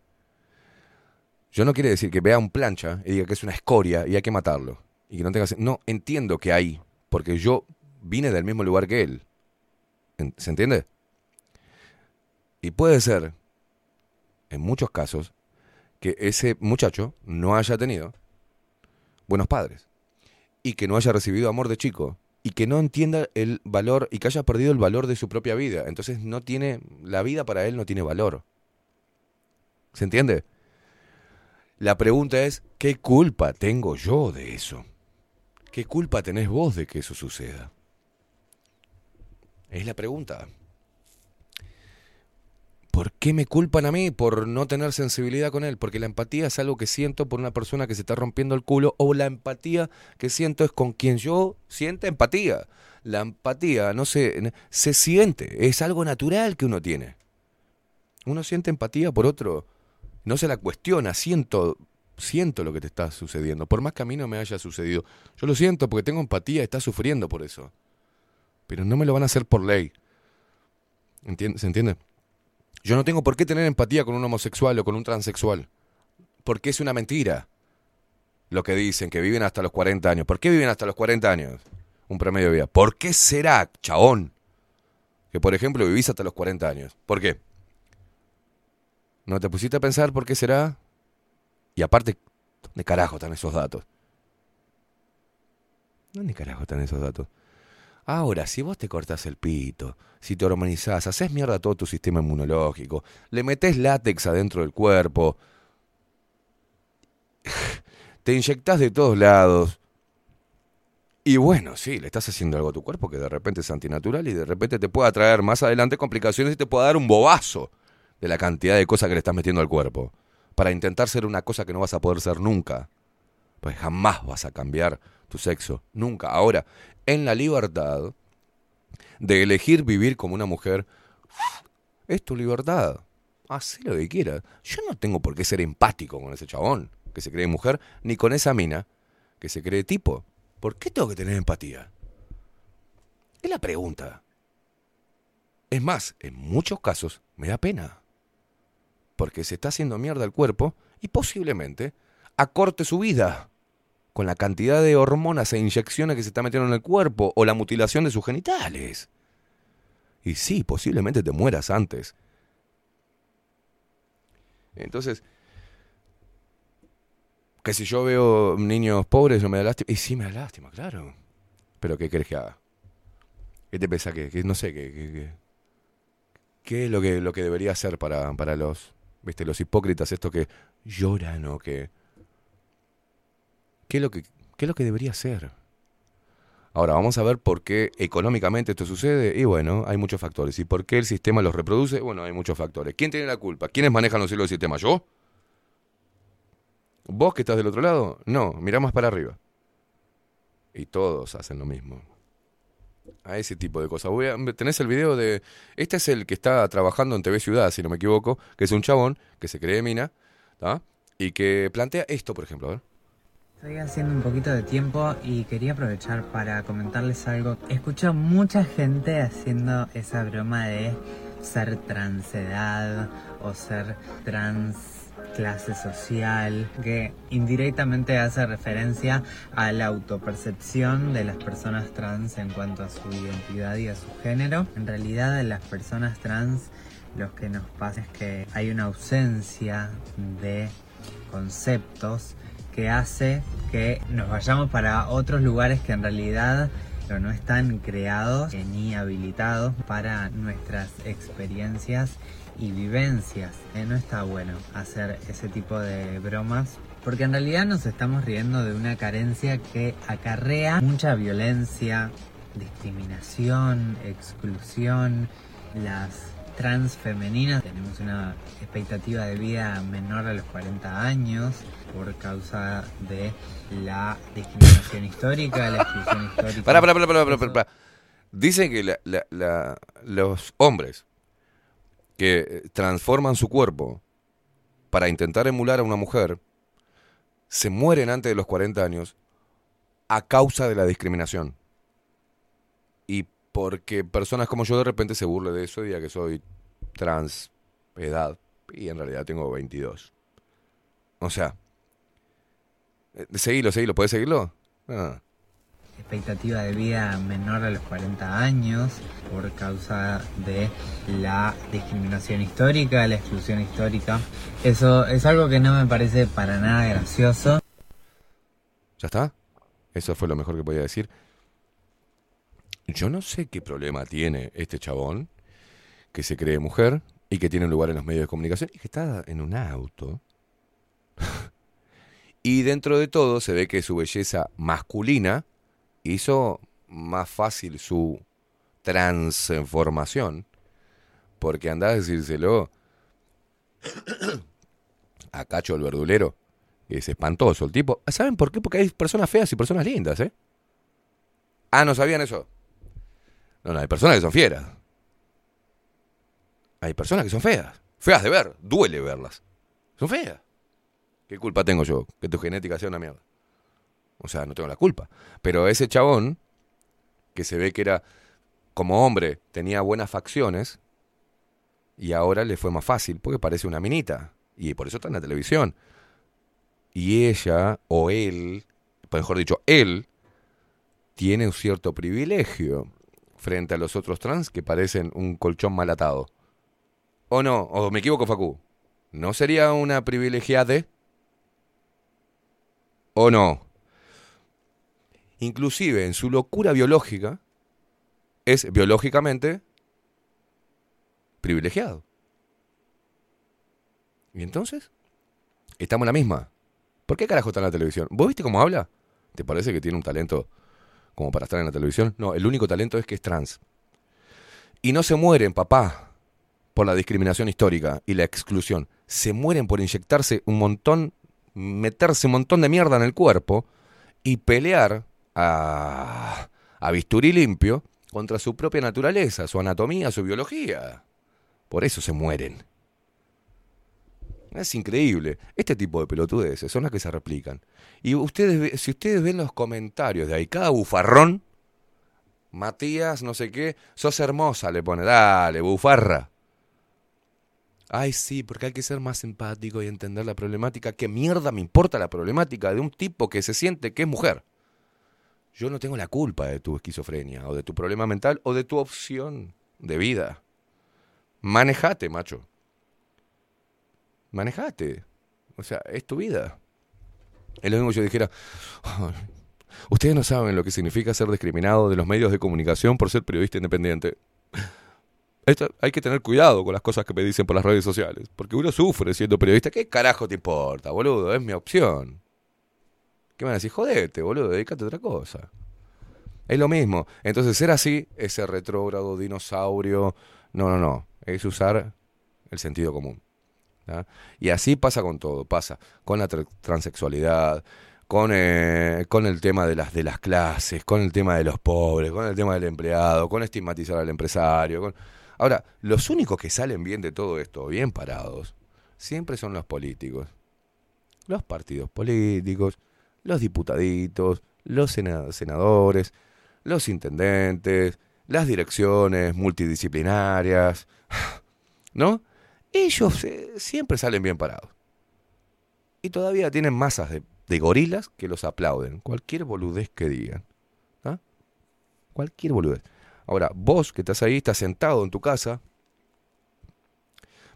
Yo no quiere decir que vea un plancha y diga que es una escoria y hay que matarlo. Y que no tenga... No, entiendo que hay, porque yo vine del mismo lugar que él. ¿Se entiende? Y puede ser, en muchos casos, que ese muchacho no haya tenido buenos padres. Y que no haya recibido amor de chico. Y que no entienda el valor, y que haya perdido el valor de su propia vida. Entonces no tiene... La vida para él no tiene valor. ¿Se entiende? La pregunta es, ¿qué culpa tengo yo de eso? ¿Qué culpa tenés vos de que eso suceda? Es la pregunta. ¿Por qué me culpan a mí por no tener sensibilidad con él? Porque la empatía es algo que siento por una persona que se está rompiendo el culo, o la empatía que siento es con quien yo sienta empatía. La empatía no se, se siente, es algo natural que uno tiene. Uno siente empatía por otro. No se la cuestiona, siento, siento lo que te está sucediendo. Por más que a mí no me haya sucedido, yo lo siento porque tengo empatía, estás sufriendo por eso. Pero no me lo van a hacer por ley. ¿Entien- ¿Se entiende? Yo no tengo por qué tener empatía con un homosexual o con un transexual. Porque es una mentira lo que dicen, que viven hasta los cuarenta años. ¿Por qué viven hasta los cuarenta años? Un promedio de vida. ¿Por qué será, chabón, que por ejemplo vivís hasta los cuarenta años? ¿Por qué? ¿No te pusiste a pensar por qué será? Y aparte, ¿dónde carajo están esos datos? ¿Dónde carajo están esos datos? Ahora, si vos te cortás el pito, si te hormonizás, haces mierda todo tu sistema inmunológico, le metés látex adentro del cuerpo, te inyectás de todos lados, y bueno, sí, le estás haciendo algo a tu cuerpo que de repente es antinatural y de repente te puede traer más adelante complicaciones y te puede dar un bobazo de la cantidad de cosas que le estás metiendo al cuerpo, para intentar ser una cosa que no vas a poder ser nunca. Pues jamás vas a cambiar tu sexo, nunca. Ahora, en la libertad de elegir vivir como una mujer, es tu libertad. Haz lo que quieras. Yo no tengo por qué ser empático con ese chabón que se cree mujer, ni con esa mina que se cree tipo. ¿Por qué tengo que tener empatía? Es la pregunta. Es más, en muchos casos me da pena. Porque se está haciendo mierda el cuerpo y posiblemente acorte su vida con la cantidad de hormonas e inyecciones que se está metiendo en el cuerpo o la mutilación de sus genitales. Y sí, posiblemente te mueras antes. Entonces, que si yo veo niños pobres no me da lástima. Y sí me da lástima, claro. Pero ¿qué querés que haga? ¿Qué te pensás que, que no sé, que... que, que ¿qué es lo que, lo que debería hacer para, para los, viste, los hipócritas estos que lloran o que... ¿Qué es lo que, qué es lo que debería hacer? Ahora, vamos a ver por qué económicamente esto sucede. Y bueno, hay muchos factores. ¿Y por qué el sistema los reproduce? Bueno, hay muchos factores. ¿Quién tiene la culpa? ¿Quiénes manejan los hilos del sistema? ¿Yo? ¿Vos que estás del otro lado? No, mirá más para arriba. Y todos hacen lo mismo. A ese tipo de cosas. Voy a, tenés el video de... Este es el que está trabajando en T V Ciudad, si no me equivoco, que es un chabón que se cree mina, ¿tá? Y que plantea esto, por ejemplo. A ver. Estoy haciendo un poquito de tiempo y quería aprovechar para comentarles algo. Escucho mucha gente haciendo esa broma de ser transedad o ser trans... clase social, que indirectamente hace referencia a la autopercepción de las personas trans en cuanto a su identidad y a su género. En realidad, en las personas trans lo que nos pasa es que hay una ausencia de conceptos que hace que nos vayamos para otros lugares que en realidad pero no están creados eh, ni habilitados para nuestras experiencias y vivencias. Eh, no está bueno hacer ese tipo de bromas, porque en realidad nos estamos riendo de una carencia que acarrea mucha violencia, discriminación, exclusión. Las trans femeninas tenemos una expectativa de vida menor a los cuarenta años por causa de la discriminación histórica, la exclusión histórica. Pará, pará, pará, pará, pará, pará, pará. Dicen que la, la, la, los hombres que transforman su cuerpo para intentar emular a una mujer se mueren antes de los cuarenta años a causa de la discriminación. Y porque personas como yo de repente se burlan de eso y digan que soy trans edad y en realidad tengo veintidós. O sea, seguilo, seguilo, ¿podés seguirlo? Ah. Expectativa de vida menor a los cuarenta años por causa de la discriminación histórica, la exclusión histórica. Eso es algo que no me parece para nada gracioso. ¿Ya está? Eso fue lo mejor que podía decir. Yo no sé qué problema tiene este chabón que se cree mujer y que tiene un lugar en los medios de comunicación y que está en un auto. Y dentro de todo se ve que su belleza masculina hizo más fácil su transformación, porque andás a decírselo a Cacho el verdulero, que es espantoso el tipo. ¿Saben por qué? Porque hay personas feas y personas lindas, ¿eh? Ah, ¿no sabían eso? No, no, hay personas que son fieras. Hay personas que son feas. Feas de ver, duele verlas. Son feas. ¿Qué culpa tengo yo? Que tu genética sea una mierda. O sea, no tengo la culpa. Pero ese chabón, que se ve que era, como hombre, tenía buenas facciones, y ahora le fue más fácil, porque parece una minita. Y por eso está en la televisión. Y ella, o él, mejor dicho, él, tiene un cierto privilegio frente a los otros trans que parecen un colchón mal atado. ¿O no? ¿O me equivoco, Facu? ¿No sería una privilegiada? ¿O no? Inclusive en su locura biológica, es biológicamente privilegiado. ¿Y entonces? Estamos en la misma. ¿Por qué carajo está en la televisión? ¿Vos viste cómo habla? ¿Te parece que tiene un talento como para estar en la televisión? No, el único talento es que es trans. Y no se mueren, papá, por la discriminación histórica y la exclusión. Se mueren por inyectarse un montón, meterse un montón de mierda en el cuerpo y pelear a, a bisturí limpio contra su propia naturaleza, su anatomía, su biología. Por eso se mueren. Es increíble. Este tipo de pelotudeces son las que se replican. Y ustedes, si ustedes ven los comentarios de ahí, cada bufarrón, Matías, no sé qué, sos hermosa, le pone, dale, bufarra. Ay, sí, porque hay que ser más empático y entender la problemática. ¿Qué mierda me importa la problemática de un tipo que se siente que es mujer? Yo no tengo la culpa de tu esquizofrenia, o de tu problema mental, o de tu opción de vida. Manejate, macho. Manejate. O sea, es tu vida. Es lo mismo que yo dijera, oh, ustedes no saben lo que significa ser discriminado de los medios de comunicación por ser periodista independiente. Esto, hay que tener cuidado con las cosas que me dicen por las redes sociales, porque uno sufre siendo periodista. ¿Qué carajo te importa, boludo? Es mi opción. ¿Qué me van a decir? Jodete, boludo, dedícate a otra cosa. Es lo mismo. Entonces, ser así, ese retrógrado dinosaurio, no, no, no. Es usar el sentido común. ¿Ah? Y así pasa con todo. Pasa con la tra- transexualidad, con, eh, con el tema de las, de las clases, con el tema de los pobres, con el tema del empleado, con estigmatizar al empresario, con... Ahora, los únicos que salen bien de todo esto, bien parados, siempre son los políticos. Los partidos políticos, los diputaditos, los senadores, los intendentes, las direcciones multidisciplinarias, ¿no? Ellos eh, siempre salen bien parados. Y todavía tienen masas de, de gorilas que los aplauden. Cualquier boludez que digan. ¿Ah? Cualquier boludez. Ahora, vos que estás ahí, estás sentado en tu casa,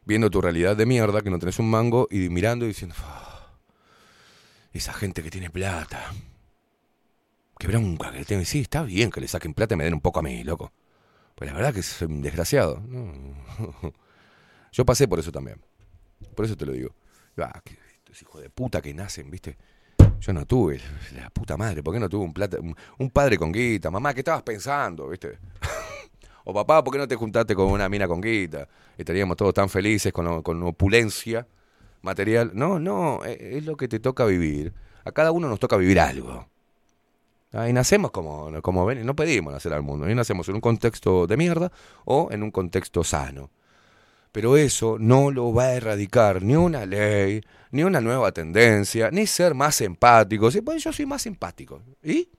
viendo tu realidad de mierda, que no tenés un mango, y mirando y diciendo, oh, esa gente que tiene plata, Qué bronca que le tengo. Sí, está bien que le saquen plata y me den un poco a mí, loco. Pues la verdad que soy un desgraciado. No. Yo pasé por eso también. Por eso te lo digo. Ah, que estos hijos de puta que nacen, ¿viste? Yo no tuve, la puta madre, ¿por qué no tuve un, plata, un padre con guita? Mamá, ¿qué estabas pensando, viste? O papá, ¿por qué no te juntaste con una mina con guita? Estaríamos todos tan felices con, lo, con opulencia material. No, no, es, es lo que te toca vivir. A cada uno nos toca vivir algo. Ah, y nacemos como, como ven, no pedimos nacer al mundo. Y nacemos en un contexto de mierda o en un contexto sano. Pero eso no lo va a erradicar ni una ley, ni una nueva tendencia, ni ser más empático. Sí, pues yo soy más empático. ¿Y?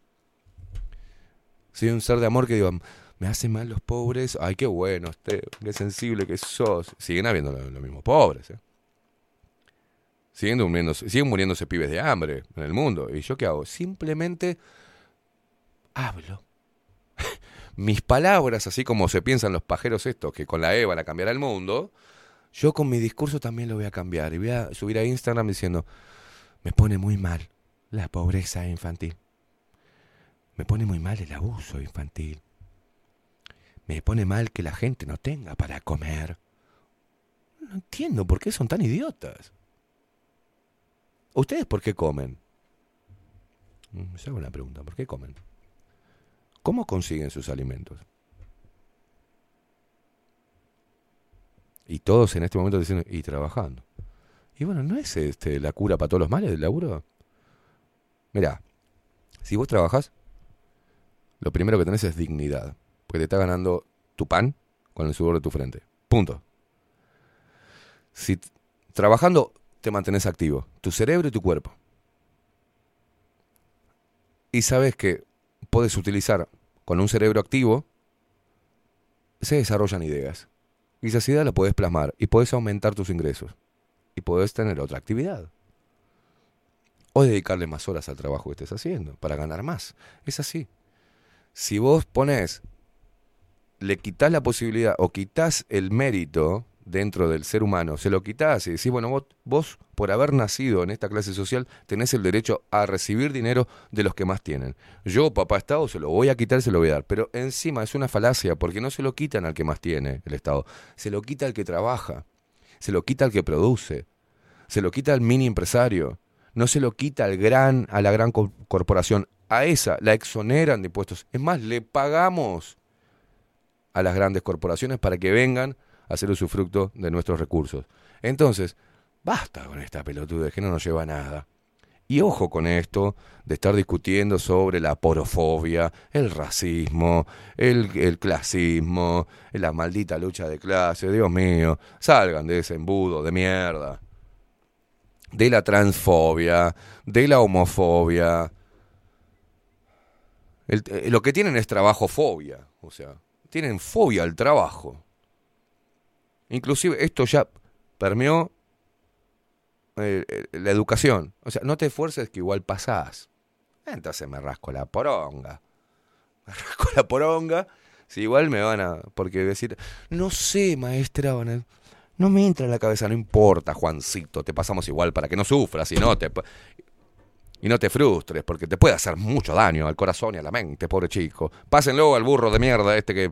Soy un ser de amor que digo, me hacen mal los pobres. Ay, qué bueno, este, qué sensible que sos. Siguen habiendo los lo mismos pobres. ¿eh? Siguen, muriéndose, siguen muriéndose pibes de hambre en el mundo. ¿Y yo qué hago? Simplemente hablo. Mis palabras, así como se piensan los pajeros estos, que con la E van a cambiar el mundo, yo con mi discurso también lo voy a cambiar. Y voy a subir a Instagram diciendo, me pone muy mal la pobreza infantil. Me pone muy mal el abuso infantil. Me pone mal que la gente no tenga para comer. No entiendo por qué son tan idiotas. ¿Ustedes por qué comen? Me hago una pregunta, ¿por qué comen? ¿Cómo consiguen sus alimentos? Y todos en este momento diciendo, y trabajando. Y bueno, ¿no es este la cura para todos los males del laburo? Mirá, si vos trabajás, lo primero que tenés es dignidad. Porque te está ganando tu pan con el sudor de tu frente. Punto. Si t- trabajando te mantenés activo, tu cerebro y tu cuerpo. Y sabés que podés utilizar con un cerebro activo, se desarrollan ideas. Y esa idea la podés plasmar y podés aumentar tus ingresos. Y podés tener otra actividad. O dedicarle más horas al trabajo que estés haciendo para ganar más. Es así. Si vos ponés, le quitás la posibilidad o quitás el mérito dentro del ser humano, se lo quitás y decís, bueno, vos, vos por haber nacido en esta clase social tenés el derecho a recibir dinero de los que más tienen. Yo, papá Estado, se lo voy a quitar, se lo voy a dar. Pero encima es una falacia porque no se lo quitan al que más tiene el Estado. Se lo quita al que trabaja, se lo quita al que produce, se lo quita al mini empresario, no se lo quita al gran, a la gran corporación. A esa la exoneran de impuestos. Es más, le pagamos a las grandes corporaciones para que vengan hacer usufructo de nuestros recursos. Entonces, basta con esta pelotudez que no nos lleva a nada. Y ojo con esto de estar discutiendo sobre la porofobia, el racismo, el, el clasismo, la maldita lucha de clase. Dios mío, salgan de ese embudo de mierda. De la transfobia, de la homofobia. El, lo que tienen es trabajofobia. O sea, tienen fobia al trabajo. Inclusive esto ya permeó eh, la educación. O sea, no te esfuerces que igual pasás. Entonces me rasco la poronga. Me rasco la poronga. Si igual me van a... Porque decir, no sé, maestra, no me entra en la cabeza. No importa, Juancito, te pasamos igual para que no sufras y no te, y no te frustres. Porque te puede hacer mucho daño al corazón y a la mente, pobre chico. Pásenlo al burro de mierda este que...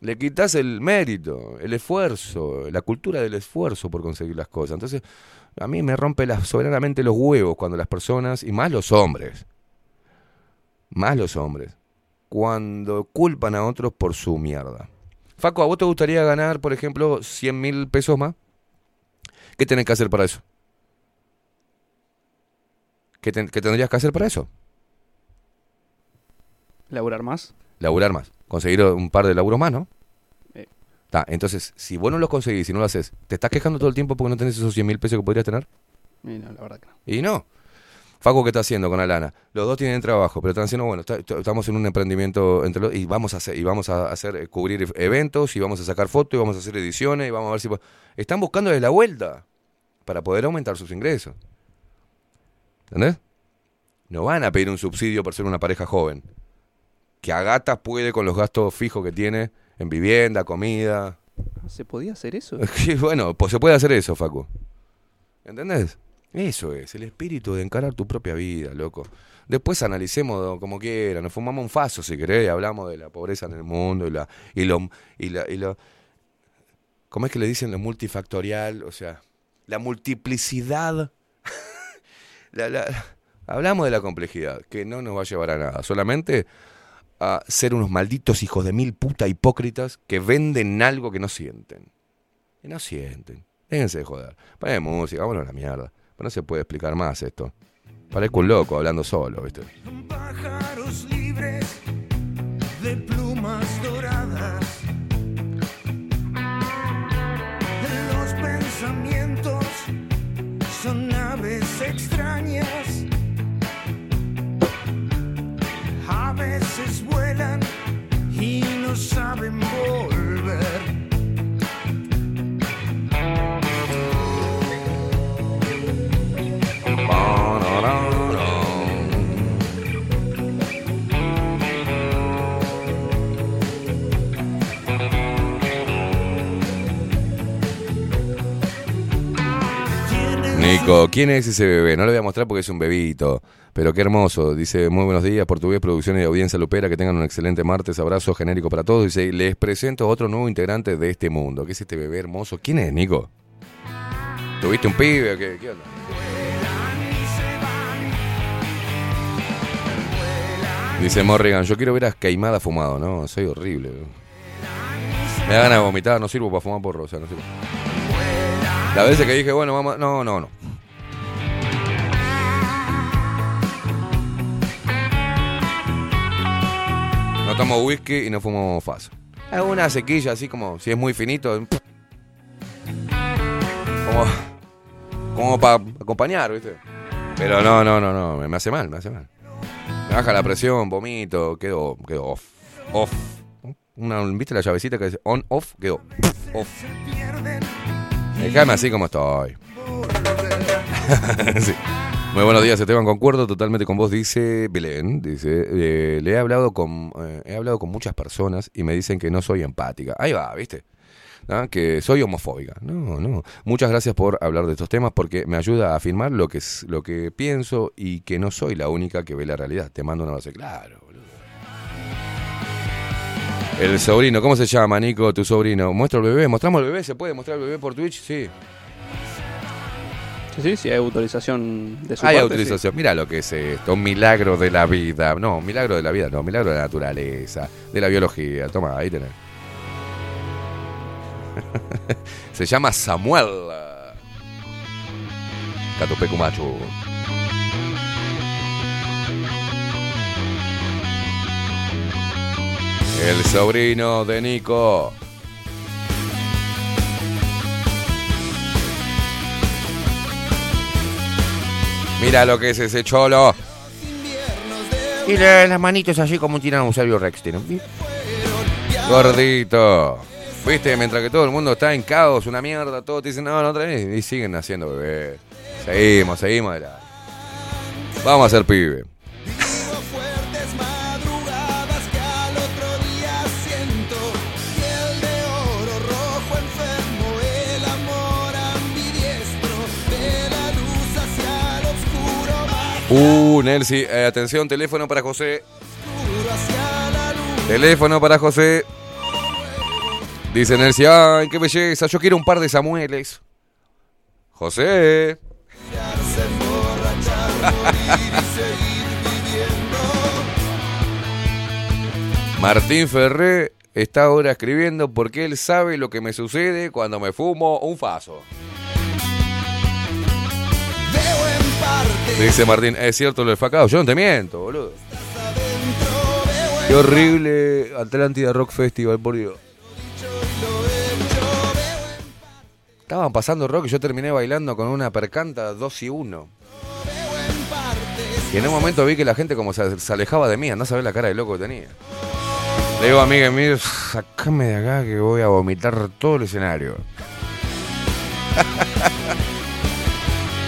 Le quitas el mérito, el esfuerzo, la cultura del esfuerzo por conseguir las cosas. Entonces, a mí me rompe la, soberanamente los huevos cuando las personas, y más los hombres, más los hombres, cuando culpan a otros por su mierda. Facu, ¿a vos te gustaría ganar, por ejemplo, cien mil pesos más? ¿Qué tenés que hacer para eso? ¿Qué, ten, qué tendrías que hacer para eso? Laburar más. Laburar más. Conseguir un par de laburos más, ¿no? Eh. Ta, entonces, si vos no los conseguís, si no lo haces, ¿te estás quejando todo el tiempo porque no tenés esos cien mil pesos que podrías tener? Y no, la verdad que no. Y no. Facu, ¿qué está haciendo con la lana? Los dos tienen trabajo, pero están diciendo, bueno, está, estamos en un emprendimiento entre los... Y vamos a hacer, y vamos a hacer cubrir eventos, y vamos a sacar fotos, y vamos a hacer ediciones, y vamos a ver si... Están buscando de la vuelta para poder aumentar sus ingresos. ¿Entendés? No van a pedir un subsidio por ser una pareja joven. Que a gatas puede con los gastos fijos que tiene en vivienda, comida. ¿Se podía hacer eso? Bueno, pues se puede hacer eso, Facu. ¿Entendés? Eso es, el espíritu de encarar tu propia vida, loco. Después analicemos como quiera, nos fumamos un faso si querés, hablamos de la pobreza en el mundo y la y lo y la y lo ¿cómo es que le dicen? Lo multifactorial, o sea, la multiplicidad. la, la, hablamos de la complejidad, que no nos va a llevar a nada, solamente a ser unos malditos hijos de mil puta hipócritas que venden algo que no sienten. Que no sienten. Déjense de joder. Paren música, vámonos a la mierda. Pero no se puede explicar más esto. Parezco un loco hablando solo, ¿viste? Pájaros libres de plumas doradas. Los pensamientos son aves extrañas. A veces vuelan y no saben volver. Nico, ¿quién es ese bebé? No lo voy a mostrar porque es un bebito, pero qué hermoso. Dice, muy buenos días, Portugués, Producciones y Audiencia Lupera, que tengan un excelente martes, abrazo genérico para todos. Dice, les presento otro nuevo integrante de este mundo. ¿Qué es este bebé hermoso? ¿Quién es, Nico? ¿Tuviste un pibe? ¿Qué, qué onda? Dice Morrigan, yo quiero ver a Caimada fumado, ¿no? Soy horrible. Me da ganas de vomitar, no sirvo para fumar porro, o sea, no sirvo. La vez que dije, bueno, vamos... No, no, no. No tomo whisky y no fumo faso. Es una sequilla así como... Si es muy finito... Como... Como para acompañar, ¿viste? Pero no, no, no, no. Me hace mal, me hace mal. Me baja la presión, vomito, quedo... Quedo off. Off. Una, ¿viste la llavecita que dice on, off? Quedo off. Déjame así como estoy. Sí. Muy buenos días, Esteban, concuerdo totalmente con vos, dice Belén. Dice, eh, le he hablado con eh, he hablado con muchas personas y me dicen que no soy empática. Ahí va, ¿viste? ¿No? Que soy homofóbica. No, no. Muchas gracias por hablar de estos temas porque me ayuda a afirmar lo que es, lo que pienso y que no soy la única que ve la realidad. Te mando una base. Claro, boludo. El sobrino, ¿cómo se llama, Nico, tu sobrino? ¿Muestra el bebé? ¿Mostramos el bebé? ¿Se puede mostrar el bebé por Twitch? Sí. Sí, sí, sí, hay autorización de su Hay parte, autorización. Sí. Mirá lo que es esto, un milagro de la vida. No, milagro de la vida no, milagro de la naturaleza, de la biología. Toma, ahí tenés. Se llama Samuel. Catupecumacho. El sobrino de Nico. Mira lo que es ese cholo. Y le, las manitos así como un tiranosaurio Rex. Gordito. Viste, mientras que todo el mundo está en caos, una mierda, todos te dicen, no, no traes. Y siguen haciendo bebé. Seguimos, seguimos adelante. Vamos a ser pibe. Uh, Nelsi, eh, atención, teléfono para José. Teléfono para José. Dice Nelsi, ay, qué belleza, yo quiero un par de Samueles. José. Martín Ferré está ahora escribiendo porque él sabe lo que me sucede cuando me fumo un faso. Dice Martín, es cierto lo del facado, yo no te miento, boludo. Qué horrible Atlántida Rock Festival, por Dios. Estaban pasando rock y yo terminé bailando con una percanta dos y uno. Y en un momento vi que la gente como se, se alejaba de mí, andá a saber la cara de loco que tenía. Le digo a Miguel, mire, sacame de acá que voy a vomitar todo el escenario.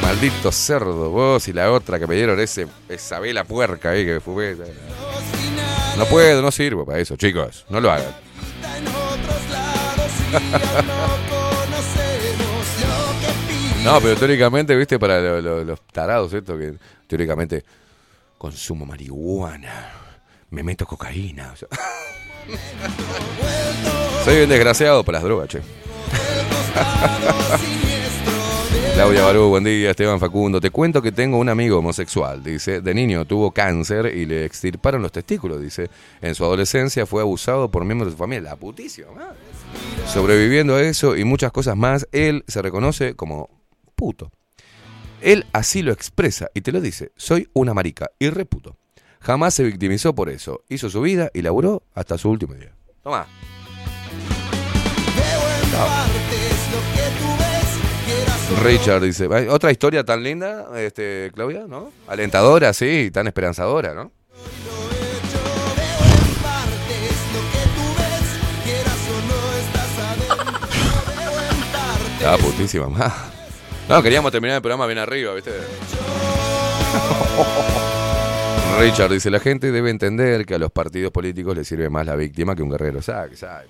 Maldito cerdo, vos y la otra que me dieron ese, esa vela puerca ahí que fumé. No puedo, no sirvo para eso, chicos. No lo hagan. No, pero teóricamente, viste, para lo, lo, los tarados, ¿cierto? Que teóricamente consumo marihuana, me meto cocaína. O sea. Soy bien desgraciado para las drogas, che. Claudia Barú, buen día. Esteban Facundo, te cuento que tengo un amigo homosexual, dice, de niño tuvo cáncer y le extirparon los testículos, dice, en su adolescencia fue abusado por miembros de su familia, la putísima madre. Sobreviviendo a eso y muchas cosas más, él se reconoce como puto. Él así lo expresa y te lo dice, soy una marica y reputo. Jamás se victimizó por eso, hizo su vida y laburó hasta su último día. Tomá. Richard dice, otra historia tan linda, este, Claudia, ¿no? Alentadora, sí, tan esperanzadora, ¿no? Ah, putísima más. No, queríamos terminar el programa bien arriba, ¿viste? Richard dice, la gente debe entender que a los partidos políticos les sirve más la víctima que un guerrero. Sac, sac.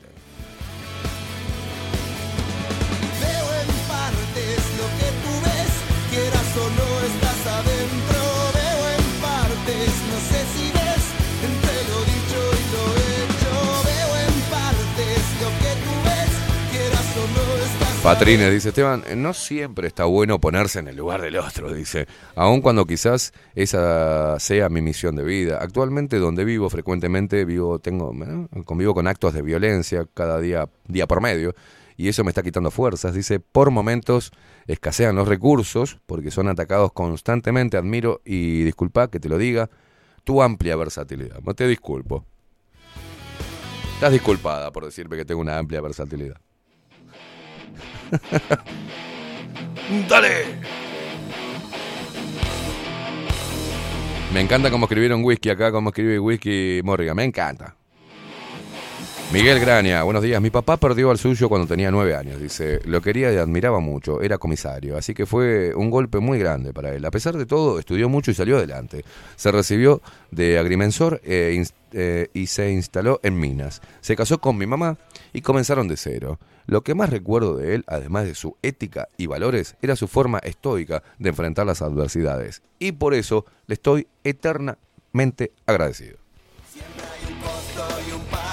Patrines dice, Esteban, no siempre está bueno ponerse en el lugar del otro, dice, aun cuando quizás esa sea mi misión de vida. Actualmente donde vivo, frecuentemente vivo, tengo, ¿no? Convivo con actos de violencia cada día, día por medio, y eso me está quitando fuerzas, dice, por momentos escasean los recursos porque son atacados constantemente, admiro y disculpa que te lo diga, tu amplia versatilidad. No te disculpo. Estás disculpada por decirme que tengo una amplia versatilidad. Dale. Me encanta cómo escribieron whisky acá, cómo escribe whisky Morrigan, me encanta. Miguel Graña, buenos días. Mi papá perdió al suyo cuando tenía nueve años, dice. Lo quería y admiraba mucho, era comisario, así que fue un golpe muy grande para él. A pesar de todo, estudió mucho y salió adelante. Se recibió de agrimensor e inst- eh, y se instaló en Minas. Se casó con mi mamá y comenzaron de cero. Lo que más recuerdo de él, además de su ética y valores, era su forma estoica de enfrentar las adversidades. Y por eso le estoy eternamente agradecido. Siempre hay un costo y un pago.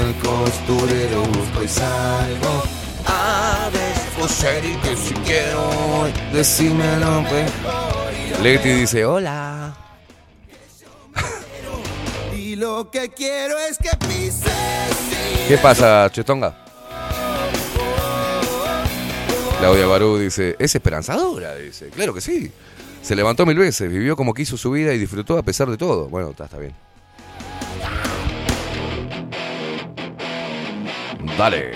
El costurero busco y salgo a descoser y que si quiero decímelo mejor. Leti dice hola. Y lo que quiero es que pises. ¿Qué pasa, Chetonga? Claudia Barú dice, es esperanzadora, dice, claro que sí. Se levantó mil veces, vivió como quiso su vida y disfrutó a pesar de todo. Bueno, está, está bien. Dale.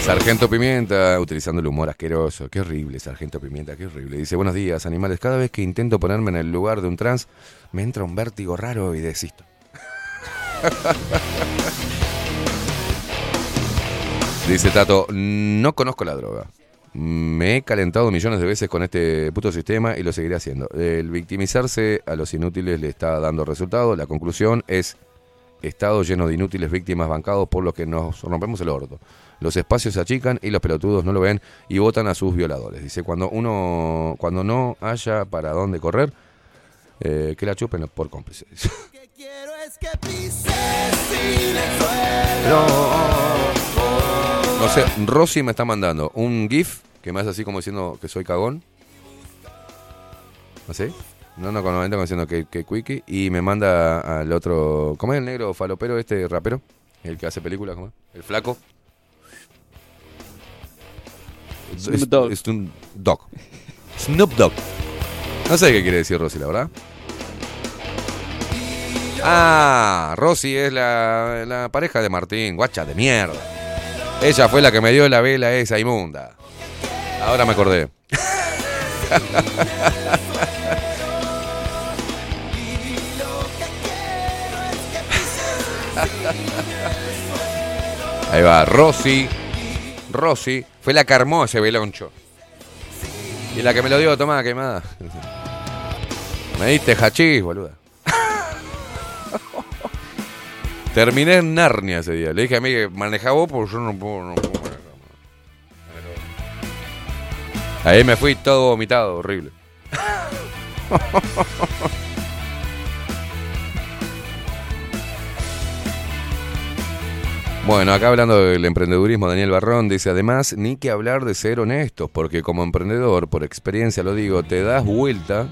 Sargento Pimienta, utilizando el humor asqueroso. Qué horrible, Sargento Pimienta, qué horrible. Dice, buenos días, animales. Cada vez que intento ponerme en el lugar de un trans, me entra un vértigo raro y desisto. Dice Tato, no conozco la droga. Me he calentado millones de veces con este puto sistema y lo seguiré haciendo. El victimizarse a los inútiles le está dando resultado. La conclusión es estado lleno de inútiles víctimas bancados por los que nos rompemos el orto. Los espacios se achican y los pelotudos no lo ven y votan a sus violadores. Dice, cuando uno cuando no haya para dónde correr, eh, que la chupen por cómplices. Lo que quiero es que pises sin el suelo. No sé, Rosy me está mandando un GIF que me hace así como diciendo que soy cagón. ¿Así? No, no, con noventa como diciendo que, que quickie. Y me manda al otro... ¿Cómo es el negro falopero este rapero? El que hace películas, ¿cómo es? El flaco. Snoop Dogg. Es, es un dog. Snoop Dogg. No sé qué quiere decir Rosy, la verdad. Ah, Rosy es la, la pareja de Martín. Guacha de mierda. Ella fue la que me dio la vela esa inmunda. Ahora me acordé. Ahí va, Rosy. Rosy fue la que armó ese veloncho. Y la que me lo dio, tomá, quemada. Me diste hachís, boluda. Terminé en Narnia ese día. Le dije a mí que manejaba vos porque yo no puedo, no puedo manejar. Ahí me fui todo vomitado, horrible. Bueno, acá hablando del emprendedurismo, Daniel Barrón dice, además, ni que hablar de ser honestos, porque como emprendedor, por experiencia lo digo, te das vuelta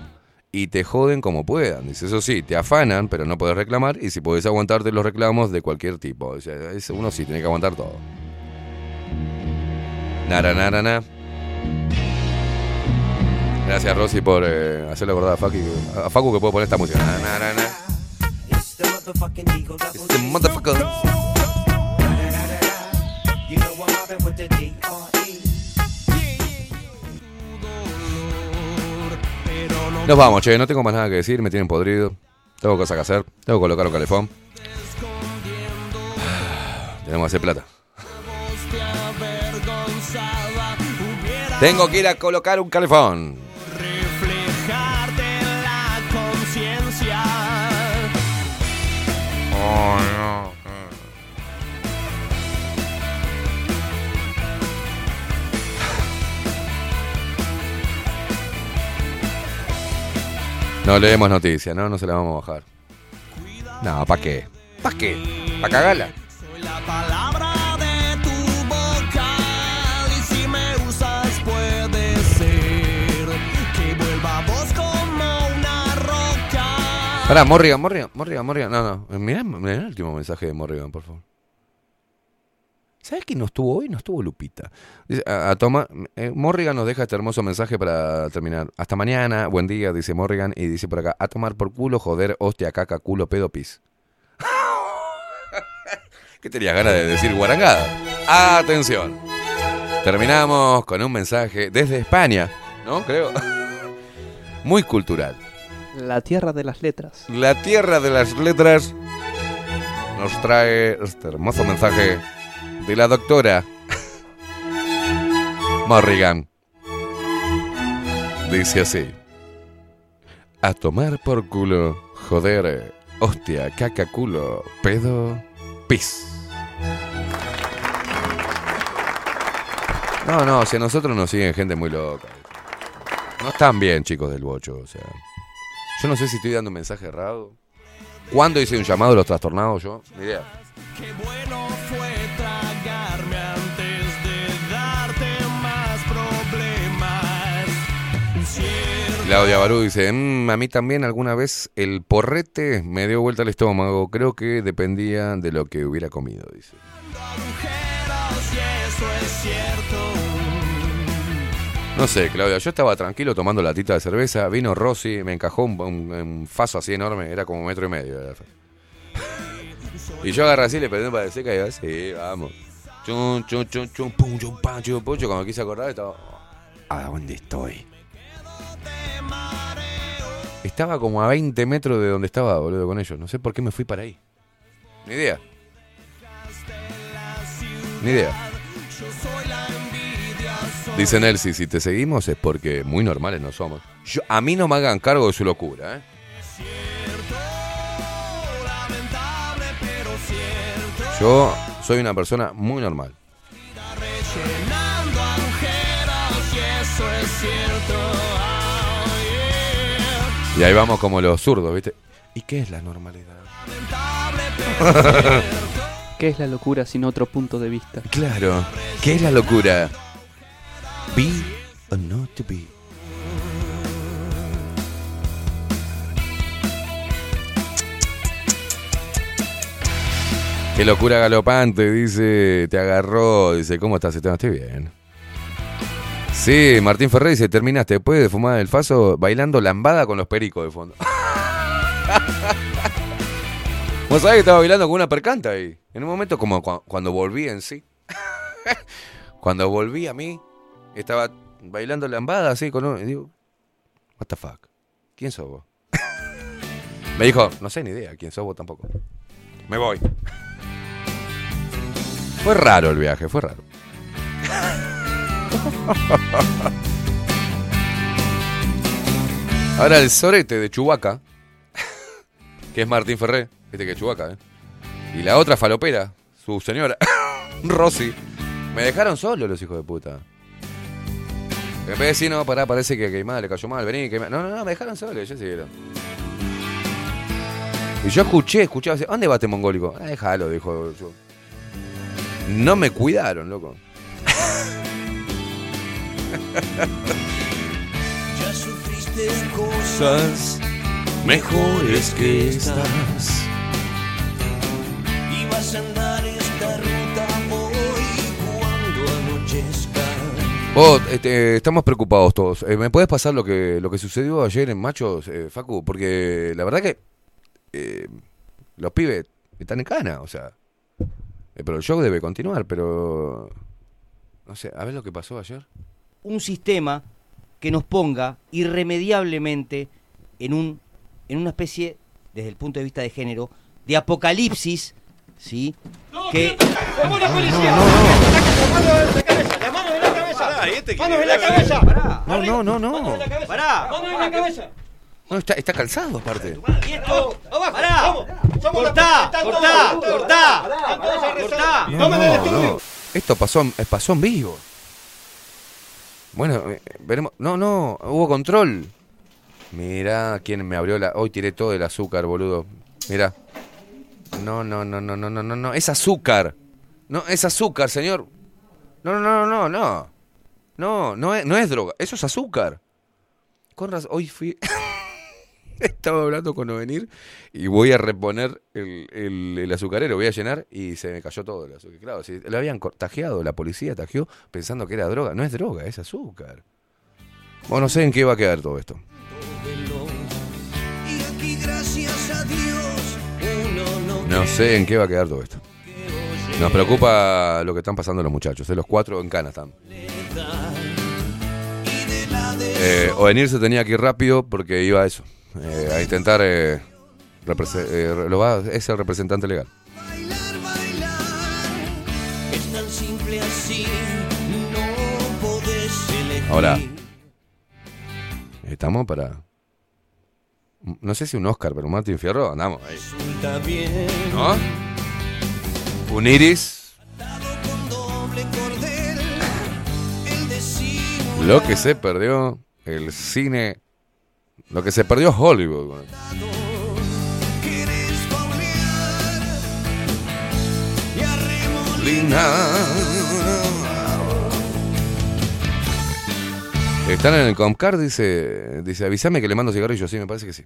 y te joden como puedan. Dice, eso sí, te afanan, pero no podés reclamar, y si podés aguantarte los reclamos de cualquier tipo. O sea, uno sí tiene que aguantar todo. Nara, nara, nara. Gracias, Rosy, por eh, hacerle acordar a Facu, a Facu que puede poner esta música. Nara, nara, nara. It's the motherfucking eagle, it's the motherfucker. Nos vamos, che, no tengo más nada que decir, me tienen podrido. Tengo cosas que hacer, tengo que colocar un calefón. Tenemos que hacer plata. Tengo que ir a colocar un calefón. Reflejarte en la conciencia. Oh, no. No leemos noticias, ¿no? No se la vamos a bajar. No, ¿pa' qué? ¿Pa' qué? ¿Pa' cagarla? Soy la palabra de tu vocal y si me usas puede ser que vuelva vos como una roca. Pará, Morrigan, Morrigan, Morrigan, Morrigan. No, no, mirá, mirá el último mensaje de Morrigan, por favor. ¿Sabes quién no estuvo hoy? No estuvo Lupita. Dice, a, a Toma, eh, Morrigan nos deja este hermoso mensaje para terminar. Hasta mañana, buen día, dice Morrigan. Y dice por acá, a tomar por culo, joder, hostia, caca, culo, pedo, pis. ¿Qué tenías ganas de decir guarangada? Atención. Terminamos con un mensaje desde España, ¿no? Creo. Muy cultural. La tierra de las letras. La tierra de las letras nos trae este hermoso mensaje de la doctora Morrigan. Dice así: a tomar por culo, joder, hostia, caca, culo, pedo, pis. No, no, si a nosotros nos siguen gente muy loca. No están bien, chicos del bocho, o sea. Yo no sé si estoy dando un mensaje errado. ¿Cuándo hice un llamado a los trastornados yo? Ni idea. Qué bueno fue tragarme antes de darte más problemas. Claudia Barú dice, mmm, a mí también alguna vez el porrete me dio vuelta al estómago. Creo que dependía de lo que hubiera comido, dice. No sé, Claudia, yo estaba tranquilo tomando la tita de cerveza. Vino Rossi, me encajó un, un, un faso así enorme, era como metro y medio. Era. Y yo agarré así, le perdí un par de seca y yo así, vamos. Chum, chum, chum, chum, pum, chum, pam, chum, pum. Yo cuando quise acordar estaba... ¿A dónde estoy? Estaba como a veinte metros de donde estaba, boludo, con ellos. No sé por qué me fui para ahí. Ni idea. Ni idea. Dice Nelsi, si te seguimos es porque muy normales no somos. Yo, a mí no me hagan cargo de su locura, ¿eh? Yo soy una persona muy normal. Y ahí vamos como los zurdos, ¿viste? ¿Y qué es la normalidad? ¿Qué es la locura sin otro punto de vista? Claro, ¿qué es la locura? Be or not to be. Qué locura galopante, dice, te agarró, dice, ¿cómo estás? Estoy bien. Sí, Martín Ferrer dice, terminaste después de fumar el faso bailando lambada con los pericos de fondo. Vos sabés que estaba bailando con una percanta ahí. En un momento como cu- cuando volví en sí. Cuando volví a mí, estaba bailando lambada así con un... Y digo, what the fuck, ¿quién sos vos? Me dijo, no sé ni idea, ¿quién sos vos tampoco? Me voy. Fue raro el viaje, fue raro. Ahora el sorete de Chubaca, que es Martín Ferré, este que es Chubaca, ¿eh? Y la otra falopera, su señora, Rosy, me dejaron solo los hijos de puta. En vez de decir, no, pará, parece que a Queimada le cayó mal, vení, Queimada. No, no, no, me dejaron solo, ellos siguieron. Y yo escuché, escuchaba, ¿dónde va este mongólico? Ah, déjalo, dijo yo. No me cuidaron, loco. Ya sufriste cosas mejores que estas. Y vas a andar esta ruta hoy cuando anochezca. Oh, este, estamos preocupados todos. Eh, ¿Me puedes pasar lo que lo que sucedió ayer en Machos, eh, Facu? Porque la verdad que eh, los pibes están en cana, o sea. Eh, pero el show debe continuar, pero... No sé, a ver lo que pasó ayer. Un sistema que nos ponga irremediablemente en un en una especie, desde el punto de vista de género, de apocalipsis, ¿sí? No, que... ¡Llamó la policía! ¡No, no, no! ¡La mano en la cabeza! ¡La mano en la cabeza! ¡Manos en la cabeza! ¡Pará! ¡No, no, no, no! ¡Manos en la cabeza! ¡Pará! ¡Manos en la cabeza! No, está, está calzado, aparte. ¿Y esto? ¡Abajo! ¡Pará! ¡Cortá! ¡Cortá! ¡Cortá! ¡Cortá! ¡Toma del estudio! Esto pasó, pasó en vivo. Bueno, veremos. No, no, hubo control. Mirá quién me abrió la... Hoy tiré todo el azúcar, boludo. Mirá. No, no, no, no, no, no, no, no. Es azúcar. No, es azúcar, señor. No, no, no, no, no. No, no es, no es droga. Eso es azúcar. Con razón, hoy fui... Estaba hablando con Hoenir y voy a reponer el, el, el azucarero, voy a llenar y se me cayó todo el azúcar. Claro, si lo habían tajeado, la policía tajeó pensando que era droga. No es droga, es azúcar. Bueno, no sé en qué va a quedar todo esto. No sé en qué va a quedar todo esto. Nos preocupa lo que están pasando los muchachos, ¿eh? Los cuatro en cana están. Eh, Hoenir se tenía que ir rápido porque iba a eso. Eh, a intentar eh, represe- eh, lo va, es el representante legal. Bailar, bailar, es tan simple así, no podés elegir. Ahora estamos para, no sé si un Oscar, pero un Martín Fierro andamos ahí. Resulta bien, ¿no? Un Iris con doble cordel, el lo que se perdió el cine. Lo que se perdió es Hollywood. Están en el Comcar, dice, dice, avísame que le mando cigarrillos. Sí, me parece que sí.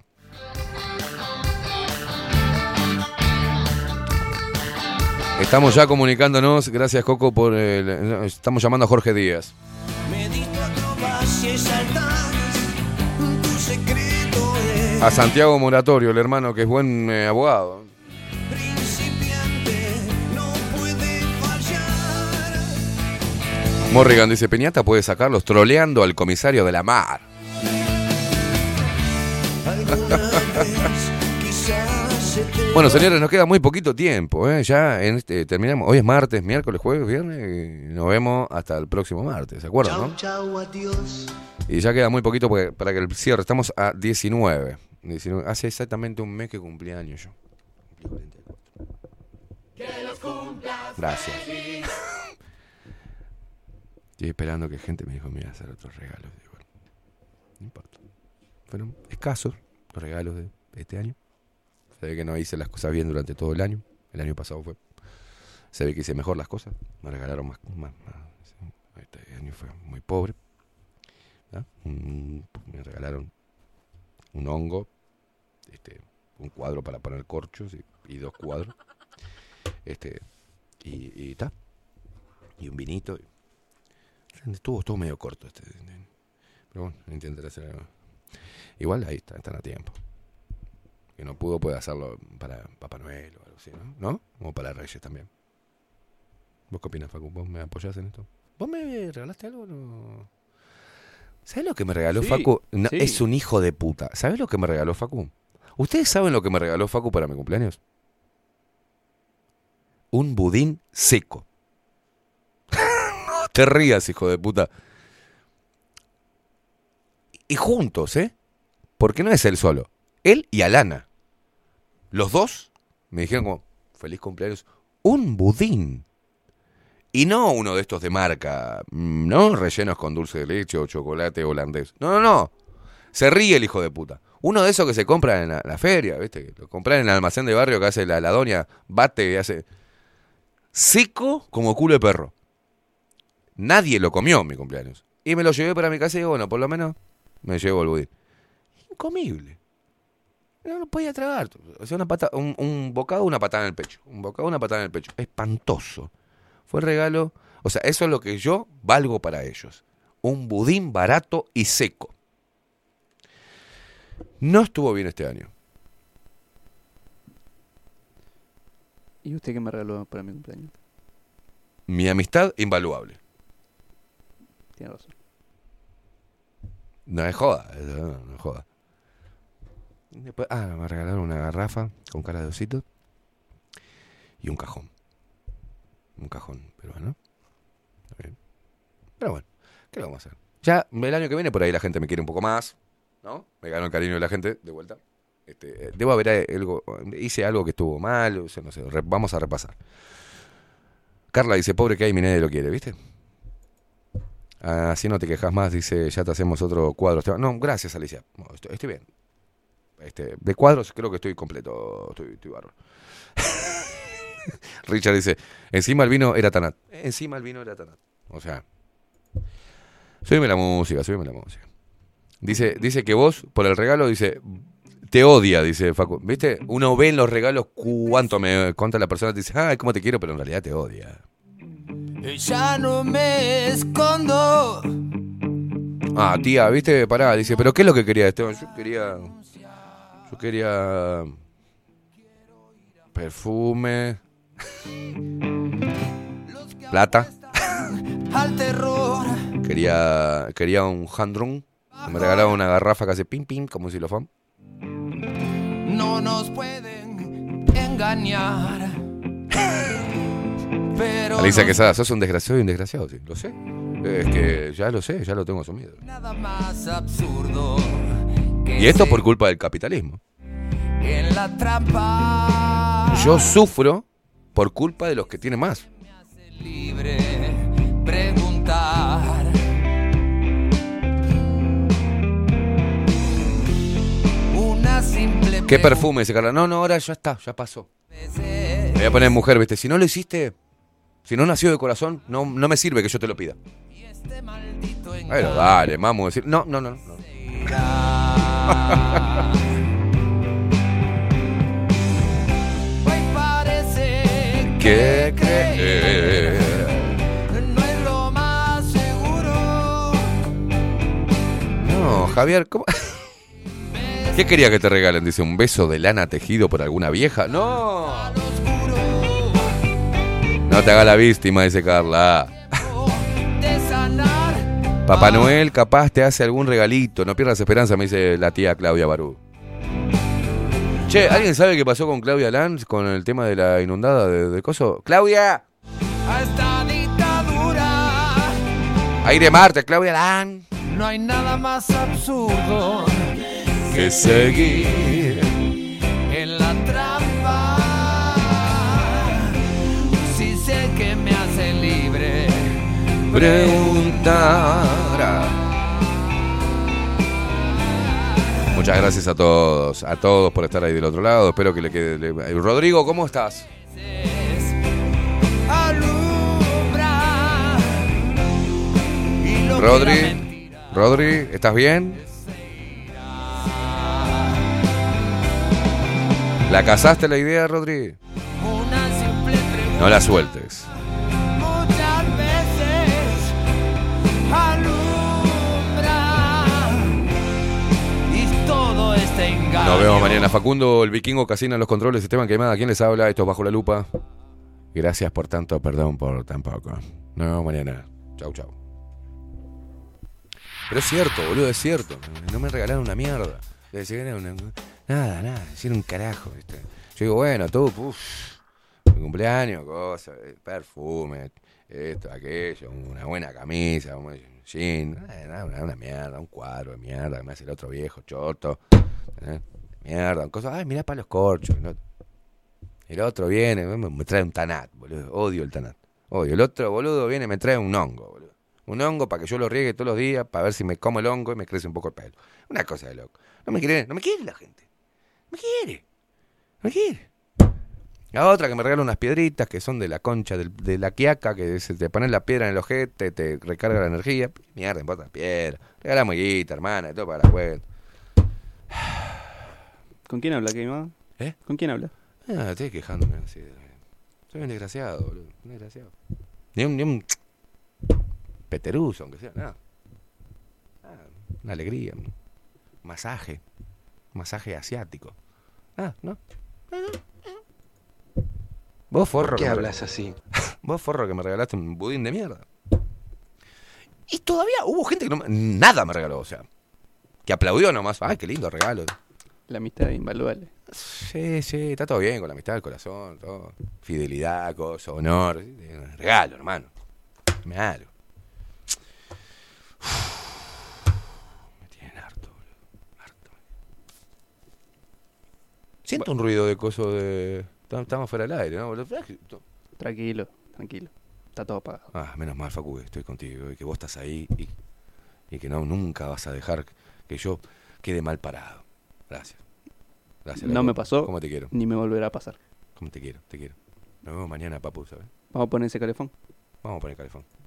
Estamos ya comunicándonos. Gracias, Coco, por el... Estamos llamando a Jorge Díaz. A Santiago Moratorio, el hermano que es buen eh, abogado. No puede fallar. Morrigan dice, Peñata puede sacarlos troleando al comisario de la Mar. Bueno, señores, nos queda muy poquito tiempo, ¿eh? Ya en este, terminamos. Hoy es martes, miércoles, jueves, viernes. Y nos vemos hasta el próximo martes, ¿se acuerdan? Chau, ¿no? Chau, adiós. Y ya queda muy poquito para, para que el cierre. Estamos a diecinueve. diecinueve. Hace exactamente un mes que cumplí años yo. Que los cumplas. Gracias. Feliz. Estoy esperando que gente me dijo, mira, hacer otros regalos. Y bueno, no importa. Fueron escasos los regalos de este año. Se ve que no hice las cosas bien durante todo el año. El año pasado fue. Se ve que hice mejor las cosas. Me regalaron más. más, más. Este año fue muy pobre. ¿Ah? Me regalaron un hongo, este, un cuadro para poner corchos y, y dos cuadros, este, y está, y, y un vinito. Estuvo todo medio corto, este, pero bueno, intentaré hacer algo. Igual ahí está, están a tiempo. Que no pudo, puede hacerlo para Papá Noel o algo así, ¿no? ¿No? O para Reyes también. ¿Vos qué opinás, Facu? ¿Vos me apoyás en esto? ¿Vos me regalaste algo o no? ¿Sabés lo que me regaló sí, Facu? No, sí. Es un hijo de puta. ¿Sabés lo que me regaló Facu? ¿Ustedes saben lo que me regaló Facu para mi cumpleaños? Un budín seco. Te rías, hijo de puta. Y juntos, ¿eh? Porque no es él solo. Él y Alana. Los dos me dijeron como, feliz cumpleaños, un budín. Y no uno de estos de marca, no rellenos con dulce de leche o chocolate holandés. No, no, no. Se ríe el hijo de puta. Uno de esos que se compran en la, la feria, ¿viste? Que lo compran en el almacén de barrio que hace la, la doña, bate y hace... Seco como culo de perro. Nadie lo comió en mi cumpleaños. Y me lo llevé para mi casa y digo, bueno, por lo menos me llevo el budín. Incomible. No lo podía tragar. O sea, una pata, un, un bocado, una patada en el pecho. Un bocado, una patada en el pecho. Espantoso. Fue regalo. O sea, eso es lo que yo valgo para ellos. Un budín barato y seco. No estuvo bien este año. ¿Y usted qué me regaló para mi cumpleaños? Mi amistad invaluable. Tiene razón. No es joda, no es joda. Después, ah, me regalaron una garrafa con cara de osito y un cajón. Un cajón peruano. Pero bueno, ¿qué lo vamos a hacer? Ya el año que viene por ahí la gente me quiere un poco más, ¿no? Me ganó el cariño de la gente, de vuelta. Este, debo haber algo, hice algo que estuvo mal, o sea, no sé, vamos a repasar. Carla dice, pobre que hay, mi nene lo quiere, ¿viste? Así no te quejas más, dice, ya te hacemos otro cuadro. No, gracias, Alicia. No, estoy, estoy bien. Este, de cuadros creo que estoy completo, estoy, estoy bárbaro. Richard dice, encima el vino era Tanat. Encima el vino era Tanat. O sea, subime la música, subime la música. Dice, dice que vos, por el regalo, dice, te odia, dice Facu. ¿Viste? Uno ve en los regalos cuánto me cuenta la persona, te dice, ay, cómo te quiero, pero en realidad te odia. Ya no me escondo. Ah, tía, ¿viste? Pará, dice, ¿pero qué es lo que quería Esteban? Yo quería... Yo quería... Perfume... Plata. Quería... Quería un handrum. Me regalaba una garrafa que hace pim pim, como un xilofón. No nos pueden engañar. Pero Alicia Quesada, sos un desgraciado y un desgraciado, sí, lo sé. Es que ya lo sé, ya lo tengo asumido. Nada más absurdo. Y esto por culpa del capitalismo. En la trampa. Yo sufro por culpa de los que tienen más. Me hace libre preguntar. Una simple. ¿Qué perfume ese, Carla? No, no, ahora ya está, ya pasó. Me voy a poner mujer, ¿viste? Si no lo hiciste, si no nació de corazón, no, no me sirve que yo te lo pida. Bueno, dale, mamu, decir. No, no, no, no. Hoy parece que creer no es lo más seguro. No, Javier, ¿cómo? ¿Qué quería que te regalen? Dice, ¿un beso de lana tejido por alguna vieja? ¡No! No te haga la víctima, dice Carla. Papá Noel capaz te hace algún regalito. No pierdas esperanza, me dice la tía Claudia Barú. Che, ¿alguien sabe qué pasó con Claudia Lanz con el tema de la inundada de, de coso? ¡Claudia! A esta dictadura. Aire Marte, Claudia Lanz. No hay nada más absurdo que seguir en la trampa. Si sé que me hace libre preguntar. Muchas gracias a todos, a todos por estar ahí del otro lado. Espero que le quede. Le... Rodrigo, ¿cómo estás? Rodri, Rodri, ¿estás bien? ¿La casaste la idea, Rodri? No la sueltes. Muchas veces alumbra y todo este engaño. Nos vemos mañana. Facundo, el vikingo, Casina, los controles, Esteban Queimada. ¿Quién les habla? Esto es Bajo la Lupa. Gracias por tanto, perdón por tan poco. Nos vemos mañana. Chau, chau. Pero es cierto, boludo, es cierto. No me regalaron una mierda. Les regalaron una... Nada, nada, hicieron un carajo, ¿viste? Yo digo, bueno, todo, uff, mi cumpleaños, cosas, perfume, esto, aquello, una buena camisa, jean, una, una, una mierda, un cuadro de mierda, además el otro viejo, choto, ¿eh? Mierda, cosas, ay, mirá para los corchos, ¿no? El otro viene, me trae un tanat, boludo, odio el tanat, odio, el otro boludo viene, me trae un hongo, boludo, un hongo para que yo lo riegue todos los días, para ver si me como el hongo y me crece un poco el pelo, una cosa de loco, no me quiere, no me quiere la gente, no me quiere, no me quiere. La otra que me regala unas piedritas que son de la concha del, de la quiaca, que se te ponen la piedra en el ojete, te recarga la energía. Mierda, importa la piedra. Regalamos guita, hermana, y todo para la cuenta. ¿Con quién habla, Keimada? ¿Eh? ¿Con quién habla? Ah, estoy quejándome así. Soy un desgraciado, boludo. Un desgraciado. Ni un, ni un peteruso, aunque sea, nada. No. Ah, una alegría. Un masaje. Un masaje asiático. Ah, ¿no? Ah, no. Vos, forro, ¿por qué hablas así? Vos, forro, que me regalaste un budín de mierda. Y todavía hubo gente que no... Nada me regaló, o sea. Que aplaudió nomás. Ay, qué lindo regalo. La amistad es invaluable. Sí, sí. Está todo bien con la amistad, el corazón, todo. Fidelidad, cosa, honor. Regalo, hermano. Me algo. Me tienen harto, boludo. Harto. Siento bueno. Un ruido de coso de... Estamos fuera del aire, ¿no? Tranquilo, tranquilo. Está todo apagado. Ah, menos mal, Facu, que estoy contigo y que vos estás ahí y, y que no nunca vas a dejar que yo quede mal parado. Gracias. Gracias. No me pasó. ¿Cómo te quiero? Ni me volverá a pasar. ¿Cómo te quiero? Te quiero. Nos vemos mañana, papu, ¿sabes? Vamos a poner ese calefón. Vamos a poner el calefón.